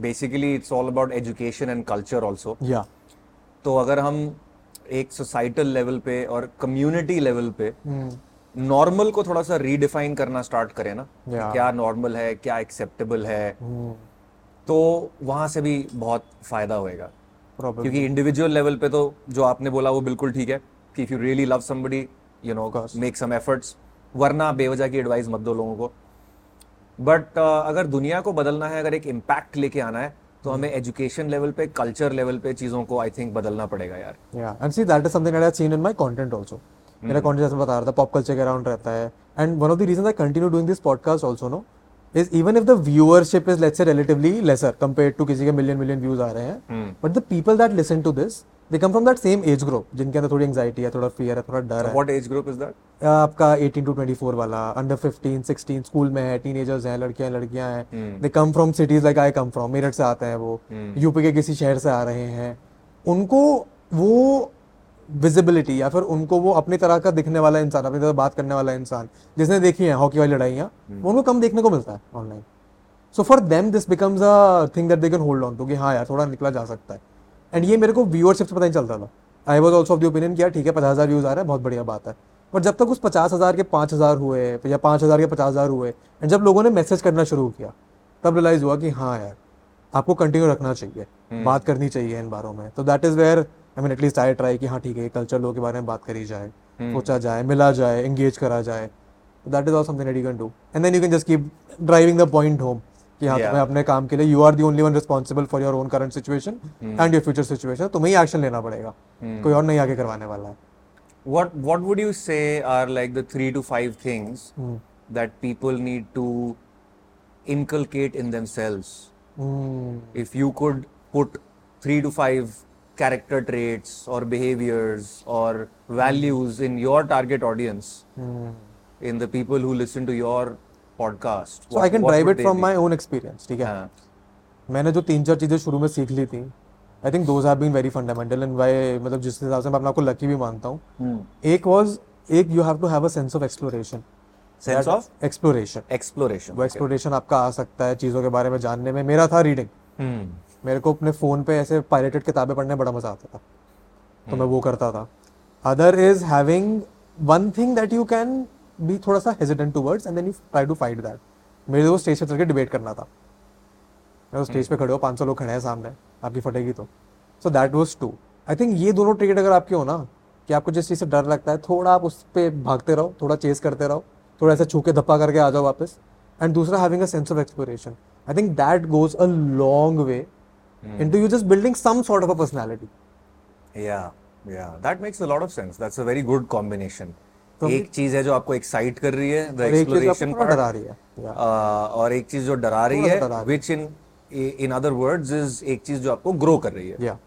basically it's all about education and culture also. या तो अगर हम एक सोसाइटल लेवल पे और कम्युनिटी लेवल पे नॉर्मल को थोड़ा सा रीडिफाइन करना स्टार्ट करें ना, क्या नॉर्मल है, क्या एक्सेप्टेबल है, तो वहां से भी बहुत फायदा होएगा. क्योंकि इंडिविजुअल लेवल पे तो जो आपने बोला वो बिल्कुल ठीक है कि if you really love somebody you know make some efforts, वरना बेवजह की एडवाइस मत दो लोगों को. बट अगर दुनिया को बदलना है, अगर एक इम्पैक्ट लेके आना है, तो हमें एजुकेशन लेवल पे, कल्चर लेवल पे चीजों को आई थिंक बदलना पड़ेगा यार. या and see that is something that I have seen in my content also. मेरा कंटेंट जैसे बता रहा था पॉप कल्चर के अराउंड रहता है. And one of the reasons I continue doing this podcast also no is even if the viewership is let's say relatively lesser compared to किसी के मिलियन व्यूज आ रहे हैं, but the people that listen to this they come from that same age group जिनके अंदर थोड़ी anxiety है, थोड़ा फियर है, थोड़ा डर है. What age group is that? आपका 18 टू 24 वाला, अंडर 15, 16, स्कूल में है, टीनेजर्स हैं, लड़कियां हैं. They come from cities like I come from, Meerut से आते हैं वो, यूपी के किसी शहर से आ रहे हैं. उनको वो विजिबिलिटी या फिर उनको वो अपनी तरह का दिखने वाला इंसान, अपनी तरह बात करने वाला इंसान जिसने देखी है हॉकी वाली लड़ाइयाँ, वो उनको कम देखने को मिलता है online. So for them this becomes a thing that they can hold on to कि हाँ यार थोड़ा निकला जा सकता है. एंड ये मेरे को व्यूअरशिप से पता नहीं चलता था. I was also of the opinion कि यार ठीक है 50,000 व्यूज़ आ रहा है, बहुत बढ़िया बात है. बट जब तक उस 50,000 के 5,000 हुए या 5,000 के 50,000 हुए एंड जब लोगों ने मैसेज करना शुरू किया तब रियलाइज हुआ कि हाँ यार आपको कंटिन्यू रखना चाहिए, बात करनी चाहिए इन बारों में. तो that is where I mean, at least I try कि हाँ ठीक है कल्चर लोगों के बारे में बात करी जाए, सोचा जाए, मिला जाए, engage करा जाए. That is all something that you can do. And then you can just keep driving the point home कि हाँ तुम्हें अपने काम के लिए you are the only one responsible for your own current situation and your future situation. तुम्हें ही action लेना पड़ेगा, कोई और नहीं आगे करवाने वाला है. What would you say are like the 3 to 5 things that people need to inculcate in themselves? If you could put 3 to 5 character traits or behaviors or values in your target audience, in the people who listen to your podcast. So what, I can drive it from my own experience. ठीक है, मैंने जो 3-4 चीज़ें शुरू में सीख ली थी, I think those have been very fundamental and why मतलब जिस हिसाब से मैं अपने आपको lucky भी मानता हूँ. एक you have to have a sense of exploration. Sense of exploration. Exploration. वो exploration आपका आ सकता है चीज़ों के बारे में जानने में. मेरा था reading. मेरे को अपने फ़ोन पे ऐसे पायरेटेड किताबें पढ़ने में बड़ा मज़ा आता था, तो मैं वो करता था. Other is having one thing that you can be थोड़ा सा hesitant towards and then you try to fight that. मेरे को स्टेज पे चल के डिबेट करना था. मैं स्टेज पे खड़े हो, 500 लोग खड़े हैं सामने, आपकी फटेगी तो. So that was two. I think ये दोनों ट्रेड अगर आपके हो ना कि आपको जिस चीज़ से डर लगता है थोड़ा आप उस पर भागते रहो, थोड़ा चेस करते रहो, थोड़ा ऐसा छू के धप्पा करके आ जाओ वापस. एंड दूसरा having a sense of exploration. I think that goes a long way into you just building some sort of a personality. Yeah, that makes a lot of sense. That's a very good combination. So, एक चीज है जो आपको excite कर रही है, the exploration part, डरा रही है, और एक चीज जो डरा रही है, which in other words is एक चीज जो आपको grow कर रही है. Yeah.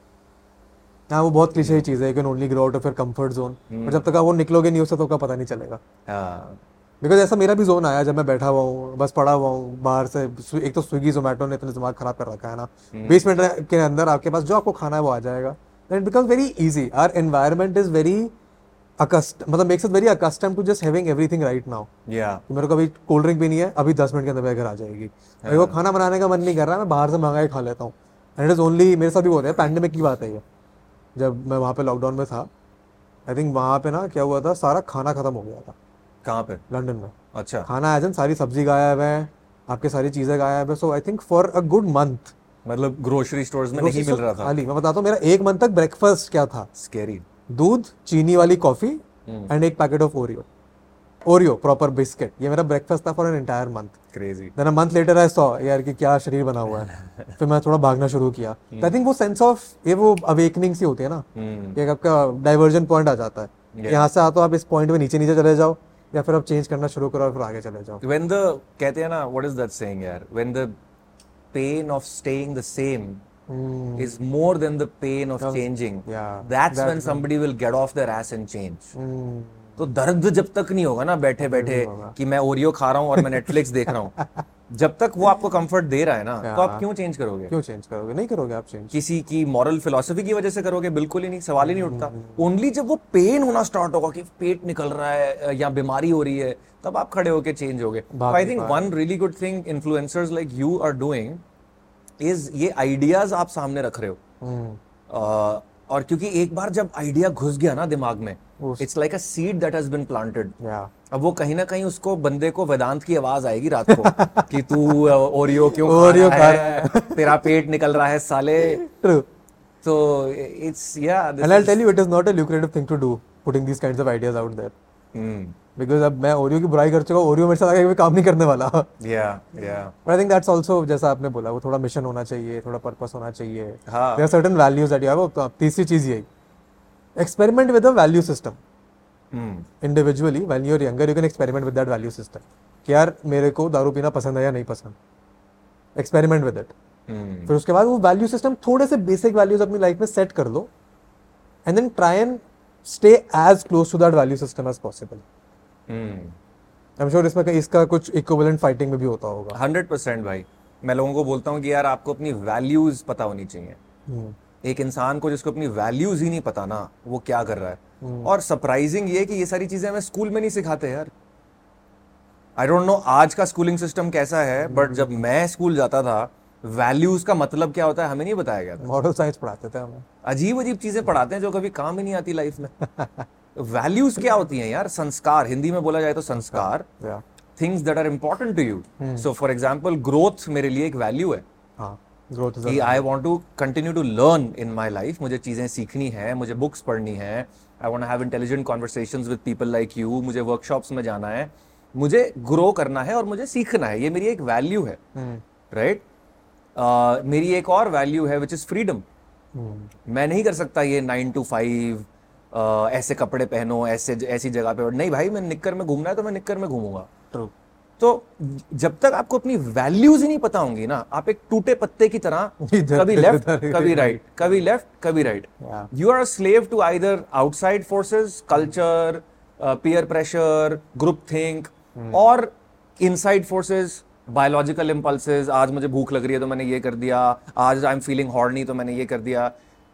हाँ, वो बहुत क्लिशे चीज है. You can only grow out of your comfort zone. पर जब तक आप वो निकलोगे नहीं उससे तो आपका पता नहीं चलेगा. हाँ. बिकॉज ऐसा मेरा भी जोन आया जब मैं बैठा हुआ हूँ, बस पड़ा हुआ हूँ बाहर से. एक तो स्विगी जोमेटो ने इतना दिमाग खराब कर रखा है ना, 20 मिनट के अंदर आपके पास जो आपको खाना है वो आ जाएगा. Then it becomes very easy. Our environment is very मतलब makes it very accustom to just having everything right now. मेरे को अभी कोल्ड ड्रिंक भी नहीं है, अभी 10 मिनट के अंदर मेरे घर आ जाएगी. मेरे को खाना बनाने का मन नहीं कर रहा, मैं बाहर से मंगा के खा लेता हूँ. एंड इट इज ओनली मेरे साथ भी होता है, पैंडेमिक की बात है ये. जब मैं वहाँ पे लॉकडाउन में था, आई थिंक वहाँ पे ना क्या हुआ था, सारा खाना खत्म हो गया था. कहाँ पे? लंदन में. अच्छा. खाना एज एन सारी सब्जी गायब है, आपके सारी चीज़ें गायब है. So I think for a good month, मतलब ग्रोसरी स्टोर्स में नहीं मिल रहा था. खाली मैं बताता हूँ, मेरा 1 मंथ तक ब्रेकफास्ट क्या था, स्कैरी दूध, चीनी वाली कॉफ़ी एंड एक packet of ओरियो proper biscuit. ये मेरा ब्रेकफास्ट था for an entire month. Crazy. Then a month later I saw यार कि क्या शरीर बना हुआ है. फिर मैं थोड़ा भागना शुरू किया. आई थिंक वो सेंस ऑफ ये वो अवेकनिंग सी होती है ना, एक आपका डाइवर्जन पॉइंट आ जाता है. यहाँ से आता आप इस पॉइंट में नीचे नीचे चले जाओ या फिर आप चेंज करना शुरू करो और फिर आगे चले जाओ. When the कहते हैं ना, what is that saying यार? When the pain of staying the same is more than the pain of changing, that's when somebody will get off their ass and change. तो दर्द जब तक नहीं होगा ना बैठे बैठे कि मैं ओरियो खा रहा हूँ और मैं नेटफ्लिक्स देख रहा हूँ, जब तक वो आपको कंफर्ट दे रहा है ना, तो आप क्यों चेंज करोगे? नहीं करोगे आप चेंज. किसी की मॉरल फिलॉसफी की वजह से करोगे? बिल्कुल ही नहीं, सवाल ही नहीं उठता. ओनली जब वो पेन होना स्टार्ट होगा कि पेट निकल रहा है या बीमारी हो रही है, तब आप खड़े होके चेंज होगे. I think one really good thing influencers like you are doing is ये आइडियाज आप सामने रख रहे हो, और क्योंकि एक बार जब आइडिया घुस गया ना दिमाग में, it's like a seed that has been planted. अब वो कहीं ना कहीं उसको बंदे को वेदांत की आवाज आएगी रात को कि तू ओरियो क्यों खा रहा है, तेरा पेट निकल रहा है साले. True. So it's yeah and I tell you it is not a lucrative thing to do putting these kinds of ideas out there. Because अब मैं ओरियो की बुराई कर चुका हूँ, ओरियो मेरे साथ आगे काम नहीं करने वाला. But I think that's also, जैसा आपने बोला, वो थोड़ा मिशन होना चाहिए, थोड़ा पर्पस होना चाहिए. There are certain values that you have. तीसरी चीज यही, experiment with the value system. Individually when you're younger you can experiment with that value system कि यार मेरे को दारू पीना पसंद है या नहीं पसंद, experiment with it. फिर उसके बाद वो value system, थोड़े से basic values अपनी life में set कर लो and then try and stay as close to that value system as possible. I'm sure इसमें इसका कुछ equivalent fighting में भी होता होगा. 100% भाई. मैं लोगों को बोलता हूँ कि यार आपको अपनी values पता होनी चाहिए. एक इंसान को जिसको अपनी वैल्यूज ही नहीं पता ना वो क्या कर रहा है। और सरप्राइजिंग ये कि ये सारी चीजें हमें स्कूल में नहीं सिखाते यार। आई डोंट नो आज का स्कूलिंग सिस्टम कैसा है, बट जब मैं स्कूल जाता था वैल्यूज का मतलब क्या होता है हमें नहीं बताया गया था। मॉरल साइंस पढ़ाते थे हमें, अजीब अजीब चीजें पढ़ाते हैं जो कभी काम ही नहीं आती लाइफ में। वैल्यूज क्या होती हैं यार? संस्कार, हिंदी में बोला जाए तो संस्कार, things that are important to you. So for example growth मेरे लिए एक वैल्यू है। I want to continue to learn in my life, मुझे चीजें सीखनी है, मुझे बुक्स पढ़नी है, I want have intelligent conversations with people like you, मुझे वर्कशॉप्स में जाना है, मुझे ग्रो करना है और मुझे सीखना है, ये मेरी एक वैल्यू है, राइट? मेरी एक और वैल्यू है विच इज फ्रीडम। मैं नहीं कर सकता ये 9 to 5, ऐसे कपड़े पहनो, ऐसे ऐसी जगह पे, नहीं भाई मैं निक्कर में घूमना है तो मैं निक्कर में घूमूंगा। तो जब तक आपको अपनी वैल्यूज ही नहीं पता होंगी ना, आप एक टूटे पत्ते की तरह कभी लेफ्ट कभी राइट, कभी लेफ्ट कभी right. You are a slave to either outside forces, culture, peer pressure, group think, और इनसाइड फोर्सेस, बायोलॉजिकल इम्पल्सेस। आज मुझे भूख लग रही है तो मैंने ये कर दिया, आज आई एम फीलिंग हॉर्नी तो मैंने ये कर दिया।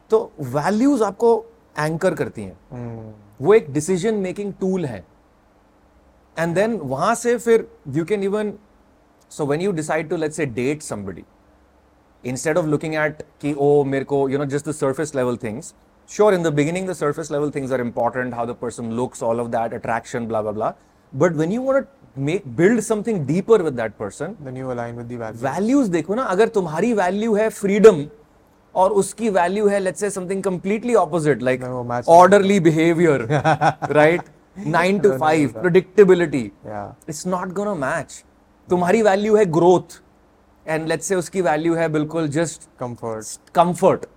तो वैल्यूज आपको एंकर करती हैं, वो एक डिसीजन मेकिंग टूल है। एंड देन वहां से फिर you can even, so when you decide to let's say date somebody, instead of looking at कि ओ मेरे को you know just the surface level things, sure in the beginning the surface level things are important, how the person looks, all of that, attraction, blah blah blah, but when you want Make build something deeper with that person, then you align with the values. Values देखो ना, अगर तुम्हारी value है freedom और उसकी value है let's say something completely opposite like orderly behavior, right? 9 to 5, predictability. Yeah. It's not gonna match. तुम्हारी value है growth and let's say उसकी value है बिल्कुल just comfort.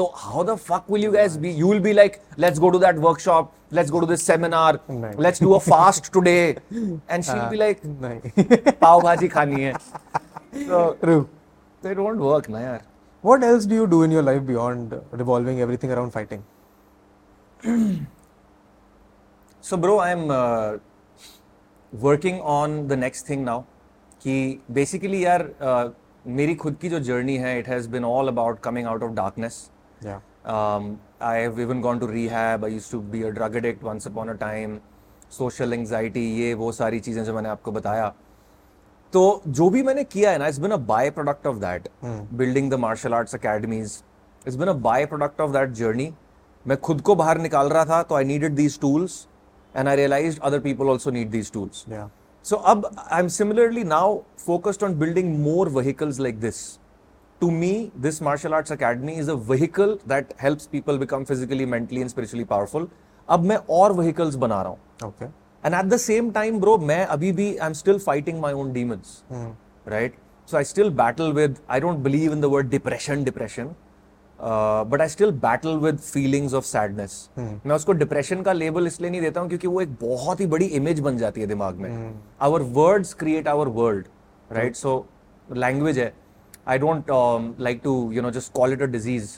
So how the fuck will you guys be? You will be like, let's go to that workshop, let's go to this seminar, let's do a fast today, and she'll be like, pav bhaji khani hai. So true, they don't work, na yaar. What else do you do in your life beyond revolving everything around fighting? So bro, I'm working on the next thing now. Ki basically, yaar, मेरी खुद की जो journey है, it has been all about coming out of darkness. Yeah. I have even gone to rehab. I used to be a drug addict once upon a time. Social anxiety, ये वो सारी चीजें जो मैंने आपको बताया, तो जो भी मैंने किया है ना, it's been a byproduct of that. Building the martial arts academies, it's been a byproduct of that journey. मैं खुद को बाहर निकाल रहा था, तो I needed these tools, and I realized other people also need these tools. Yeah. So अब I'm similarly now focused on building more vehicles like this. To me, this martial arts academy is a vehicle that helps people become physically, mentally and spiritually powerful. अब मैं और vehicles बना रहा हूँ. Okay. And at the same time, bro, मैं अभी भी I'm still fighting my own demons. Right? So I still battle with, I don't believe in the word depression. But I still battle with feelings of sadness. मैं उसको depression का label इसलिए नहीं देता हूँ क्योंकि वो एक बहुत ही बड़ी image बन जाती है दिमाग में. Our words create our world, right? So language है. I don't like to, you know, just call it a disease.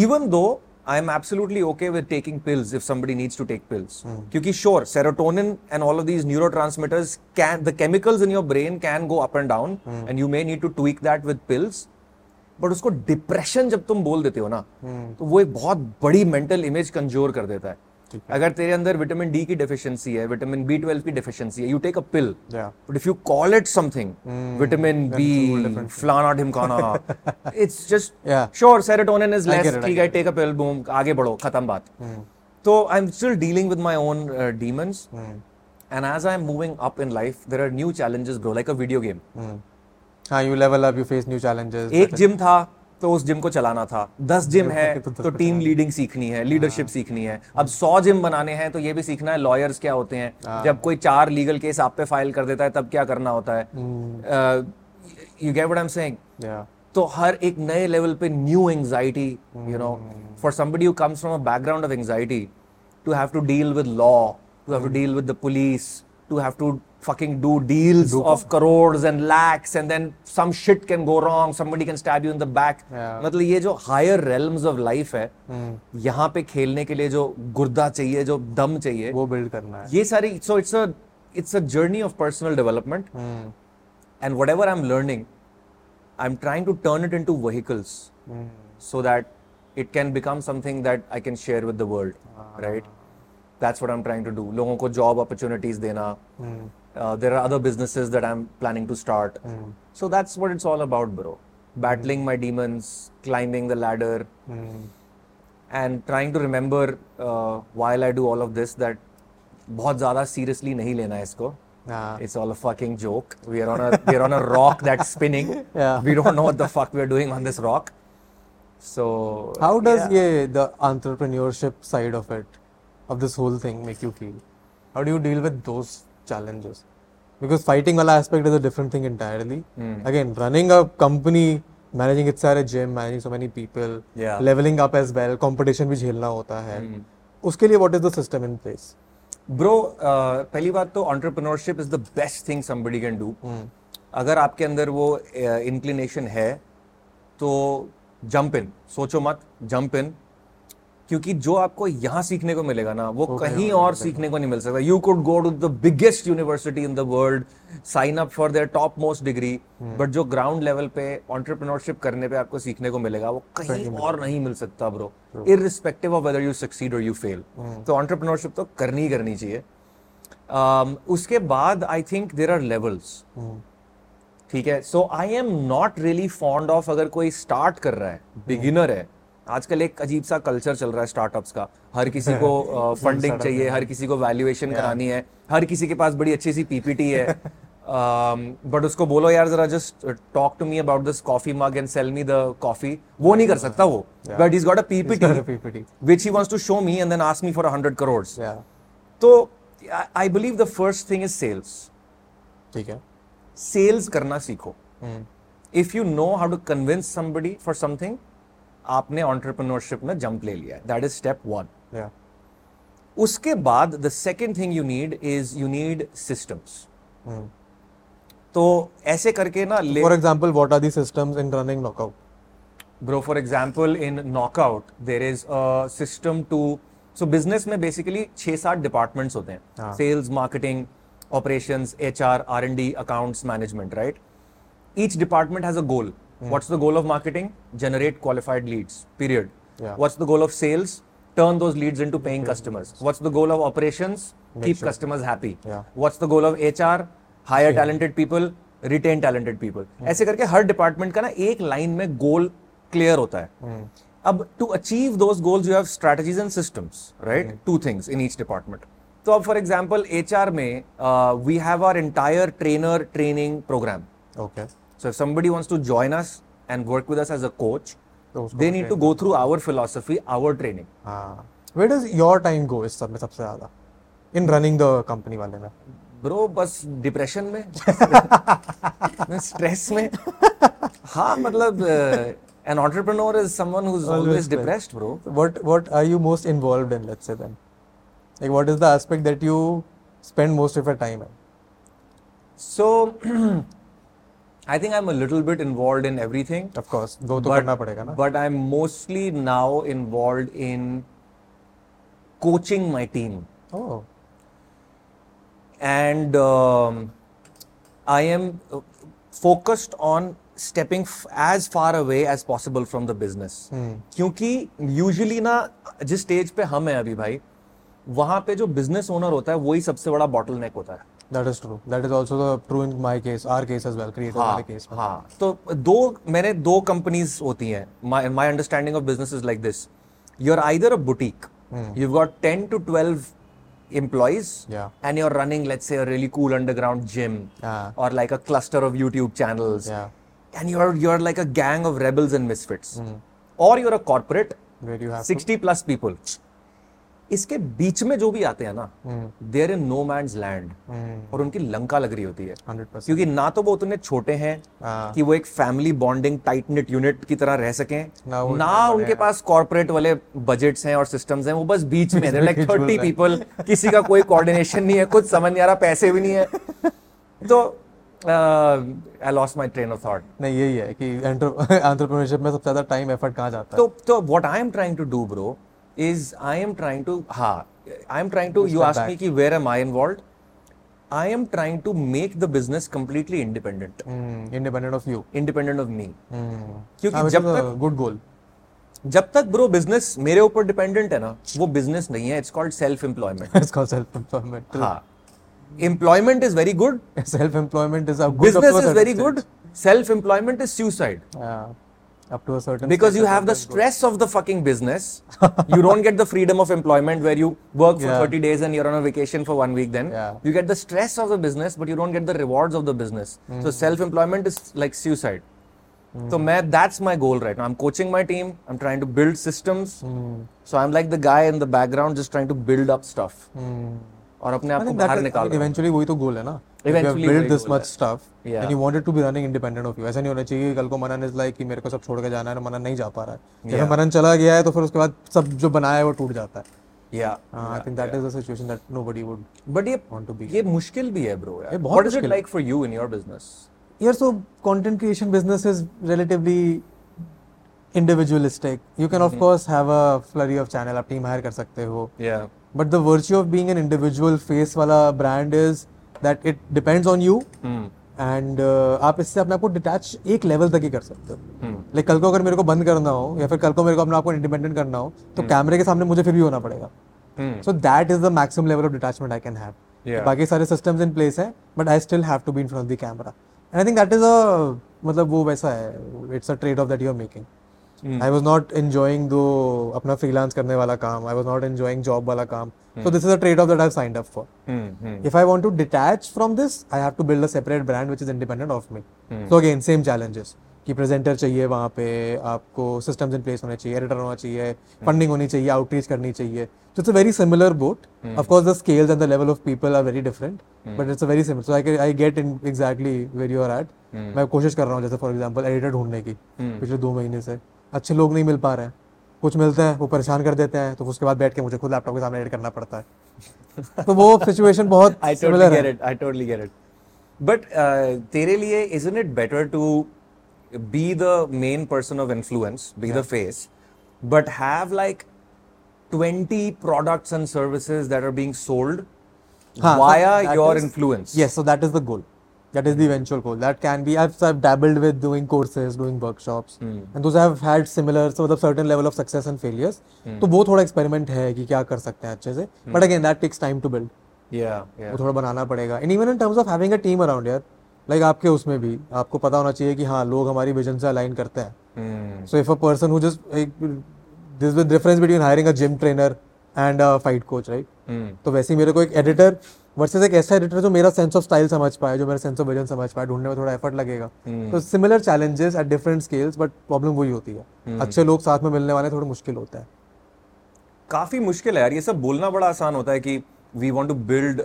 Even though I'm absolutely okay with taking pills if somebody needs to take pills. Because sure, serotonin and all of these neurotransmitters can, the chemicals in your brain can go up and down, and you may need to tweak that with pills. But उसको depression जब तुम बोल देते हो ना, तो वो एक बहुत बड़ी मेंटल इमेज कंज्योर कर देता है. अगर तेरे अंदर विटामिन डी की डेफिशिएंसी है, विटामिन B12 की डेफिशिएंसी है, you take a pill, but if you call it something, vitamin B फलाना ढिमकाना, it's just sure serotonin is less, ठीक है टेक अ पिल, बूम आगे बढ़ो, खत्म बात. तो I am still dealing with my own demons, and as I am moving up in life there are new challenges bro, like a video game. हाँ, you level up, you face new challenges. एक gym था तो उस gym को चलाना था, 10 gym है तो टीम लीडिंग सीखनी है, लीडरशिप सीखनी है, अब 100 जिम बनाने हैं तो ये भी सीखना है लॉयर्स क्या होते हैं, जब कोई 4 लीगल केस आप पे फाइल कर देता है तब क्या करना होता है. You get what I'm saying? Yeah. तो हर एक नए लेवल पे new anxiety, you know, for somebody who comes from a background of anxiety, to have to deal with law, to have to deal with the police, to have to fucking do deals of crores and lakhs, and then some shit can go wrong, somebody can stab you in the back. मतलब ये जो higher realms of life है, यहाँ पे खेलने के लिए जो गुर्दा चाहिए, जो दम चाहिए, वो build करना है. ये सारी, so it's a journey of personal development, and whatever I'm learning, I'm trying to turn it into vehicles. so that it can become something that I can share with the world, right? That's what I'm trying to do. लोगों को job opportunities देना. There are other businesses that I'm planning to start. So that's what it's all about, bro. Battling my demons, climbing the ladder, and trying to remember while I do all of this that बहुत ज़्यादा seriously नहीं लेना है इसको. It's all a fucking joke. We are on a rock that's spinning. Yeah. We don't know what the fuck we are doing on this rock. So how does the entrepreneurship side of it, of this whole thing, make you feel? How do you deal with those challenges? Because fighting wala aspect is a different thing entirely. Again, running a company, managing its entire gym, managing so many people, leveling up as well, competition भी झेलना होता है. उसके लिए what is the system in place? Bro पहली बात तो entrepreneurship is the best thing somebody can do. अगर आपके अंदर वो inclination है तो जंप इन, सोचो मत, जंप इन, क्योंकि जो आपको यहाँ सीखने को मिलेगा ना वो कहीं और सीखने को नहीं मिल सकता. You could go to the biggest university in the world, sign up for their top most degree, but जो ग्राउंड लेवल पे एंटरप्रेन्योरशिप करने पे आपको सीखने को मिलेगा वो कहीं और नहीं मिल सकता bro, irrespective of whether you succeed or you fail. तो एंटरप्रेन्योरशिप तो करनी ही करनी चाहिए. उसके बाद I think there are levels, ठीक है. So I am not really fond of, अगर कोई स्टार्ट कर रहा है, बिगिनर है, आजकल एक अजीब सा कल्चर चल रहा है स्टार्टअप्स का, हर किसी को फंडिंग चाहिए, हर किसी को वैल्यूएशन करानी है, हर किसी के पास बड़ी अच्छी सी पीपीटी है, बट उसको बोलो यार जरा just talk to me about this coffee mug and sell me the coffee, वो नहीं कर सकता वो. But is got a PPT which he wants to show me and then ask me for 100 crore. तो I believe the first thing is sales, ठीक है. Sales करना सीखो. If you know how to convince somebody for something, आपने entrepreneurship में jump ले लिया है. That is step 1. उसके बाद the second thing you need systems. तो ऐसे करके ना, for example what are the systems in running Knockout? Bro for example in Knockout there is a system to, so business में बेसिकली 6-7 डिपार्टमेंट्स होते हैं, sales, marketing, operations, HR, R&D, accounts, management, right? Each department has a goal. What's the goal of marketing? Generate qualified leads, period. What's the goal of sales? Turn those leads into paying customers. What's the goal of operations? Keep customers happy. What's the goal of HR? Hire talented people, retain talented people. ऐसे करके हर department का ना एक line में goal clear होता है. अब to achieve those goals you have strategies and systems, right? Two things in each department. तो अब फॉर एग्जाम्पल HR में we have our entire trainer training program. Okay, so if somebody wants to join us and work with us as a coach, they need to go through our philosophy, our training. Where does your time go इस सब में सबसे ज्यादा इन running the company वाले में? Bro बस depression में, stress में. हाँ, मतलब an entrepreneur is someone who is always depressed bro. What are you most involved in, let's say then? Like what is the aspect that you spend most of your time in? So, I think I'm a little bit involved in everything. Of course, do to karna padega na. But I'm mostly now involved in coaching my team. Oh. And I am focused on stepping as far away as possible from the business. Kyunki usually na jis stage pe hum hai abhi bhai, वहां पे जो business owner होता है वही सबसे बड़ा bottleneck होता है. That is true. That is also the true in my case, our case as well, creator वाले केस में. हाँ, तो दो कंपनीज होती हैं. My understanding of business is like this. You're either a boutique. You've got 10 to 12 employees. Yeah. And you're running, let's say, a really cool underground gym. Or like a cluster of YouTube channels. Yeah. And you're like a gang of rebels and misfits. Or you're a corporate. Where you have 60 plus people. इसके बीच में जो भी आते हैं ना, they're in no man's land, और उनकी लंका लग रही होती है 100%. क्योंकि ना तो वो उतने छोटे हैं कि वो एक family bonding tight knit unit की तरह रह सकें, ना उनके पास कॉर्पोरेट वाले बजट्स हैं और सिस्टम्स हैं, वो बस बीच में हैं, लाइक 30 people, किसी का कोई कोऑर्डिनेशन नहीं है, कुछ समझ नहीं आ रहा, पैसे भी नहीं है. तो I lost my train of thought. नहीं, यही है कि एंटरप्रेन्योरशिप में सबसे ज्यादा टाइम एफर्ट कहां जाता है. तो what I am trying to do bro is I am trying to you asked me ki where am I involved? I am trying to make the business completely independent. Independent of you. Independent of me. Kyunki jab tak good goal. जब तक bro business मेरे ऊपर dependent है ना, वो business नहीं है, it's called self employment. It's called self employment. हाँ, employment is very good, self employment is a good, business is very good, self employment is suicide up to a certain, because you have the stress of the fucking business. You don't get the freedom of employment where you work for 30 days and you're on a vacation for 1 week. Then you get the stress of the business, but you don't get the rewards of the business. So self-employment is like suicide. So that's my goal right now. I'm coaching my team. I'm trying to build systems. So I'm like the guy in the background just trying to build up stuff. और अपने आप को बाहर निकालो. Eventually वही तो goal है ना. Eventually you have built this much stuff and you wanted to be running independent of you. ऐसा नहीं होना चाहिए कि कल को मनन is like कि मेरे को सब छोड़ के जाना है, मनन नहीं जा पा रहा है. जब मनन चला गया है तो फिर उसके बाद सब जो बनाया है वो टूट जाता है. I think that is a situation that nobody would want to be. ये मुश्किल भी है bro. What is it like for you in your business? Here so content creation business is relatively individualistic. You can of course have a flurry of channel, आप team hire कर सकते हो. But the virtue of being an individual face wala brand is that it depends on you and आप इससे अपने आप को detach एक level तक ही कर सकते हो. Like कल को अगर मेरे को बंद करना हो या फिर कल को मेरे को अपने आप को independent करना हो तो कैमरे के सामने मुझे फिर भी होना पड़ेगा. So that is the maximum level of detachment I can have. बाकी सारे systems in place हैं but I still have to be in front of the camera. And I think that is a मतलब वो वैसा है, it's a trade-off that you are making. I was not enjoying though अपना freelance करने वाला काम, I was not enjoying job वाला काम. So this is a trade-off that I've signed up for. If I want to detach from this, I have to build a separate brand which is independent of me. So again, same challenges. कि presenter चाहिए वहाँ पे, आपको systems in place होने चाहिए, editor होना चाहिए, funding होनी चाहिए, outreach करनी चाहिए. So it's a very similar boat. Of course, the scales and the level of people are very different, but it's a very similar. So I get in exactly where you are at. मैं कोशिश कर रहा हूँ जैसे for example editor ढूंढने की पिछले 2 महीने से. अच्छे लोग नहीं मिल पा रहे हैं, कुछ मिलते हैं वो परेशान कर देते हैं, तो उसके बाद बैठ के मुझे खुद लैपटॉप के सामने एडिट करना पड़ता है. तो वो सिचुएशन बहुत सिमिलर है. I totally get it. But तेरे लिए isn't it better to be the main person of influence, be the face, but have like 20 products and services that are being sold via your influence? Yes, so that is the goal. That is the eventual goal. That can be. I've dabbled with doing courses, doing workshops, and those have had similar, so certain level of success and failures. तो वो थोड़ा experiment है कि क्या कर सकते हैं अच्छे से. But again, that takes time to build. वो थोड़ा बनाना पड़ेगा. And even in terms of having a team around here, like आपके उसमें भी आपको पता होना चाहिए कि हाँ लोग हमारी विजन से align करते हैं. So if a person who just this is the difference between hiring a gym trainer and a fight coach, right? तो वैसे ही मेरे को एक editor वर्सेस एक ऐसा एडिटर जो मेरा सेंस ऑफ स्टाइल समझ पाए, जो मेरा सेंस ऑफ विजन समझ पाए, ढूंढने में थोड़ा एफर्ट लगेगा. तो similar challenges at different scales, but problem वही होती है, अच्छे लोग साथ में मिलने वाले थोड़ा मुश्किल होता है. काफी मुश्किल है यार ये सब. बोलना बड़ा आसान होता है कि we want to build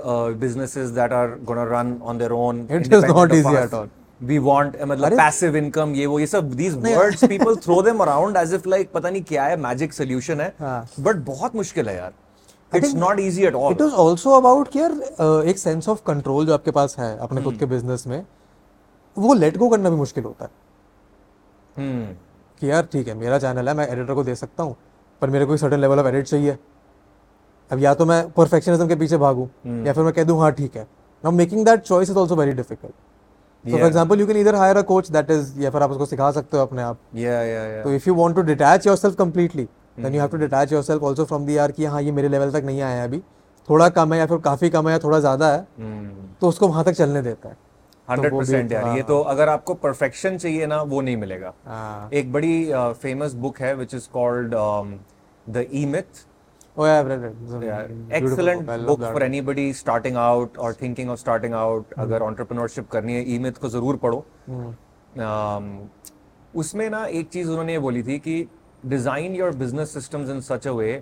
businesses that are gonna run on their own. It is not easy at all. We want मतलब पैसिव इनकम, ये वो ये सब, these words people throw them around as if like पता नहीं क्या है, magic solution है, बट बहुत मुश्किल है यार. It's not easy at all. It was also about कि यार एक sense of control जो आपके पास है अपने खुद के business में, वो let go करना भी मुश्किल होता है. कि यार ठीक है मेरा चैनल है, मैं एडिटर को दे सकता हूँ, पर मेरे को एक certain level of edit चाहिए. अब या तो मैं perfectionism के पीछे भागूँ या फिर मैं कह दूँ हाँ ठीक है. Now making that choice is also very difficult. So for example, you can either hire a coach that is, या फिर आप उसको सिखा सकते हो अपने आप. So if you want to detach yourself completely, then you have to detach yourself also from the यार कि हाँ ये मेरे लेवल तक नहीं आया है, अभी थोड़ा कम है या फिर काफी कम है या थोड़ा ज्यादा है, तो उसको वहां तक चलने देता है 100%. यार ये तो अगर आपको परफेक्शन चाहिए ना वो नहीं मिलेगा. एक बड़ी फेमस बुक है which is called The E-Myth. Oh yeah, I've read it. Excellent book for anybody starting out or thinking of starting out. अगर entrepreneurship करनी है, E-Myth को जरूर पढ़ो. उसमें ना एक चीज उन्होंने ये बोली थी कि design your business systems in such a way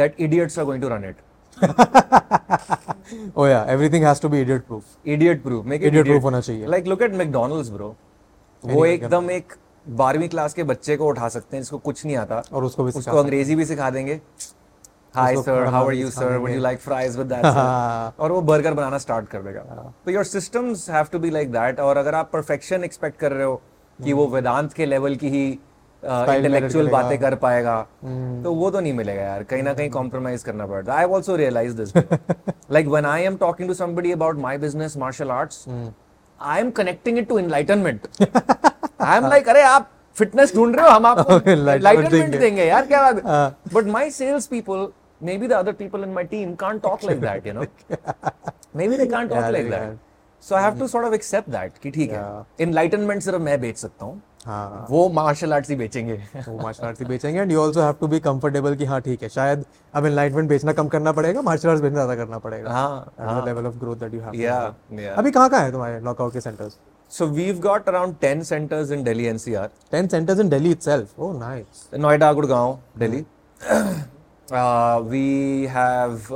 that idiots are going to run it. Oh yeah, everything has to be idiot proof. Idiot proof, make it idiot proof होना चाहिए. Like look at McDonald's bro. वो एकदम एक 12वीं class के बच्चे को उठा सकते हैं जिसको कुछ नहीं आता और उसको अंग्रेजी भी सिखा देंगे. Hi sir, how are you sir, would you like fries with that sir? और वो बर्गर बनाना स्टार्ट कर देगा. तो your systems have to be like that. और अगर आप perfection expect कर रहे हो कि वो वेदांत के लेवल की ही इंटेलेक्चुअल बातें कर पाएगा, तो वो तो नहीं मिलेगा यार, कहीं ना कहीं कॉम्प्रोमाइज करना पड़ता है. I also realize this like when I am talking to somebody about my business martial arts, I am connecting it to enlightenment. I am like अरे आप फिटनेस ढूंढ रहे हो, हम आपको enlightenment देंगे यार, क्या बात. But my sales people, maybe the other people in my team can't talk like that, you know, maybe they can't talk like that. So I have to sort of accept that कि ठीक है, enlightenment सिर्फ मैं बेच सकता हूँ, वो martial arts ही बेचेंगे, वो मार्शल आर्ट्स ही बेचेंगे. And you also have to be comfortable कि हाँ ठीक है, शायद अब enlightenment बेचना कम करना पड़ेगा, मार्शल आर्ट्स बेचना ज़्यादा करना पड़ेगा. हाँ, level of growth that you have. Yeah. अभी कहाँ कहाँ है तुम्हारे knockout के centers? So we've got around 10 centers in Delhi NCR. 10 centers in Delhi itself. Oh, nice. Noida, Gurgaon, Delhi. We have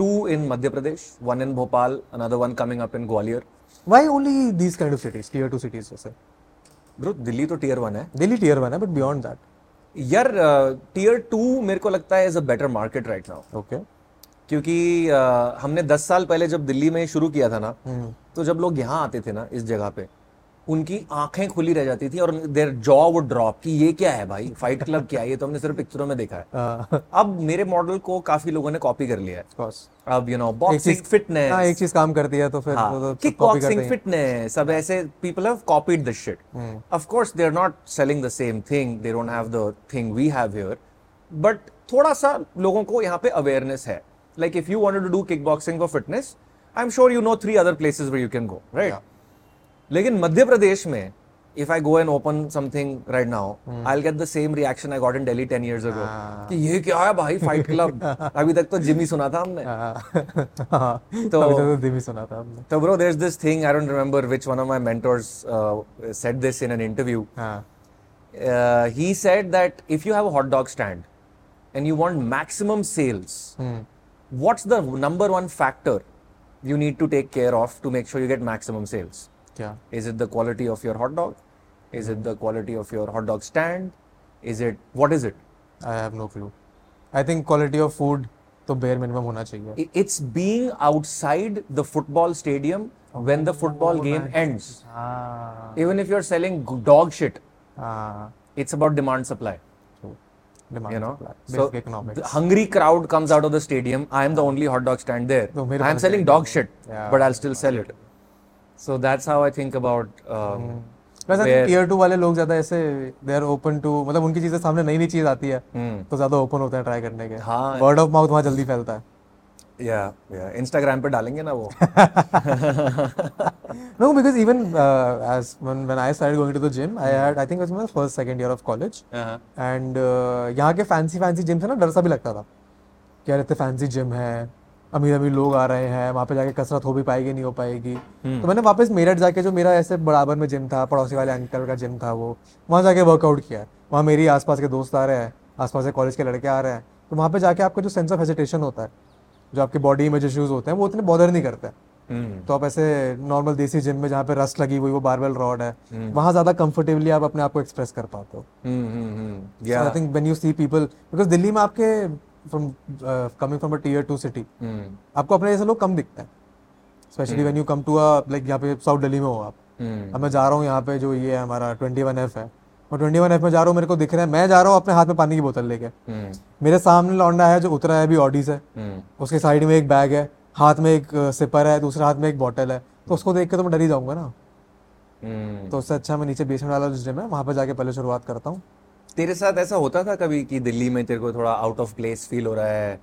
2 in Madhya Pradesh, 1 in Bhopal, another one coming up in Gwalior. Why only these kind of cities, tier 2 cities? Sir? Bro, Delhi to tier 1 hai. Delhi tier 1 hai, but beyond that? Yaar, tier 2 मेरे को लगता है is a better market right now. Okay. क्योंकि हमने 10 साल पहले जब दिल्ली में शुरू किया था ना, तो जब लोग यहाँ आते थे ना इस जगह पे, उनकी आंखें खुली रह जाती थी और देयर जॉ वुड ड्रॉप कि ये क्या है भाई, फाइट क्लब क्या है, ये तो हमने सिर्फ पिक्चरों में देखा है. अब मेरे मॉडल को काफी लोगों ने कॉपी कर लिया है. अब यू नो, बॉक्सिंग फिटनेस, एक चीज काम करती है तो फिर किक बॉक्सिंग फिटनेस, सब ऐसे people have copied this shit. Of course they are not selling the same thing, they don't have the thing we have here, but थोड़ा सा लोगों को यहाँ पे अवेयरनेस है. Like if you wanted to do kickboxing for fitness, I'm sure you know 3 other places where you can go, right? Yeah. Lekin Madhya Pradesh mein, if I go and open something right now, I'll get the same reaction I got in Delhi 10 years ago. कि ये क्या है भाई fight club? अभी तक तो gym ही सुना था हमने. तो अभी तक तो जिम ही सुना था हमने. तो bro, there's this thing, I don't remember which one of my mentors said this in an interview. He said that if you have a hot dog stand and you want maximum sales, what's the number one factor you need to take care of to make sure you get maximum sales? Yeah. Is it the quality of your hot dog? Is it the quality of your hot dog stand? Is it, what is it? I have no clue. I think quality of food to bare minimum hona chahiye. It's being outside the football stadium when the football game ends. Even if you're selling dog shit, it's about demand supply. You know, so the hungry crowd comes out of the stadium. I am the only hot dog stand there. I am selling dog shit, but I'll still sell it. So that's how I think about. Plus, tier 2 वाले लोग ज़्यादा ऐसे they are open to, मतलब उनकी चीज़ें सामने नई नई चीज़ आती है, तो ज़्यादा ओपन होते हैं ट्राई करने के. Word of mouth वहाँ जल्दी फैलता है. Yeah. Instagram पे डालेंगे ना वो. No, because even as when I started going to the gym, I think it was my first second year of college, and यहाँ के fancy gyms है ना, डर सा भी लगता था क्या रहते fancy gym है, अमीर लोग आ रहे हैं, वहाँ पे जाके कसरत हो भी पाएगी नहीं हो पाएगी. तो मैंने वापस मेरठ जाके, जो मेरा ऐसे बराबर में जिम था, पड़ोसी वाले अंकल का जिम था वो, वहाँ जाके वर्कआउट किया. वहाँ मेरी आसपास के दोस्त आ रहे हैं, आसपास के कॉलेज के लड़के आ रहे हैं, तो वहाँ पे जाके आपका जो सेंस ऑफ हेजिटेशन होता है, जो आपके बॉडी इमेज इश्यूज होते हैं, वो उतने बॉदर नहीं करते हैं. तो आप ऐसे नॉर्मल देसी जिम में जहाँ पे रस्ट लगी हुई वो बारबेल रॉड है, वहाँ ज्यादा कंफर्टेबली आप अपने आप को एक्सप्रेस कर पाते हो. So I think when you see people, because Delhi में आपके coming from a tier 2 city, आपको अपने जैसे लोग कम दिखते हैं, specially when you come to a, like यहाँ पे साउथ दिल्ली में हो आप. अब मैं जा रहा हूँ यहाँ पे, जो ये हमारा 21F है, और 21F में जा रहा हूँ, मेरे को दिख रहा है, मैं जा रहा हूँ अपने हाथ में पानी की बोतल लेके, मेरे सामने लौंडा है जो उतरा है अभी ऑडी से, उसके साइड में एक बैग है, हाथ में एक सिपर है, दूसरे हाथ में एक बॉटल है, तो उसको देख के तो मैं डर ही जाऊंगा ना. तो उससे अच्छा मैं नीचे बेसमेंट वाला जिम है, वहाँ पे जाके पहले शुरुआत करता हूँ. तेरे साथ ऐसा होता था कभी कि दिल्ली में तेरे को थोड़ा आउट ऑफ प्लेस फील हो रहा है,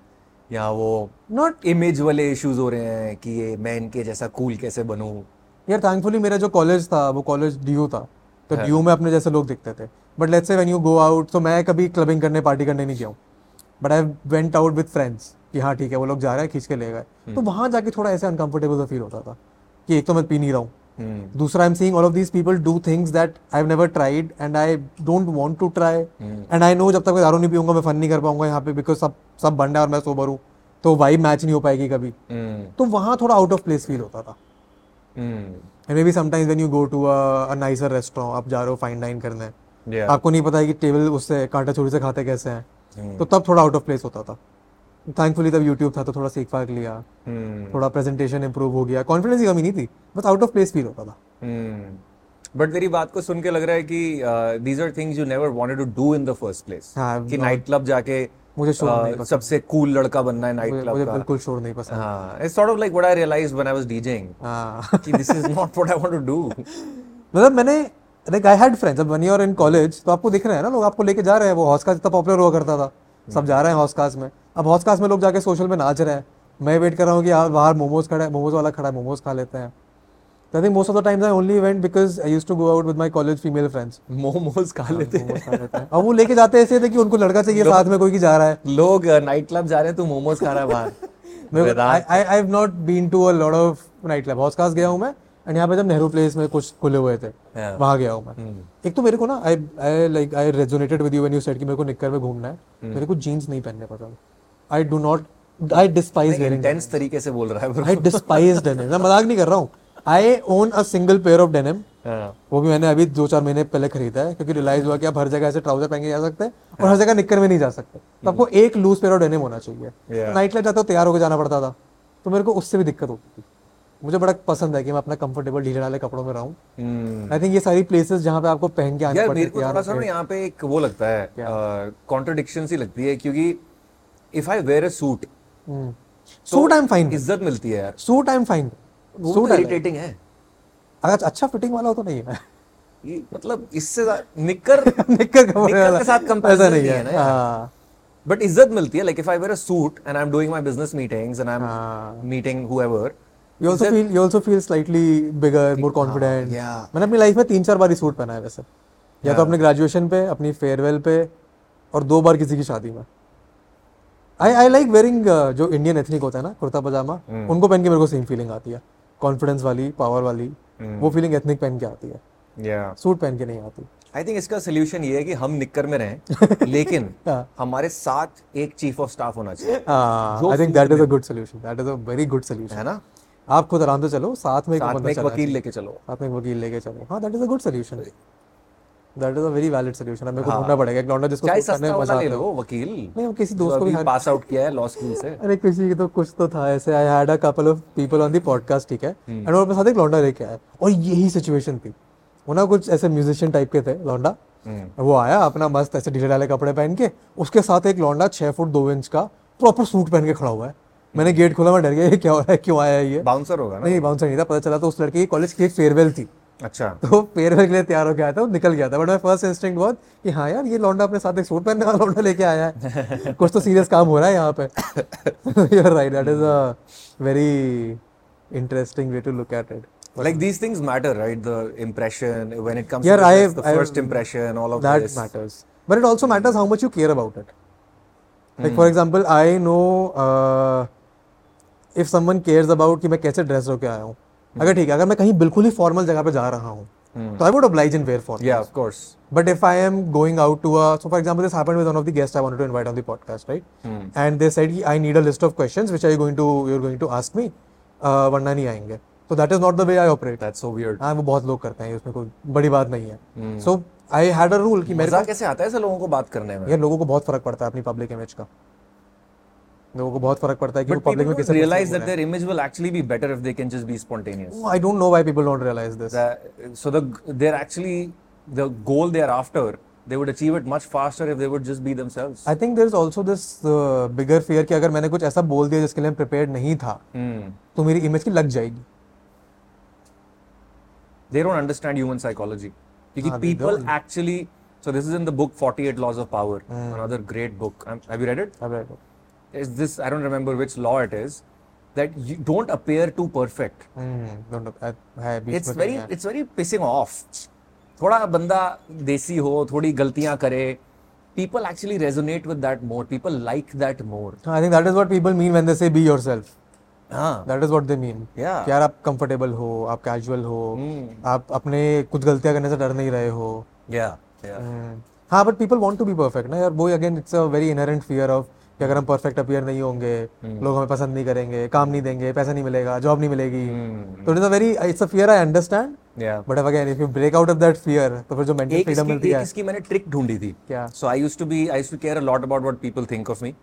या वो नॉट इमेज वाले इश्यूज हो रहे हैं कि ये मैं इनके जैसा कूल कैसे बनूँ? यार थैंकफुली मेरा जो कॉलेज था वो कॉलेज DU था, तो DU में अपने जैसे लोग दिखते थे. But let's say when you go out, तो मैं कभी क्लबिंग करने पार्टी करने नहीं गया हूँ, but I went out with friends कि हाँ ठीक है वो लोग जा रहे हैं, खींच के ले गए, तो वहाँ जाके थोड़ा ऐसे अनकंफर्टेबल सा फील होता था कि एक तो मैं पी नहीं रहा हूँ, दूसरा I am seeing all of these people do things that I have never tried and I don't want to try, and I know जब तक मैं दारू नहीं पीऊंगा मैं फन नहीं कर पाऊंगा यहाँ पे, बिकॉज सब बंद है और मैं सोबर हूँ, तो वाइब मैच नहीं हो पाएगी कभी. तो वहाँ थोड़ा आउट ऑफ प्लेस फील होता था. And maybe sometimes when you go to a nicer restaurant, आप जा रहे हो फाइन डाइन करने, आपको नहीं पता है कि टेबल उससे कांटा छुरी से खाते कैसे हैं, तो तब थोड़ा आउट ऑफ प्लेस होता था. Thankfully तब YouTube था, तो थोड़ा सीख फाक लिया, थोड़ा प्रेजेंटेशन इंप्रूव हो गया, कॉन्फिडेंस की कमी नहीं थी, बस आउट ऑफ प्लेस फील होता था. बट तेरी बात को सुन के लग रहा है कि these are things you never wanted to do in the first place. कि नाइट क्लब जाके मुझे सबसे कूल लड़का बनना है नाइट क्लब का, मुझे बिल्कुल शोर नहीं पसंद. It's sort of like what I realized when I was DJing. कि this is not what I want to do. मतलब मैंने लाइक आई हैड फ्रेंड्स, जब वन ईयर इन कॉलेज तो आपको दिख रहे हैं ना लोग आपको लेके जा रहे हैं, वो हौसकास इतना पॉपुलर हुआ करता था, सब जा रहे हैं हौसकास में, अब हौसकास में लोग जाके सोशल में नाच रहे हैं, मैं वेट कर रहा हूँ कि यार बाहर मोमोज खड़ा है, मोमोज वाला खड़ा है, मोमोज खा लेते हैं. I think most of the times I only went because I used to go out with my college female friends. Momos खा लेते हैं. अब वो लेके जाते ऐसे थे कि उनको लड़का चाहिए साथ में कोई की जा रहा है. लोग नाइट क्लब जा रहे हैं तो मोमोज खा रहा है बाहर. I have not been to a lot of night club. हॉस्कास गया हूँ मैं और यहाँ पे जब नेहरू प्लेस में कुछ खुले हुए थे वहाँ गया हूँ मैं. एक तो मेरे को ना I resonated with you when you said कि मेरे को निक्कर में घूमना है. मेरे को जीन्स नहीं पहनने पसंद. I despise wearing. Intense तरीके से बोल रहा है. I despise denim. मैं मजाक नहीं कर रहा हूँ. I own a single pair of denim. वो भी मैंने अभी 2-4 महीने पहले खरीदा है क्योंकि रियलाइज हुआ कि आप हर जगह ऐसे ट्राउजर पहन के जा सकते हैं और हर जगह निक्कर में नहीं जा सकते, तो आपको एक लूज पेयर ऑफ डेनिम होना चाहिए. नाइट क्लब जाता हूँ तैयार होकर जाना पड़ता था तो मेरे को उससे भी दिक्कत होती थी. मुझे बड़ा पसंद है कि मैं अपना कंफर्टेबल ढीले ढाले कपड़ों में रहूं. आई थिंक ये सारी प्लेसेस जहाँ पे आपको पहन के आना पड़ता है. यार सर यहाँ पे एक वो लगता है कॉन्ट्रडिक्शन सी लगती है क्योंकि if I wear a suit I am fine, इज्जत मिलती है यार, suit I am fine. Suit irritating है अगर अच्छा फिटिंग वाला हो तो नहीं है. ये मतलब इससे निक्कर के साथ कंपैरिजन नहीं है ना, बट इज्जत मिलती है. Like if I wear a suit and I am doing my business meetings and I am meeting whoever, you also feel slightly bigger, more confident. मैंने अपनी लाइफ में 3-4 बार ही सूट पहना है वैसे, या तो अपने ग्रेजुएशन पे, अपनी फेयरवेल पे और 2 बार किसी की शादी में. आई लाइक वेयरिंग जो इंडियन एथनिक होता है ना कुर्ता पजामा, उनको पहन के मेरे को सेम फीलिंग आती है, कॉन्फिडेंस वाली, पावर वाली. वो फीलिंग एथनिक पहन के आती है, सूट पहन के नहीं आती. आई थिंक इसका सोल्यूशन ये है कि हम निक्कर में रहें लेकिन हमारे साथ एक चीफ ऑफ स्टाफ होना चाहिए. I think that is a good solution, that is a very good solution, है ना. आप खुद आराम से चलो, साथ में एक वकील लेके चलो, साथ में एक वकील लेके चलो. हाँ, that is a good solution, that is a very valid solution. हमें को ढूंढना पड़ेगा एक लौंडा जिसको करने में मजा आए. लो वकील नहीं, किसी दोस्त को भी पास आउट किया है लॉ स्कूल से. अरे किसी की तो कुछ तो था ऐसे. I had a couple of people on the podcast, ठीक है, एंड वो अपने साथ एक लौंडा लेके आया और यही सिचुएशन थी. वो ना कुछ ऐसे म्यूजिशियन टाइप के थे लौंडा, वो आया अपना मस्त ऐसे ढीले ढाले कपड़े पहन के, उसके साथ एक लौंडा 6 फुट 2 इंच का प्रॉपर सूट पहन के खड़ा हुआ है. मैंने गेट खोला, मैं डर गया ये क्या हो रहा है, क्यों आया ये. बाउंसर होगा ना? नहीं, बाउंसर नहीं था. पता चला तो उस लड़के की कॉलेज की फेयरवेल थी. अच्छा, तो फेयरवेल के लिए तैयार होकर आया था, वो निकल गया था. बट मैं फर्स्ट इंस्टिंक्ट बहुत कि हाँ यार, ये लौंडा अपने साथ एक सूट पहनने वाला लौंडा लेके आया है, कुछ तो सीरियस काम हो रहा है यहाँ पे. You are right, that is a very interesting way to look at it. Like these things matter, right? The impression when it comes to the first impression, all of this matters. But it also matters how much you care about it. Like for example, I know if someone cares about कि मैं कैसे dress होके आया हूँ. अगर ठीक है, अगर मैं कहीं बिल्कुल ही फॉर्मल जगह पे जा रहा हूँ तो I would oblige and wear formal. Yeah, of course. But if I am going out to a, so for example, this happened with one of the guests I wanted to invite on the podcast, right? And they said I need a list of questions which you're going to ask me, वरना नहीं आएंगे. So that is not the way I operate. That's so weird. हाँ, वो बहुत लोग करते हैं, उसमें कोई बड़ी बात नहीं है. So I had a rule कि मेरे को कैसे आता है ऐसे लोगों को बात करने में. यार लोगों को बहुत फर्क पड़ता है अपनी पब्लिक इमेज का. लोगों को बहुत फर्क पड़ता है कि वो पब्लिक में कैसे. But people realize that their image will actually be better if they can just be spontaneous. I don't know why people don't realize this. So they're actually the goal they are after. They would achieve it much faster if they would just be themselves. I think there is also this bigger fear कि अगर मैंने कुछ ऐसा बोल दिया जिसके लिए मैं prepared नहीं था, तो मेरी इमेज की लग जाएगी. They don't understand human psychology. Because people actually, so this is in the book 48 Laws of Power, another great book. Have you read it? I've read it. There's this, I don't remember which law it is, that you don't appear too perfect. It's very pissing off. थोड़ा बंदा देसी हो, थोड़ी गलतियां करे. People actually resonate with that more. People like that more. I think that is what people mean when they say be yourself. That is what they mean. कि यार आप comfortable हो, आप casual हो, आप अपने कुछ गलतियां करने से डर नहीं रहे हो. हाँ, but people want to be perfect ना यार. वो again it's a very inherent fear of कि अगर हम perfect appear नहीं होंगे, लोग हमें पसंद नहीं करेंगे, काम नहीं देंगे, पैसा नहीं मिलेगा, जॉब नहीं मिलेगी. तो it's a fear I understand. But again if you break out of that fear, तो फिर जो mental freedom मिलती है. इसकी मैंने trick ढूंढी थी. So I used to care a lot about what people think of me.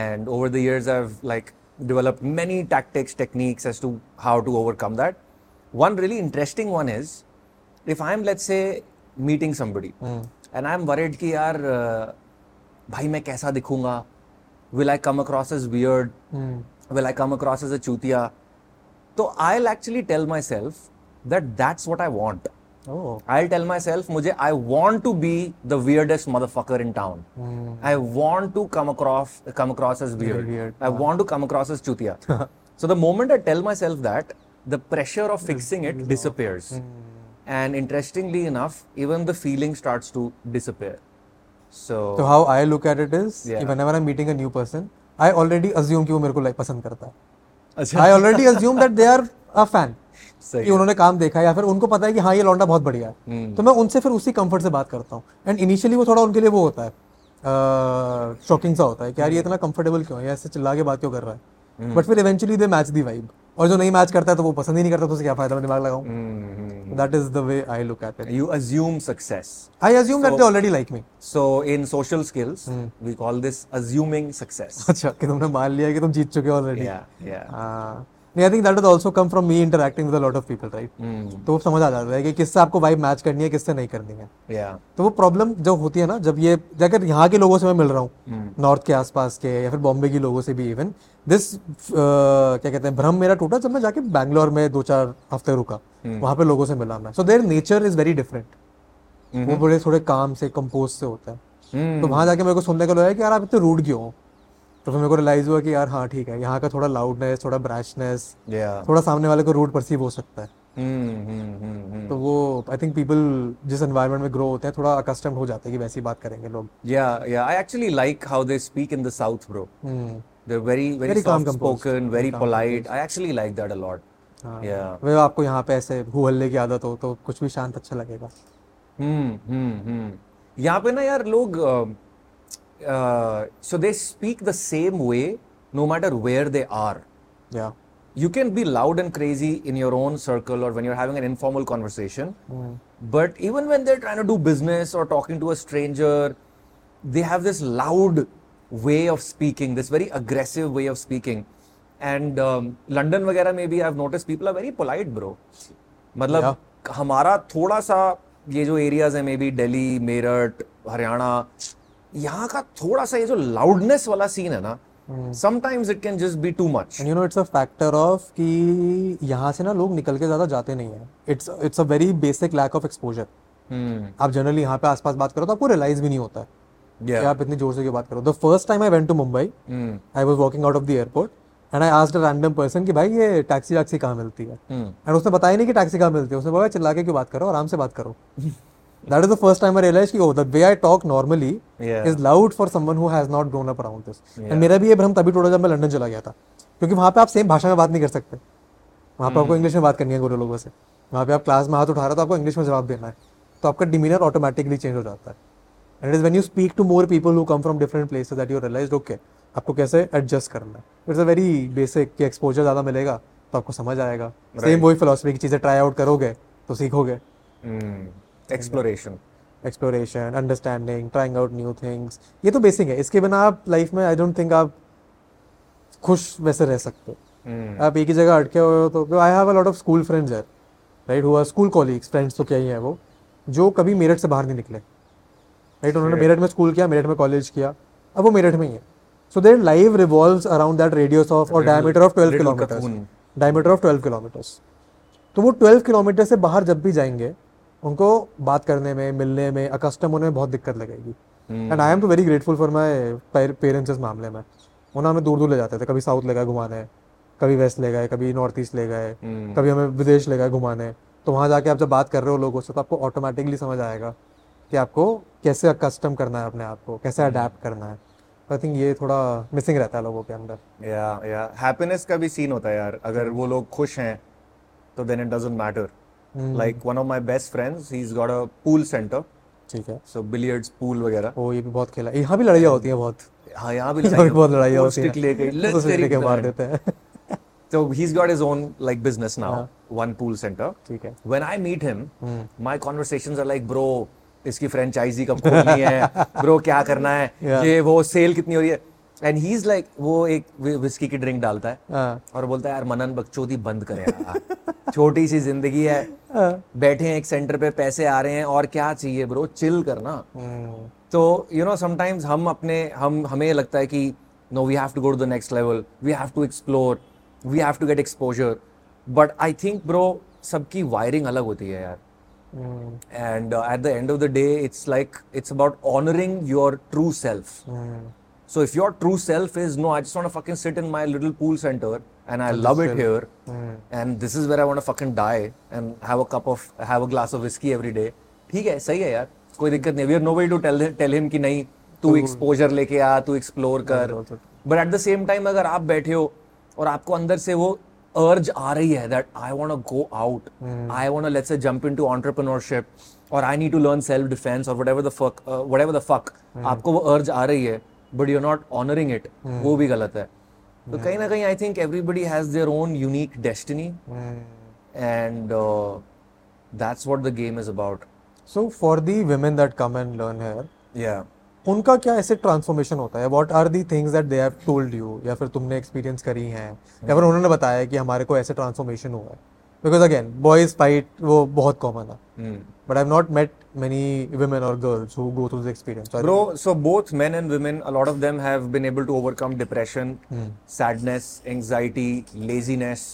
And over the years I've like developed many tactics, techniques as to how to overcome that. One really interesting one is, if I'm, let's say, meeting somebody and I'm worried ki yaar, bhai main kaisa dikhunga? Will I come across as weird? Will I come across as a chutia? So I'll actually tell myself that that's what I want. I'll tell myself, I want to be the weirdest motherfucker in town. I want to come across as weird. I want to come across as chutia. So the moment I tell myself that, the pressure of fixing it disappears. And interestingly enough, even the feeling starts to disappear. So how I look at it is, whenever I'm meeting a new person, I already assume कि वो मेरे को पसंद करता है. I already assume that they are a fan. कि उन्होंने काम देखा है या फिर उनको पता है कि हाँ ये लौंडा बहुत बढ़िया है, तो मैं उनसे फिर उसी कंफर्ट से बात करता हूँ. एंड इनिशियली वो थोड़ा उनके लिए वो होता है, शॉकिंग सा होता है कि यार ये इतना कंफर्टेबल क्यों है, ये ऐसे चिल्ला के बात क्यों कर रहा है. बट फिर eventually they match the vibe. और जो नहीं मैच करता है तो वो पसंद ही नहीं करता, तो उसे क्या फायदा मैं दिमाग लगाऊं. That is the way I look at it. You assume success. I assume that they already like me. So in social skills we call this assuming success. अच्छा, कि तुमने मान लिया कि तुम जीत चुके हो ऑलरेडी. हां, I think that would also come from me interacting with a lot of people, right? तो वो समझ आ जाता है कि किससे आपको वाइब मैच करनी है, किससे नहीं करनी है. तो वो प्रॉब्लम जब होती है ना, जब ये जाकर यहाँ के लोगों से मैं मिल रहा हूँ, नॉर्थ के आसपास के या फिर बॉम्बे के लोगों से भी, इवन दिस क्या कहते हैं, भ्रम मेरा टूटा जब मैं जाके बैंगलोर में 2-4 हफ्ते रुका. वहाँ पे लोगों से मिला मैं. So their nature is very different. वो बड़े थोड़े काम से, कंपोज से होता है. तो वहाँ जाके मेरे को सुनने को लगा कि यार आप इतने रूड क्यों हो. तो फिर मेरे को रियलाइज हुआ कि यार हाँ ठीक है, यहाँ का थोड़ा लाउडनेस, थोड़ा ब्रैशनेस, थोड़ा सामने वाले को रूड परसीव हो सकता है. तो वो आई थिंक पीपल जिस एनवायरनमेंट में ग्रो होते हैं थोड़ा अकस्टम्ड हो जाते हैं कि वैसी बात करेंगे लोग. Yeah I actually like how they speak in the south, bro. They are very very soft spoken, very polite. I actually like that a lot. या वे आपको यहाँ पे ऐसे हुहल्ले की आदत हो तो कुछ भी शांत अच्छा लगेगा. यहाँ पे ना यार लोग so they speak the same way no matter where they are. Yeah, you can be loud and crazy in your own circle or when you're having an informal conversation, but even when they're trying to do business or talking to a stranger, they have this loud way of speaking, this very aggressive way of speaking. And London वगैरह में भी I've noticed people are very polite, bro. मतलब हमारा थोड़ा सा ये जो areas हैं, maybe Delhi, मेरठ, हरियाणा, यहाँ का थोड़ा सा ये जो लाउडनेस वाला सीन है ना, sometimes it can just be too much. And you know it's a factor of कि यहाँ से ना लोग निकल के ज्यादा जाते नहीं है. It's a very basic lack of exposure. आप जनरली यहाँ पे आसपास बात करो तो आपको रियलाइज भी नहीं होता है कि आप इतनी जोर से क्यों बात करो. The first time I went to Mumbai, I was walking out of the airport and I asked a random person कि भाई ये टैक्सी कहाँ मिलती है. एंड उसने बताया नहीं कि टैक्सी कहाँ मिलती है, उसने बोला चिल्ला के क्यों बात करो, आराम से बात करो. That is the first time I realized कि the way I talk normally is loud for someone who has not grown up around this. And मेरा भी ये भ्रम तभी टूटा जब मैं लंदन चला गया था, क्योंकि वहाँ पे आप सेम भाषा में बात नहीं कर सकते. वहाँ पे आपको इंग्लिश में बात करनी है गोरे लोगों से. वहाँ पे आप क्लास में हाथ उठा रहे हो तो आपको इंग्लिश में जवाब देना है, तो आपका डिमीनर ऑटोमेटिकली चेंज हो जाता है. And it is when you speak to more people who come from different places that you realize okay आपको कैसे एडजस्ट करना है. इट्स अ वेरी बेसिक कि एक्सपोजर ज़्यादा मिलेगा तो आपको समझ आएगा. सेम वही फिलॉसफी की चीज़ें ट्राई आउट करोगे तो सीखोगे. Exploration, understanding, trying out new things. ये तो बेसिक है. इसके बिना आप लाइफ में आई डोंट थिंक आप खुश वैसे रह सकते. आप एक ही जगह अटके हुए हो तो I have a lot of school friends है, right, who are school colleagues, friends तो क्या ही है वो, जो कभी मेरठ से बाहर नहीं निकले, राइट. उन्होंने मेरठ में स्कूल किया, मेरठ में कॉलेज किया, अब वो मेरठ में ही है. So their life revolves around that radius of और डायमीटर ऑफ 12 किलोमीटर्स. तो वो 12 किलोमीटर से बाहर जब भी जाएंगे उनको बात करने में, मिलने में, अकस्टम होने में बहुत दिक्कत लगेगी. एंड आई एम तो very grateful for my parents इस मामले में. उन्हें हमें दूर दूर ले जाते थे, कभी साउथ ले गए घुमाने, कभी वेस्ट ले गए, कभी नॉर्थ ईस्ट ले गए, कभी हमें विदेश ले गए घुमाने. तो वहाँ जाके आप जब बात कर रहे हो लोगों से तो आपको ऑटोमेटिकली समझ आएगा कि आपको कैसे अकस्टम करना है अपने आप को, कैसे अडेप्ट करना है. आई थिंक ये थोड़ा मिसिंग रहता है लोगों के अंदर. या हैप्पीनेस का भी सीन होता है यार. अगर वो लोग खुश हैं तो then it doesn't matter. Like one of my best friends, he's got a pool center. ठीक है. So billiards, pool वगैरह. ओ ये भी बहुत खेला. यहाँ भी लड़ाइयाँ होती हैं बहुत. हाँ यहाँ भी लड़ाइयाँ होती हैं. Stick लेके let's लेके मार देते हैं. So he's got his own like business now, one pool center. ठीक है. When I meet him, my conversations are like, bro, इसकी franchise कब खोलनी है, bro क्या करना है, ये वो sale कितनी हो रही है. And he's like, वो एक whiskey की ड्रिंक डालता है और बोलता है यार मनन बकचोदी बंद करे, छोटी सी जिंदगी है, बैठे हैं एक सेंटर पे, पैसे आ रहे हैं और क्या चाहिए ब्रो, चिल करना. तो यू नो समटाइम्स हमें लगता है कि no we have to go to the next level, we have to explore, we have to get exposure. But I think bro सबकी वायरिंग अलग होती है यार. And at the end of the day, it's about honoring your true self. So if your true self is, no, I just want to fucking sit in my little pool center and I love it here. And this is where I want to fucking die and have a glass of whiskey every day. ठीक है, सही है यार, कोई दिक्कत नहीं. We have nobody to tell him कि नहीं, तू exposure लेके आ, तू explore कर. But at the same time, अगर आप बैठे हो और आपको अंदर से वो urge आ रही है that I want to go out, I want to, let's say, jump into entrepreneurship, or I need to learn self-defense, or whatever the fuck, आपको वो urge आ रही है, but you're not honoring it, वो भी गलत है. तो कहीं ना कहीं I think everybody has their own unique destiny, and that's what the game is about. So for the women that come and learn here, yeah, उनका क्या ऐसे ट्रांसफॉर्मेशन होता है? What are the things that they have told you, या फिर तुमने experience करी हैं, या फिर उन्होंने बताया कि हमारे को ऐसे ट्रांसफॉर्मेशन हुआ है? Because again, boys fight वो बहुत कॉमन है, but I've not met many women or girls who go through this experience. Bro, so both men and women, a lot of them have been able to overcome depression, sadness, anxiety, laziness.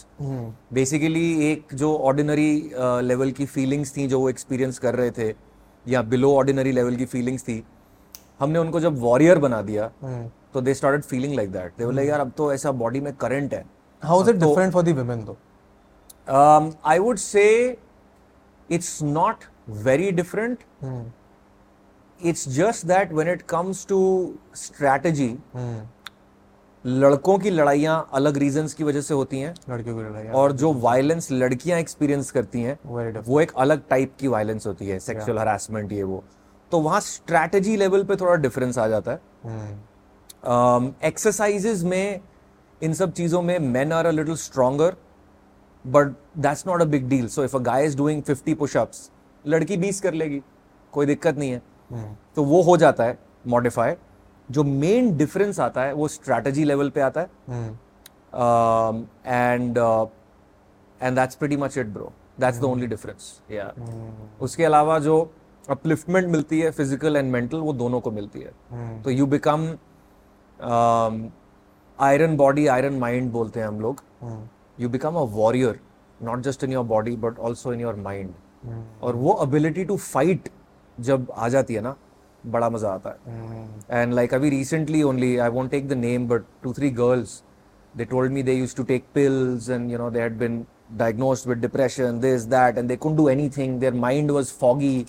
Basically, एक जो ordinary level की feelings थी जो वो experience कर रहे थे, या below ordinary level की feelings थी, हमने उनको जब warrior बना दिया, तो they started feeling like that. They were like, यार अब तो ऐसा body में current है. How is it different for the women though? I would say it's not very different. It's just that when it comes to strategy, लड़कों की लड़ाइयाँ अलग reasons की वजह से होती हैं, लड़कियों की लड़ाइयाँ, और जो violence लड़कियाँ experience करती हैं वो एक अलग type की violence होती है, sexual harassment ये वो, तो वहाँ strategy level पे थोड़ा difference आ जाता है. Exercises में इन सब चीज़ों में men are a little stronger, but that's not a big deal. So if a guy is doing 50 push-ups, लड़की 20 कर लेगी, कोई दिक्कत नहीं है. तो वो हो जाता है modify. जो main difference आता है वो strategy level पे आता है. And that's pretty much it, bro. That's the only difference. Yeah. उसके अलावा जो upliftment मिलती है physical and mental, वो दोनों को मिलती है. तो you become iron body, iron mind बोलते हैं हम लोग. You become a warrior, not just in your body but also in your mind. और वो ability to fight जब आ जाती है ना, बड़ा मजा आता है. And like अभी recently only, I won't take the name, but 2-3 girls, they told me they used to take pills and you know they had been diagnosed with depression, this, that, and they couldn't do anything. Their mind was foggy.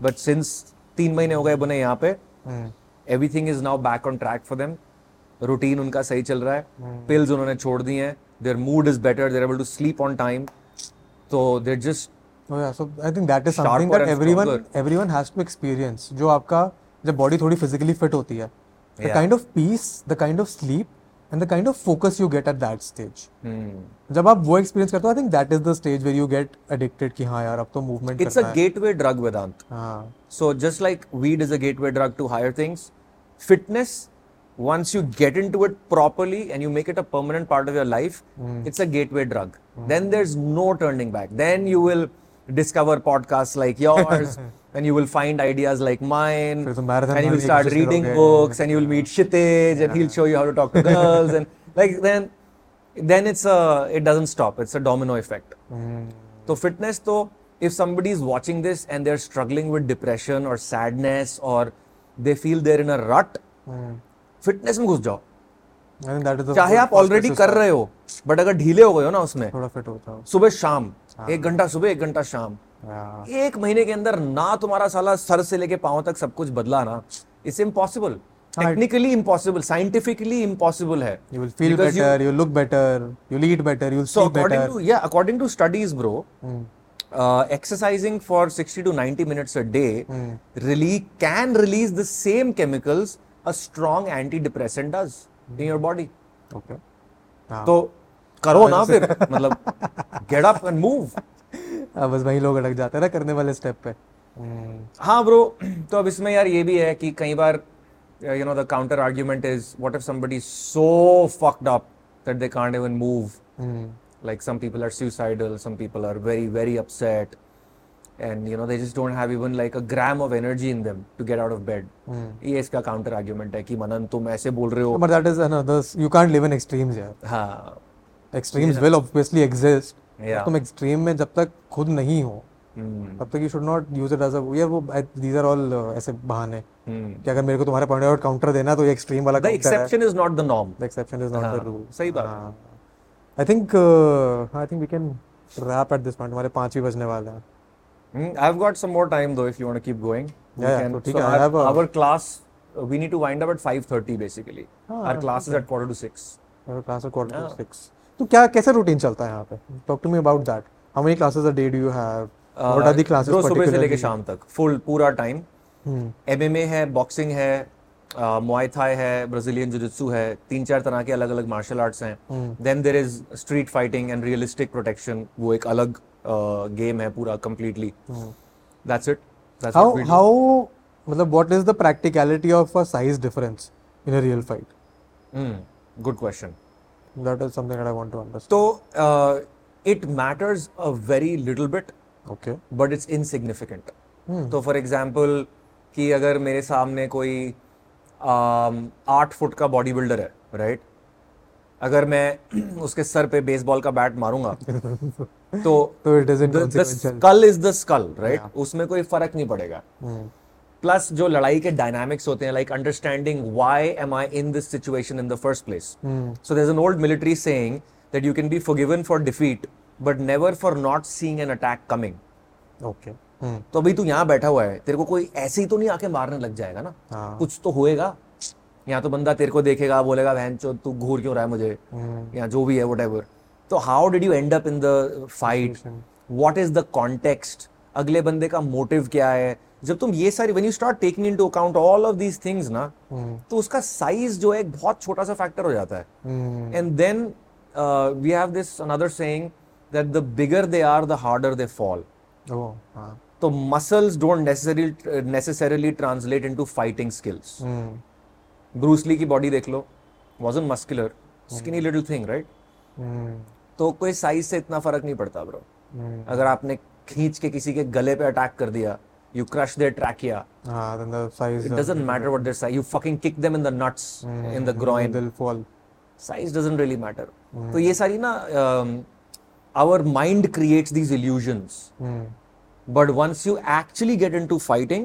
But since 3 महीने हो गए बने यहाँ पे, everything is now back on track for them. Routine उनका सही चल रहा है. पिल्स उन्होंने छोड़ दी हैं. Their mood is better, they're able to sleep on time. So they're just... Oh yeah, so I think that is something that everyone has to experience. जो आपका, जब body थोड़ी physically fit होती है, the kind of peace, the kind of sleep, and the kind of focus you get at that stage. जब आप वो experience करते हो, I think that is the stage where you get addicted कि हाँ यार, अब तो movement करना है. It's a gateway drug, Vedant. हाँ. So just like weed is a gateway drug to higher things, fitness, once you get into it properly and you make it a permanent part of your life, it's a gateway drug. Then there's no turning back. Then you will discover podcasts like yours and you will find ideas like mine and you will start reading books and you will meet Shitej and he'll show you how to talk to girls and like then it doesn't stop. It's a domino effect. So fitness though, if somebody is watching this and they're struggling with depression or sadness or they feel they're in a rut, fitness में घुस जाओ. चाहे आप already कर रहे हो, but अगर ढीले हो गए हो ना उसमें, थोड़ा फिट होता हो. सुबह शाम 1 घंटा सुबह 1 घंटा शाम, 1 महीने के अंदर ना तुम्हारा साला सर से लेके पांव तक सब कुछ बदला ना, it's impossible. Technically impossible, scientifically impossible है. You will feel better, you look better, you will eat better, you will sleep better. According to studies bro, exercising for 60 to 90 minutes a day really can release the same chemicals a strong antidepressant does in your body. Okay. So, करो ना फिर, मतलब get up and move. बस वही लोग अटक जाते हैं ना करने वाले स्टेप पे. हाँ ब्रो, तो अब इसमें यार ये भी है कि कई बार you know the counter argument is what if somebody is so fucked up that they can't even move? Like some people are suicidal, some people are very very upset. And you know they just don't have even like a gram of energy in them to get out of bed. ये इसका counter argument है कि मनन तुम ऐसे बोल रहे हो. But that is another. You can't live in extremes यार. हाँ. Extremes will obviously exist. तुम extreme में जब तक खुद नहीं हो, तब तक you should not use it as a यार वो दीस आर ऑल ऐसे बहाने कि अगर मेरे को तुम्हारे पॉइंट आउट काउंटर देना तो ये एक्सट्रीम वाला काउंटर है. The exception is not the norm, the exception is not the rule. सही बात. I think we can wrap at this point. हमारे 5 बजने वाले हैं. I've got some more time though if you want to keep going. We can. So our class, we need to wind up at 5:30 basically. Our class is at quarter to 6. Our class at quarter to 6. तो क्या कैसा routine चलता है यहाँ पे? Talk to me about that. How many classes a day do you have? What are the classes particularly? सुबह से लेके शाम तक full पूरा time. MMA है, boxing है, मुआई थाई है, ब्राजीलियन जुजुत्सु है, 3-4 तरह के अलग अलग मार्शल आर्ट्स हैं. Then there is street fighting and realistic protection. वो एक अलग गेम है पूरा completely. That's it. That's how, what we do. How, मतलब what is the practicality of a size difference in a real fight? Good question. That is something that I want to understand. So it matters a very little bit. Okay. But it's insignificant. So for example कि अगर मेरे सामने कोई 8 foot का body builder है, right? अगर मैं उसके सर पे बेसबॉल का बैट मारूंगा तो it is inconsequential. Skull is the skull, right? उसमें कोई फर्क नहीं पड़ेगा. प्लस जो लड़ाई के डायनामिक्स होते हैं, like understanding why am I in this situation in the first place. So there is an old military saying that you can be forgiven for defeat but never for not seeing an attack coming. Okay, तो अभी तू यहाँ बैठा हुआ है, तेरे को कोई ऐसे ही तो नहीं आके मारने लग जाएगा ना. कुछ तो होएगा. यहाँ तो बंदा तेरे को देखेगा, बोलेगा बहनचोद तू घूर क्यों रहा है मुझे, या जो भी है, व्हाटएवर. तो how did you end up in the fight? What is the context? अगले बंदे का मोटिव क्या है? जब तुम ये सारी when you start taking into account all of these things ना, तो उसका साइज जो है एक बहुत छोटा सा फैक्टर हो जाता है. And then we have this another saying that the bigger they are the harder they fall. तो muscles don't necessarily translate into fighting skills. ब्रूस ली की बॉडी देख लो, wasn't muscular, skinny little thing, right? तो कोई size से इतना फर्क नहीं पड़ता ब्रो. अगर आपने खींच के किसी के गले पे अटैक कर दिया, you crush their trachea, then the size, it doesn't matter what their size, you fucking kick them in the nuts, in the groin, they'll fall. Size doesn't really matter. तो ये सारी ना, our mind creates these illusions. But once you actually get into fighting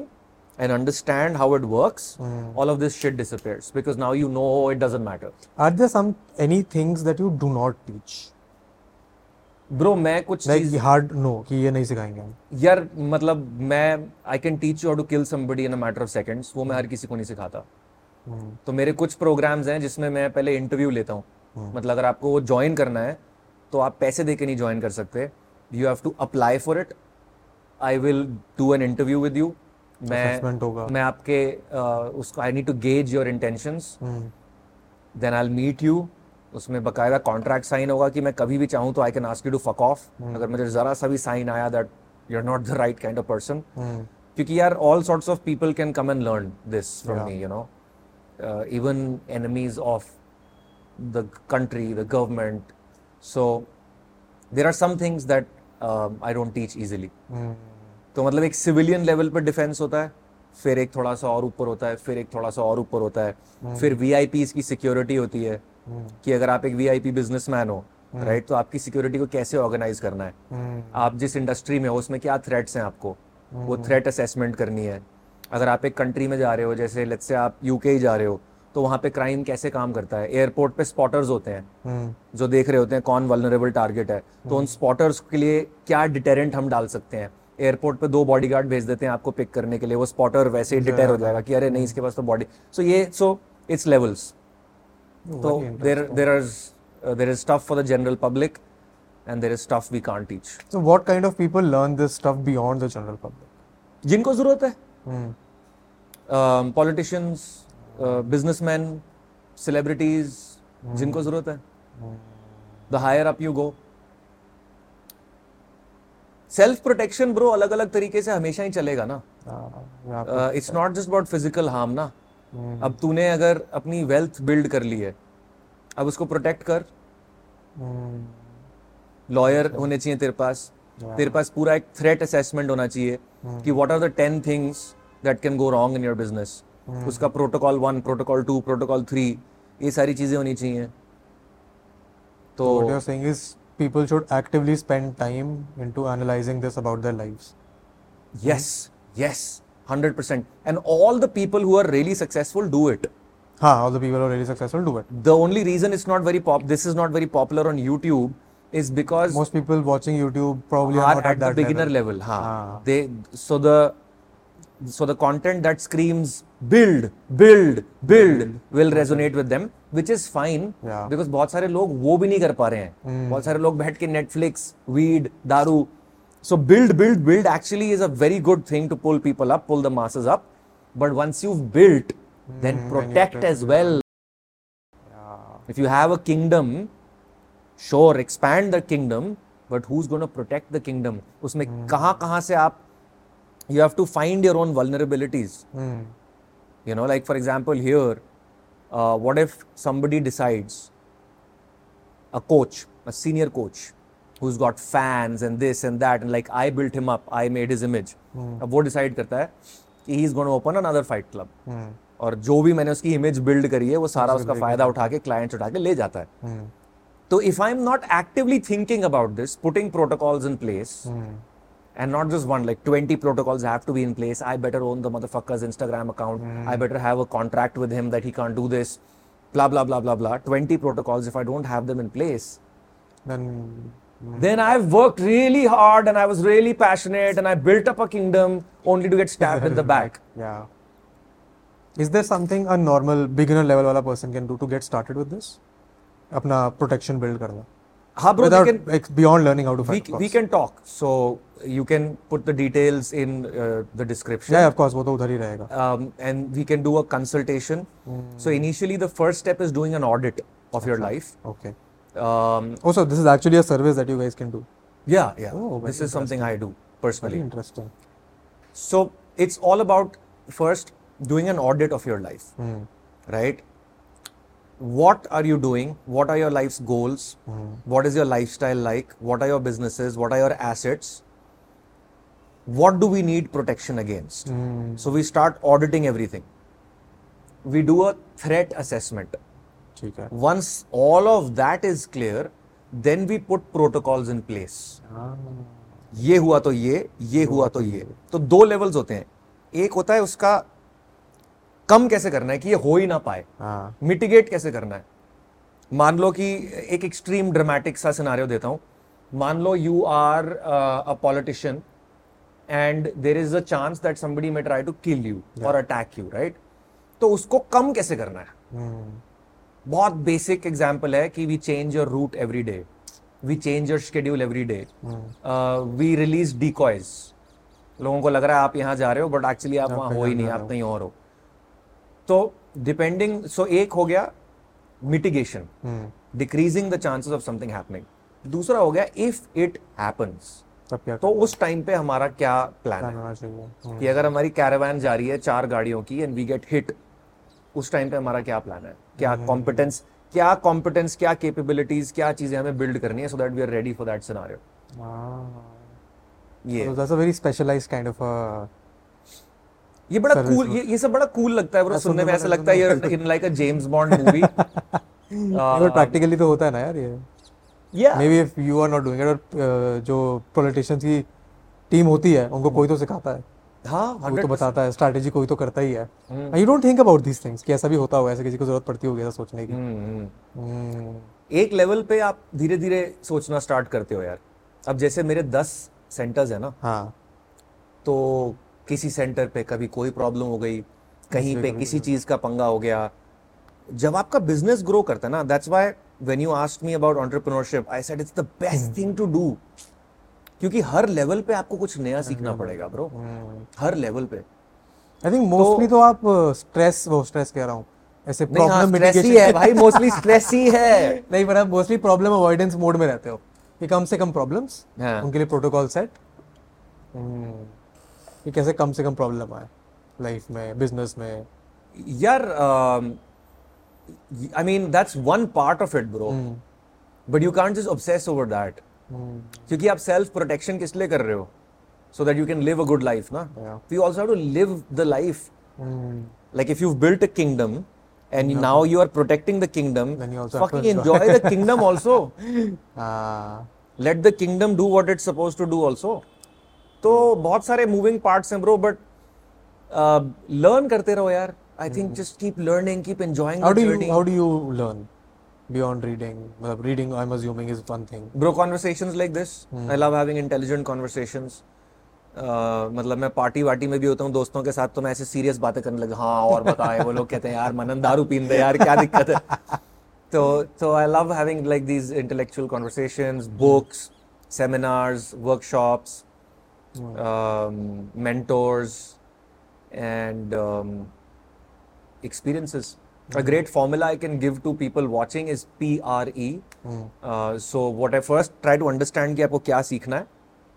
and understand how it works, all of this shit disappears because now you know it doesn't matter. Are there any things that you do not teach? Bro, मैं कुछ like hard no कि ये नहीं सिखाएंगे यार. मतलब मैं I can teach you how to kill somebody in a matter of seconds. वो मैं हर किसी को नहीं सिखाता. तो मेरे कुछ programs हैं जिसमें मैं पहले interview लेता हूँ. मतलब अगर आपको वो join करना है तो आप पैसे दे के नहीं join कर सकते. You have to apply for it. I will do an interview with you. मैं आपके उसको I need to gauge your intentions. Then I'll meet you. उसमें बकायदा कॉन्ट्रैक्ट साइन होगा कि मैं कभी भी चाहूँ तो I can ask you to fuck off. अगर मुझे जरा सा भी साइन आया that you are not the right kind of person, क्योंकि यार all sorts of people can come and learn this from me, you know. Even enemies of the country, the government. So there are some things that I don't teach easily. तो मतलब एक civilian level पर defence होता है, फिर एक थोड़ा सा और ऊपर होता है, फिर एक थोड़ा सा और ऊपर होता है, फिर वीआईपीज़ की सिक्योरिटी होती है कि अगर आप एक वीआईपी बिजनेसमैन हो, राइट, तो आपकी सिक्योरिटी को कैसे ऑर्गेनाइज करना है, आप जिस इंडस्ट्री में हो उसमें क्या थ्रेट्स हैं, आपको वो थ्रेट असेसमेंट करनी है. अगर आप एक कंट्री में जा रहे हो, जैसे लेट्स से आप यूके जा रहे हो, तो वहाँ पे क्राइम कैसे काम करता है. एयरपोर्ट पे स्पॉटर्स होते हैं जो देख रहे होते हैं कौन वल्नरेबल टारगेट है, तो उन स्पॉटर्स के लिए क्या डिटेरेंट हम डाल सकते हैं. एयरपोर्ट पे 2 बॉडीगार्ड भेज देते हैं आपको पिक करने के लिए, वो स्पॉटर वैसे ही डिटेर हो जाएगा कि अरे नहीं इसके पास तो बॉडी. सो ये सो इट्स लेवल्स. तो there is stuff for the general public and there is stuff we can't teach. So what kind of people learn this stuff beyond the general public? जिनको जरूरत है, politicians, businessman, celebrities, जिनको जरूरत है. The higher up you go, self protection bro अलग अलग तरीके से हमेशा ही चलेगा ना. It's not just about physical harm ना. अब तूने अगर अपनी वेल्थ बिल्ड कर ली है, अब उसको प्रोटेक्ट कर. लॉयर होने चाहिए तेरे पास. तेरे पास पूरा एक थ्रेट असेसमेंट होना चाहिए कि what are the 10 things that can go wrong in your business. उसका प्रोटोकॉल 1, प्रोटोकॉल 2, प्रोटोकॉल 3, ये सारी चीजें होनी चाहिए. तो people should actively spend time into analyzing this about their lives. Yes, yes, 100%. And all the people who are really successful do it. All the people who are really successful do it. The only reason it's not very this is not very popular on YouTube is because most people watching YouTube probably are not at the beginner level. So the content that screams build will resonate with them, which is fine because बहुत सारे लोग वो भी नहीं कर पा रहे हैं. बहुत सारे लोग बैठ के Netflix, weed, दारू. So build actually is a very good thing to pull people up, pull the masses up. But once you've built, then protect as well. If you have a kingdom, sure, expand the kingdom, but who's going to protect the kingdom? उसमें कहाँ से आप, you have to find your own vulnerabilities. You know, like for example here, what if somebody decides, a coach, a senior coach, who's got fans and this and that, and like I built him up, I made his image. अब वो decide करता है कि he's going to open another fight club. और जो भी मैंने उसकी image build करी है, वो सारा उसका फायदा उठा के clients उठा के ले जाता है. So if I'm not actively thinking about this, putting protocols in place, and not just one, like 20 protocols have to be in place. I better own the motherfucker's Instagram account. I better have a contract with him that he can't do this. Blah, blah, blah, blah, blah. 20 protocols, if I don't have them in place, then I've worked really hard and I was really passionate and I built up a kingdom only to get stabbed in the back. Yeah. Is there something a normal beginner level wala person can do to get started with this? अपना protection build करना. हाँ bro, beyond learning how to fight, we can talk. So you can put the details in the description. Yeah, of course, वो तो उधर ही रहेगा. And we can do a consultation. So initially, the first step is doing an audit of your life. Okay. Also, this is actually a service that you guys can do. Yeah, yeah. Oh, this is something I do personally. Very interesting. So it's all about first doing an audit of your life, right? What are you doing? What are your life's goals? What is your lifestyle like? What are your businesses? What are your assets? What do we need protection against? So we start auditing everything. We do a threat assessment. Okay. Once all of that is clear, then we put protocols in place. ये हुआ तो ये हुआ तो ये. तो दो levels होते हैं. एक होता है उसका कम कैसे करना है कि ये हो ही ना पाए, मिटिगेट कैसे करना है. मान लो कि एक एक्सट्रीम ड्रामेटिक सा सिनारियो देता हूँ. मान लो you are a politician and there is a chance that somebody may try to kill you और अटैक यू, राइट? तो उसको कम कैसे करना है. बहुत बेसिक एग्जांपल है कि we change your route every day, we change your schedule every day, we release decoys. लोगों को लग रहा है आप यहाँ जा रहे हो बट एक्चुअली आप वहाँ हो ही नहीं, आप कहीं और हो. तो डिपेंडिंग, सो एक हो गया mitigation, decreasing the chances of something happening. दूसरा हो गया इफ इट हैपन्स, तो उस टाइम पे हमारा क्या प्लान है कि अगर हमारी कैरावान जा रही है 4 गाड़ियों की एंड वी गेट हिट, उस टाइम पे हमारा क्या प्लान है, क्या कॉम्पिटेंस, क्या कैपेबिलिटीज, क्या चीजें हमें बिल्ड करनी है so that we are ready for that scenario. That's a very specialized kind of a, ये बड़ा कूल, ये सब बड़ा कूल लगता है ब्रो सुनने में. ऐसा लगता है यार in like a James Bond movie. और प्रैक्टिकली तो होता है ना यार ये. या maybe if you are not doing it, और जो पॉलिटिशियंस की टीम होती है उनको कोई तो सिखाता है. कोई तो बताता है स्ट्रेटजी, कोई तो करता ही है. You don't think about these things कि ऐसा भी होता होगा, ऐसा किसी को जरूरत पड़ती होगी ऐसा सोचने की. एक लेवल पे आप धीरे धीरे सोचना स्टार्ट करते हो यार. अब जैसे मेरे 10 सेंटर्स है ना, तो किसी सेंटर पे कभी कोई प्रॉब्लम हो गई, कहीं पे किसी चीज का पंगा हो गया. जब आपका बिजनेस ग्रो करता है ना, that's why when you asked me about entrepreneurship I said it's the best thing to do, क्योंकि हर लेवल पे आपको कुछ नया सीखना पड़ेगा ब्रो, हर लेवल पे. आई थिंक मोस्टली तो आप स्ट्रेस कह रहा हूं, ऐसे प्रॉब्लम मिटिगेशन है भाई, मोस्टली स्ट्रेस ही है. नहीं पर आप मोस्टली प्रॉब्लम अवॉइडेंस मोड में रहते हो कि कम से कम प्रॉब्लम्स, उनके लिए प्रोटोकॉल सेट, कि कैसे कम से कम प्रॉब्लम आए लाइफ में, बिजनेस में. यार I mean that's one part of it bro, but you can't just obsess over that, क्योंकि आप सेल्फ प्रोटेक्शन किस लिए कर रहे हो, so that you can live a good life ना. You also have to live the life. Like if you built a kingdom and no. Now you are protecting the kingdom. Then you also fucking enjoy the kingdom also. Let the kingdom do what it's supposed to do also. तो बहुत सारे moving parts हैं bro, but learn करते रहो यार. I think just keep learning, keep enjoying. How do you learn beyond reading? Reading, I'm assuming, is one thing. Bro, conversations like this. I love having intelligent conversations. मतलब मैं party वार्टी में भी होता हूँ दोस्तों के साथ, तो मैं ऐसे सीरियस बातें करने लगा, हाँ और बताए वो लोग कहते हैं यार मनन दारू पीन दे यार, क्या दिक्कत है. तो I love having like these intellectual conversations, books, seminars, workshops, mentors and experiences. A great formula I can give to people watching is PRE. So what I first try to understand कि आपको क्या सीखना है.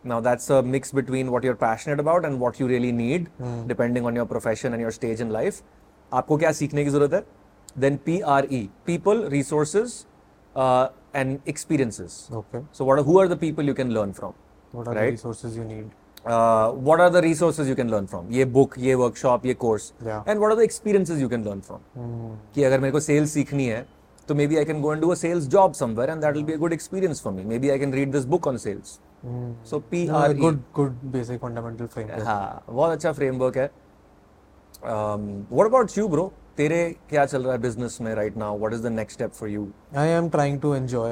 Now that's a mix between what you're passionate about and what you really need, depending on your profession and your stage in life. आपको क्या सीखने की जरूरत है? Then PRE, people, resources, and experiences. Okay. So who are the people you can learn from? What are the resources you need? What are the resources you can learn from? ये book, ये workshop, ये course. Yeah. And what are the experiences you can learn from? कि अगर मेरे को sales सीखनी है, तो maybe I can go and do a sales job somewhere, and that will be a good experience for me. Maybe I can read this book on sales. So PRE. Good basic fundamental framework. हाँ, बहुत अच्छा framework है. What about you, bro? तेरे क्या चल रहा है business में right now? What is the next step for you? I am trying to enjoy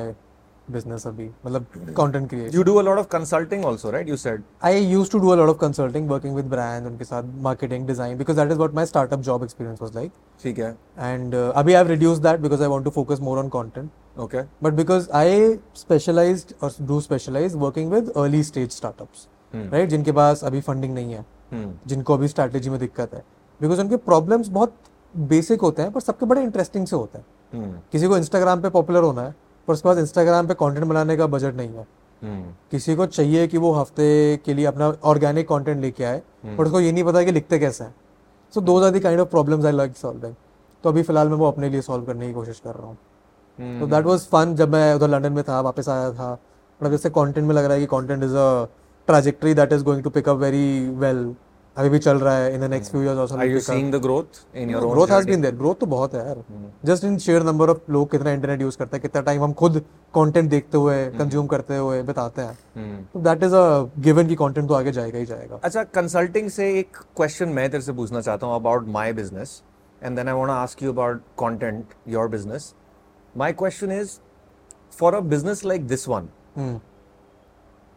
business abhi, matlab content creation. You do a lot of consulting also, right? You said. I used to do a lot of consulting, working with brands, उनके साथ marketing, design, because that is what my startup job experience was like. ठीक है. And abhi I've reduced that because I want to focus more on content. Okay. But because I specialized or do specialize working with early stage startups, right? जिनके पास अभी funding नहीं है, जिनको अभी strategy में दिक्कत है, because उनके problems बहुत basic होते हैं, पर सबके बड़े interesting से होते हैं. किसी को Instagram पे popular होना है, पर उसके पास इंस्टाग्राम पे कंटेंट बनाने का बजट नहीं है. किसी को चाहिए कि वो हफ्ते के लिए अपना ऑर्गेनिक कंटेंट लेके आए, पर उसको ये नहीं पता कि लिखते कैसे हैं. So those are the kind of problems I like solving. तो अभी फिलहाल मैं वो अपने लिए सॉल्व करने की कोशिश कर रहा हूँ. तो दैट वाज फन जब मैं उधर लंदन में था, वापस आया था. मतलब जैसे कंटेंट में लग रहा है कि content is a trajectory that is going to pick up very well. अभी भी चल रहा है in the next few years also. Are you seeing the growth in your own? Growth has been there. Growth तो बहुत है यार. Just in share number of लोग कितना इंटरनेट यूज करता है, कितना टाइम हम खुद कंटेंट देखते हुए, कंज्यूम करते हुए बताते हैं. तो दैट इज अ गिवन कि कंटेंट तो आगे जाएगा ही जाएगा. अच्छा, कंसल्टिंग से एक क्वेश्चन मैं तेरे से पूछना चाहता हूं about my business, and then I want to ask you about content, your business. My question is, for a business like this one,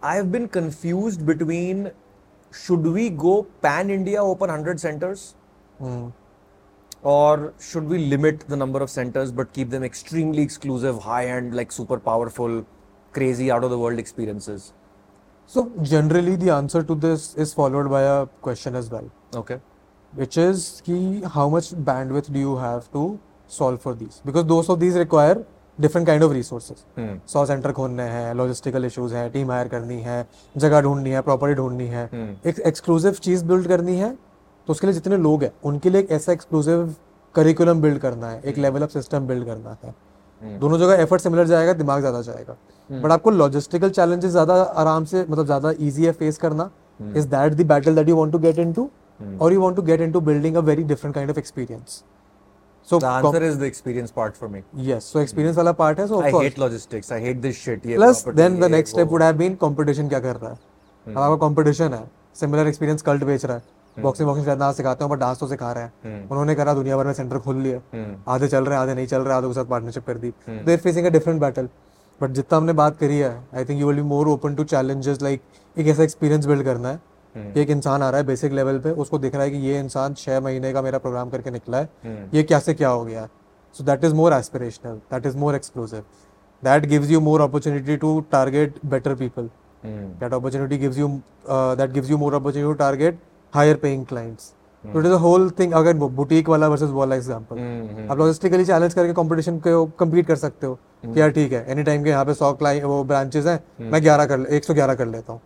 I have been confused between should we go pan-India open 100 centers or should we limit the number of centers but keep them extremely exclusive, high-end, like super powerful, crazy, out-of-the-world experiences? So generally the answer to this is followed by a question as well. Okay. Which is ki how much bandwidth do you have to solve for these? Because those of these require different kind of resources. 100 center खोलने हैं, logistical issues हैं, team hire करनी है, जगह ढूंढनी है, property ढूंढनी है, एक एक्सक्लूसिव चीज बिल्ड करनी है. तो उसके लिए जितने लोग हैं उनके लिए एक ऐसा एक्सक्लूसिव करिकुलम बिल्ड करना है, एक लेवल ऑफ सिस्टम बिल्ड करना है. दोनों जगह एफर्ट सिमिलर जाएगा, दिमाग ज्यादा जाएगा, बट आपको लॉजिस्टिकल चैलेंजेस ज्यादा आराम से, मतलब ज्यादा ईजी है फेस करना. Is that the battle that you want to get into, और you want to get into building a very different kind of experience? So the answer is the experience part for me. Yes, so experience वाला part है. So I hate logistics. I hate this shit. Plus then the next step would have been competition. क्या कर रहा है? अब आपका competition है. Similar experience cult बेच रहा है. Boxing शायद ना सिखाते हो, पर डांस तो सिखा रहे हैं. उन्होंने करा, दुनिया भर में सेंटर खोल लिए. आधे चल रहे हैं, आधे नहीं चल रहे, आधे के साथ पार्टनरशिप कर दी. They are facing a different battle. But जितना हमने बात करी है, I think you will be more open to challenges. Like एक ऐसा experience build करना है. एक इंसान आ रहा है बेसिक लेवल पे, उसको दिख रहा है कि ये इंसान 6 महीने का मेरा प्रोग्राम करके निकला है, ये क्या से क्या हो गया. So that is more aspirational, that is more exclusive, that gives you more opportunity to target better people, that gives you more opportunity to target higher paying clients. So it is a whole thing. अगर boutique वाला versus wall example, आप logistically challenge करके competition को compete कर सकते हो कि यार ठीक है, एनी टाइम के यहाँ पे 100 वो ब्रांचेस हैं, मैं 111 कर लेता हूँ.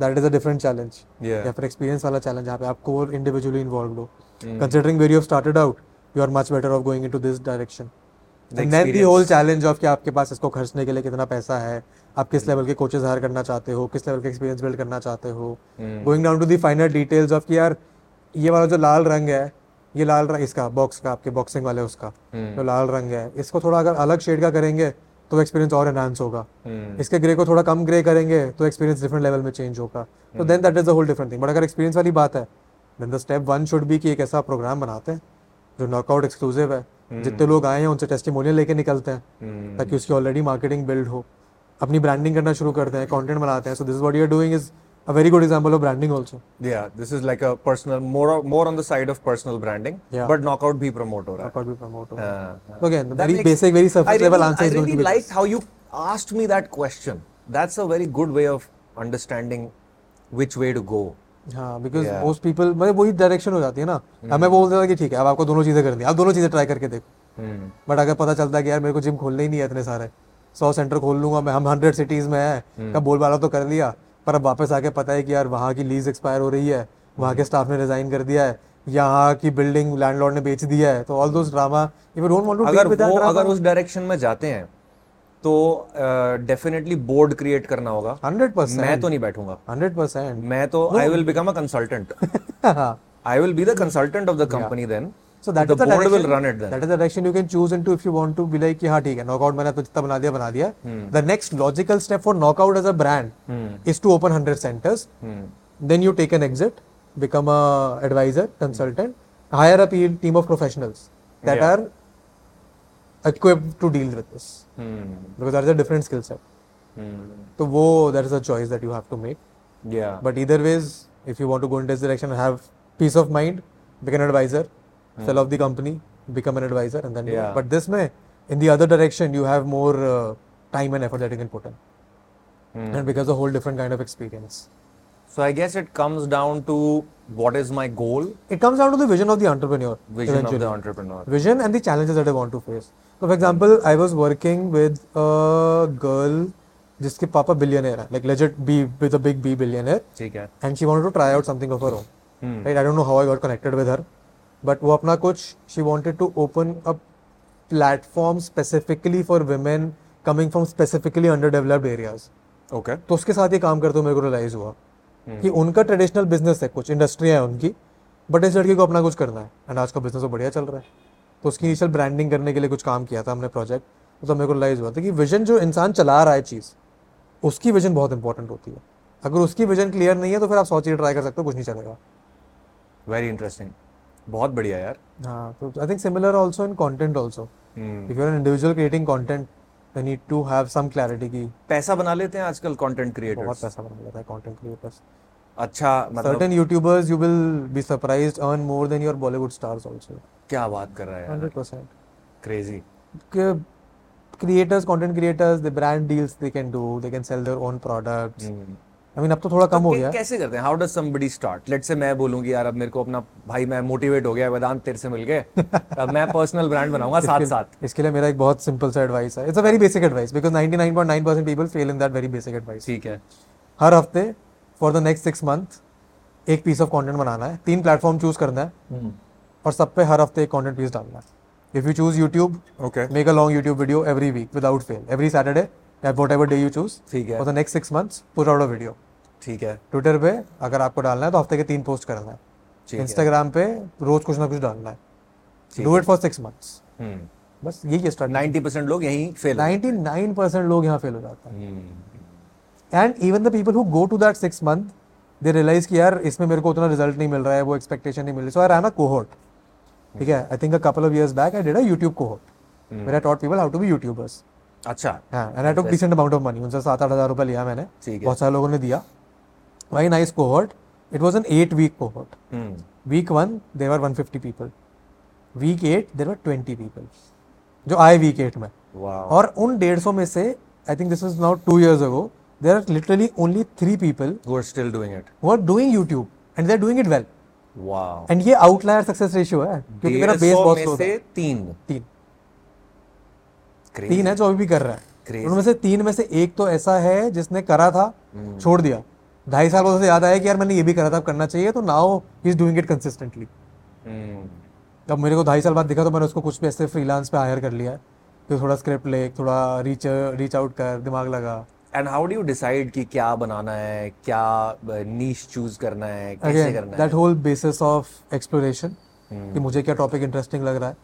That is a different challenge. या फिर एक्सपीरियंस वाला चैलेंज जहाँ पे आप कोर इंडिविजुअली इन्वॉल्व हो, considering where you have started out, you are much better off going into this direction. Then the whole challenge of कि आपके पास इसको खर्चने के लिए कितना पैसा है, आप किस लेवल के कोचेस हायर करना चाहते हो, किस लेवल का एक्सपीरियंस बिल्ड करना चाहते हो. Going down to the final details of कि यार ये वाला जो लाल रंग है ये लाल रंग इसका बॉक्स का आपके बॉक्सिंग वाले उसका जो लाल रंग है, इसको थोड़ा अगर अलग शेड का करेंगे तो एक्सपीरियंस और एनहांस होगा, इसके ग्रे को थोड़ा कम ग्रे करेंगे तो एक्सपीरियंस डिफरेंट लेवल में चेंज होगा, तो then that is a whole different thing. But अगर एक्सपीरियंस वाली बात है then the step one should be कि एक ऐसा प्रोग्राम बनाते हैं जो नॉकआउट एक्सक्लूसिव है, जितने लोग आए हैं उनसे टेस्टिमोनियल लेके निकलते हैं ताकि उसकी ऑलरेडी मार्केटिंग बिल्ड हो, अपनी ब्रांडिंग करना शुरू करते हैं, कंटेंट बनाते हैं। So this what you are doing is a very good example of branding also. Yeah, this is like a personal, more on the side of personal branding. Yeah. But knockout bhi promote ho raha. Knockout bhi promote ho raha. Again, that very basic, very surface level answer is going to be. I really liked how you asked me that question. That's a very good way of understanding which way to go. हाँ, because most people मतलब वही direction हो जाती है ना. हमें वो बोलते थे कि ठीक है अब आपको दोनों चीजें करनी है, आप दोनों चीजें ट्राई करके देखो. बट अगर पता चलता है कि यार मेरे को जिम खोलने ही नहीं है, इतने सारे 100 सेंटर खोल लूंगा मैं, हम 100 सिटीज में है, कब बोलबाला तो कर लिया, पर अब वापस आके पता है कि यार वहाँ की लीज एक्सपायर हो रही है, वहाँ के स्टाफ ने रिजाइन कर दिया है, यहाँ की बिल्डिंग लैंडलॉर्ड ने बेच दिया है, तो all those drama if you don't want to अगर उस डायरेक्शन में जाते हैं तो डेफिनेटली बोर्ड क्रिएट करना होगा 100%। मैं तो नहीं बैठूंगा 100%, मैं तो I will become a consultant, I will be the consultant of the company then, so that the board will run it then, that is the direction you can choose into if you want to be like कि हां ठीक है knockout मैंने तो जितना बना दिया the next logical step for Knockout as a brand is to open 100 centers, then you take an exit, become a advisor, consultant, hire a team of professionals that are equipped to deal with this because that is a different skill set. So wo that is a choice that you have to make. Yeah, but either ways if you want to go in this direction and have peace of mind, become an advisor, sell off the company, become an advisor, and then do it. But this may, in the other direction, you have more time and effort that you can put in, and because a whole different kind of experience. So I guess it comes down to what is my goal. It comes down to the vision of the entrepreneur. Vision eventually. Of the entrepreneur. Vision and the challenges that I want to face. So for example, I was working with a girl, jiske papa billionaire, like legit B with a big B billionaire. Okay. And she wanted to try out something of her own. Right? I don't know how I got connected with her. But वो अपना कुछ she wanted to open a platform specifically for women coming from specifically underdeveloped areas. Okay, तो उसके साथ ये काम करते हुए मेरे को रियलाइज हुआ कि उनका ट्रेडिशनल बिजनेस है, कुछ इंडस्ट्री है उनकी, बट इस लड़की को अपना कुछ करना है एंड आज का बिजनेस तो बढ़िया चल रहा है. तो उसकी इनिशियल ब्रांडिंग करने के लिए कुछ काम किया था हमने प्रोजेक्ट, तो मेरे को रियलाइज हुआ था कि विजन जो इंसान चला रहा है चीज़, उसकी विजन बहुत इंपॉर्टेंट होती है. अगर उसकी विजन क्लियर नहीं है तो फिर आप 100 चीज़ें ट्राई कर सकते हो, कुछ नहीं चलेगा. वेरी इंटरेस्टिंग, बहुत बढ़िया यार. हाँ, तो I think similar also in content also, if you are an individual creating content you need to have some clarity. की पैसा बना लेते हैं आजकल कंटेंट क्रिएटर्स, बहुत पैसा बना लेता है कंटेंट क्रिएटर्स. अच्छा, मतलब certain YouTubers you will be surprised earn more than your Bollywood stars also. क्या बात कर रहा है यार, 100% crazy. Creators, content creators, they brand deals, they can do, they can sell their own products. I mean, अब तो थोड़ा कम हो गया. कैसे करते हैं? How does somebody start? Let's say मैं बोलूँगी यार अब मेरे को अपना भाई, मैं मोटिवेट हो गया वेदांत तेरे से मिल के, अब मैं पर्सनल ब्रांड बनाऊंगा साथ साथ. इसके लिए मेरा एक बहुत सिंपल सा एडवाइस है. It's a very basic advice because 99.9% people fail in that very basic advice. ठीक है. हर हफ्ते for the next 6 months एक piece of content बनाना है, 3 प्लेटफॉर्म चूज करना है और सब पे हर हफ्ते एक content piece डालना है. If you choose YouTube, okay, make a long YouTube video every week without fail, every Saturday. That whatever day you choose, ठीक है. For the next 6 months, put out a video. ठीक है. Twitter पे अगर आपको डालना है तो हफ्ते के 3 पोस्ट करना है. Instagram पे रोज कुछ ना कुछ डालना है. Do it for 6 months. बस यही स्टार्ट. 90% लोग यहीं फेल. 99% लोग यहाँ फेल हो जाते हैं. And even the people who go to that 6 month, they realize कि यार इसमें मेरे को उतना रिजल्ट नहीं मिल रहा है, वो एक्सपेक्टेशन नहीं मिल रही. So I ran a cohort. ठीक है. I think a couple of years back I did a YouTube cohort where I taught people how to be YouTubers. अच्छा, and I took decent amount of money. उनसे 7-8 हज़ार रुपये लिया मैंने, बहुत सारे लोगों ने दिया. Very nice cohort. It was an 8-week cohort. Week 1 there were 150 people. Week 8 there were 20 people. जो आए week 8 में. Wow. और उन 150 में से I think this was now 2 years ago there are literally only 3 people who are still doing it. Who are doing YouTube and they are doing it well. Wow. And ये outlier success ratio है क्योंकि मेरा base बहुत low था. 3 Crazy. 3 है जो अभी भी कर रहा है. उनमें से 3 में से एक तो ऐसा है जिसने करा था, छोड़ दिया, 2.5 साल बाद उसे याद आया कि यार मैंने ये भी करा था, करना चाहिए, तो now he is doing it consistently. तब मेरे को 2.5 साल बाद दिखा तो मैंने उसको कुछ भी ऐसे फ्रीलांस पे हायर कर लिया तो थोड़ा स्क्रिप्ट ले, थोड़ा रीच आउट कर, दिमाग लगा. And how do you decide कि क्या बनाना है, क्या नीश चूज करना है, कैसे करना है? That whole basis of exploration. कि मुझे क्या टॉपिक इंटरेस्टिंग लग रहा है.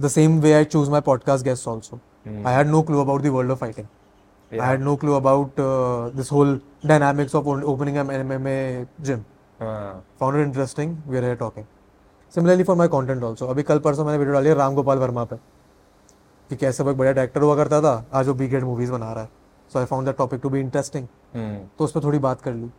The same way I choose my podcast guest also. I had no clue about the world of fighting. I had no clue about this whole dynamics of opening an MMA gym. Found it interesting. We are here talking. Similarly for my content also. अभी कल परसों मैंने video डाली है रामगोपाल वर्मा पे कि कैसे वो एक बढ़िया डायरेक्टर हुआ करता था, आज वो बी ग्रेड मूवीज बना रहा है. So I found that topic to be interesting. तो उस पर थोड़ी बात कर ली.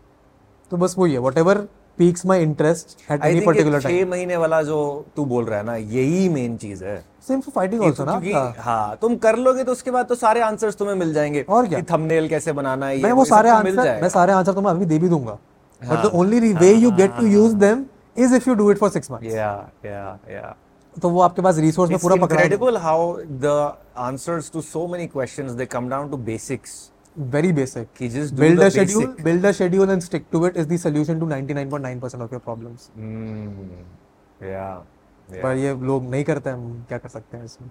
तो बस वही है. Whatever piques my interest at any particular time. 6 महीने वाला जो तू बोल रहा है ना, यही मेन चीज है. Same for fighting also ना. हाँ, तुम कर लोगे तो उसके बाद तो सारे आंसर्स तुम्हें मिल जाएंगे कि थंबनेल कैसे बनाना है, ये वो सारे आंसर मैं सारे आंसर तुम्हें अभी दे भी दूंगा. But the only way you get to use them is if you do it for 6 months. Yeah. तो वो आपके पास रिसोर्स में पूरा पकड़ा है. It's incredible how the answers to so many questions they come down to basics. Very basic. Just build a schedule. Build a schedule and stick to it is the solution to 99.9% of your problems. Yeah. पर ये लोग नहीं करते, हम क्या कर सकते हैं इसमें.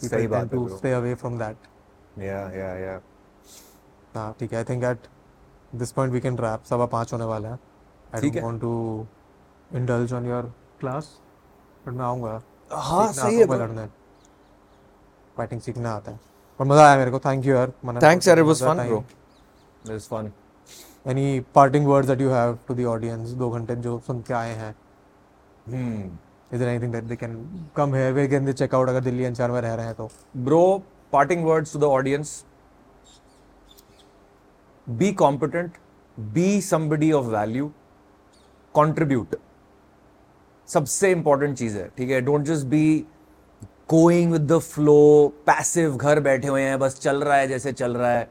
सही बात है. To stay away from that. Yeah. हाँ ठीक है. I think at this point we can wrap. 5:15 होने वाला है. I don't want to indulge on your class. पर मैं आऊँगा. हाँ सही है. लड़ने फाइटिंग सीखना आता है. पर मजा आया मेरे को. थैंक यू यार. थैंक्स यार. It was fun bro. It was fun. Any parting words that you have to the audience 2 घंटे जो सुन के आए हैं. Is there anything that they can come here way can they check out अगर Delhi NCR में रह रहे हैं तो. Bro parting words to the audience. Be competent, be somebody of value, contribute. सबसे इंपॉर्टेंट चीज है. ठीक है. Don't just be Going with the flow, passive, घर बैठे हुए हैं, बस चल रहा है जैसे चल रहा है.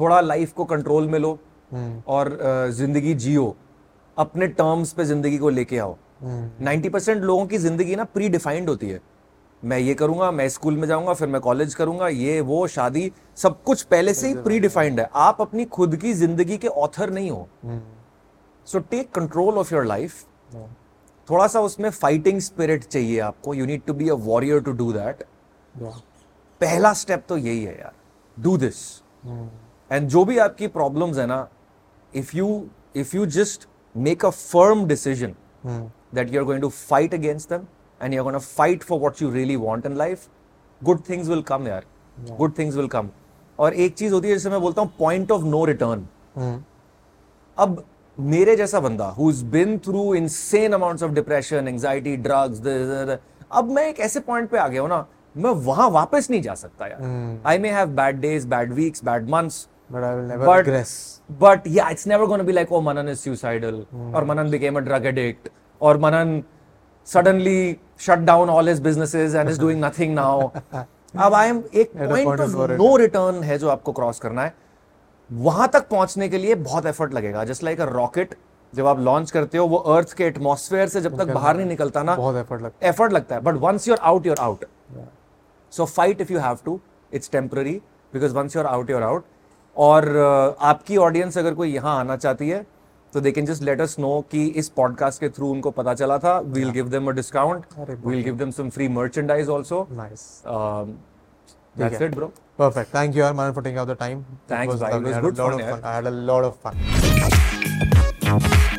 थोड़ा लाइफ को कंट्रोल में लो और जिंदगी जियो. अपने टर्म्स पे जिंदगी को लेके आओ. 90% लोगों की जिंदगी ना प्री डिफाइंड होती है. मैं ये करूंगा, मैं स्कूल में जाऊंगा, फिर मैं कॉलेज करूंगा, ये वो शादी, सब कुछ पहले से ही प्री डिफाइंड है. आप अपनी खुद की जिंदगी के ऑथर नहीं हो. So take control of your life. थोड़ा सा उसमें फाइटिंग स्पिरिट चाहिए आपको. You need to be a warrior to do that. पहला स्टेप तो यही है यार. Do this. एंड जो भी आपकी प्रॉब्लम्स है ना, if you just make a firm decision that you are going to fight against them and you are going to fight for what you really want in life, good things will come यार. Good things will come. और एक चीज होती है जिसे मैं बोलता हूँ पॉइंट ऑफ नो रिटर्न. अब मेरे जैसा बंदा who's been through insane amounts of depression, anxiety, drugs, अब मैं एक ऐसे पॉइंट पे आ गया हूं ना, मैं वहां वापस नहीं जा सकता यार. I may have bad days, bad weeks, bad months, but I will never regress. But yeah, it's never going to be like, oh, Manan is suicidal, or Manan became a drug addict, or Manan suddenly shut down all his businesses and is doing nothing now. अब I am एक point of no return है जो आपको cross करना है. वहां तक पहुंचने के लिए बहुत एफर्ट लगेगा. जस्ट लाइक अ रॉकेट जब आप लॉन्च करते हो, वो अर्थ के एटमॉस्फेयर से जब तक बाहर नहीं निकलता ना, बहुत एफर्ट लगता है. But once you are out, you are out. So fight if you have to. It's temporary because once you are out, you are out. और आपकी ऑडियंस अगर कोई यहाँ आना चाहती है तो they can just let us know कि इस पॉडकास्ट के थ्रू उनको पता चला था. We will give them a discount. We will give them some free merchandise also. That's it, bro. Perfect. Thank you, Manan, for taking out the time. Thanks, bro. It was good fun. I had a lot of fun.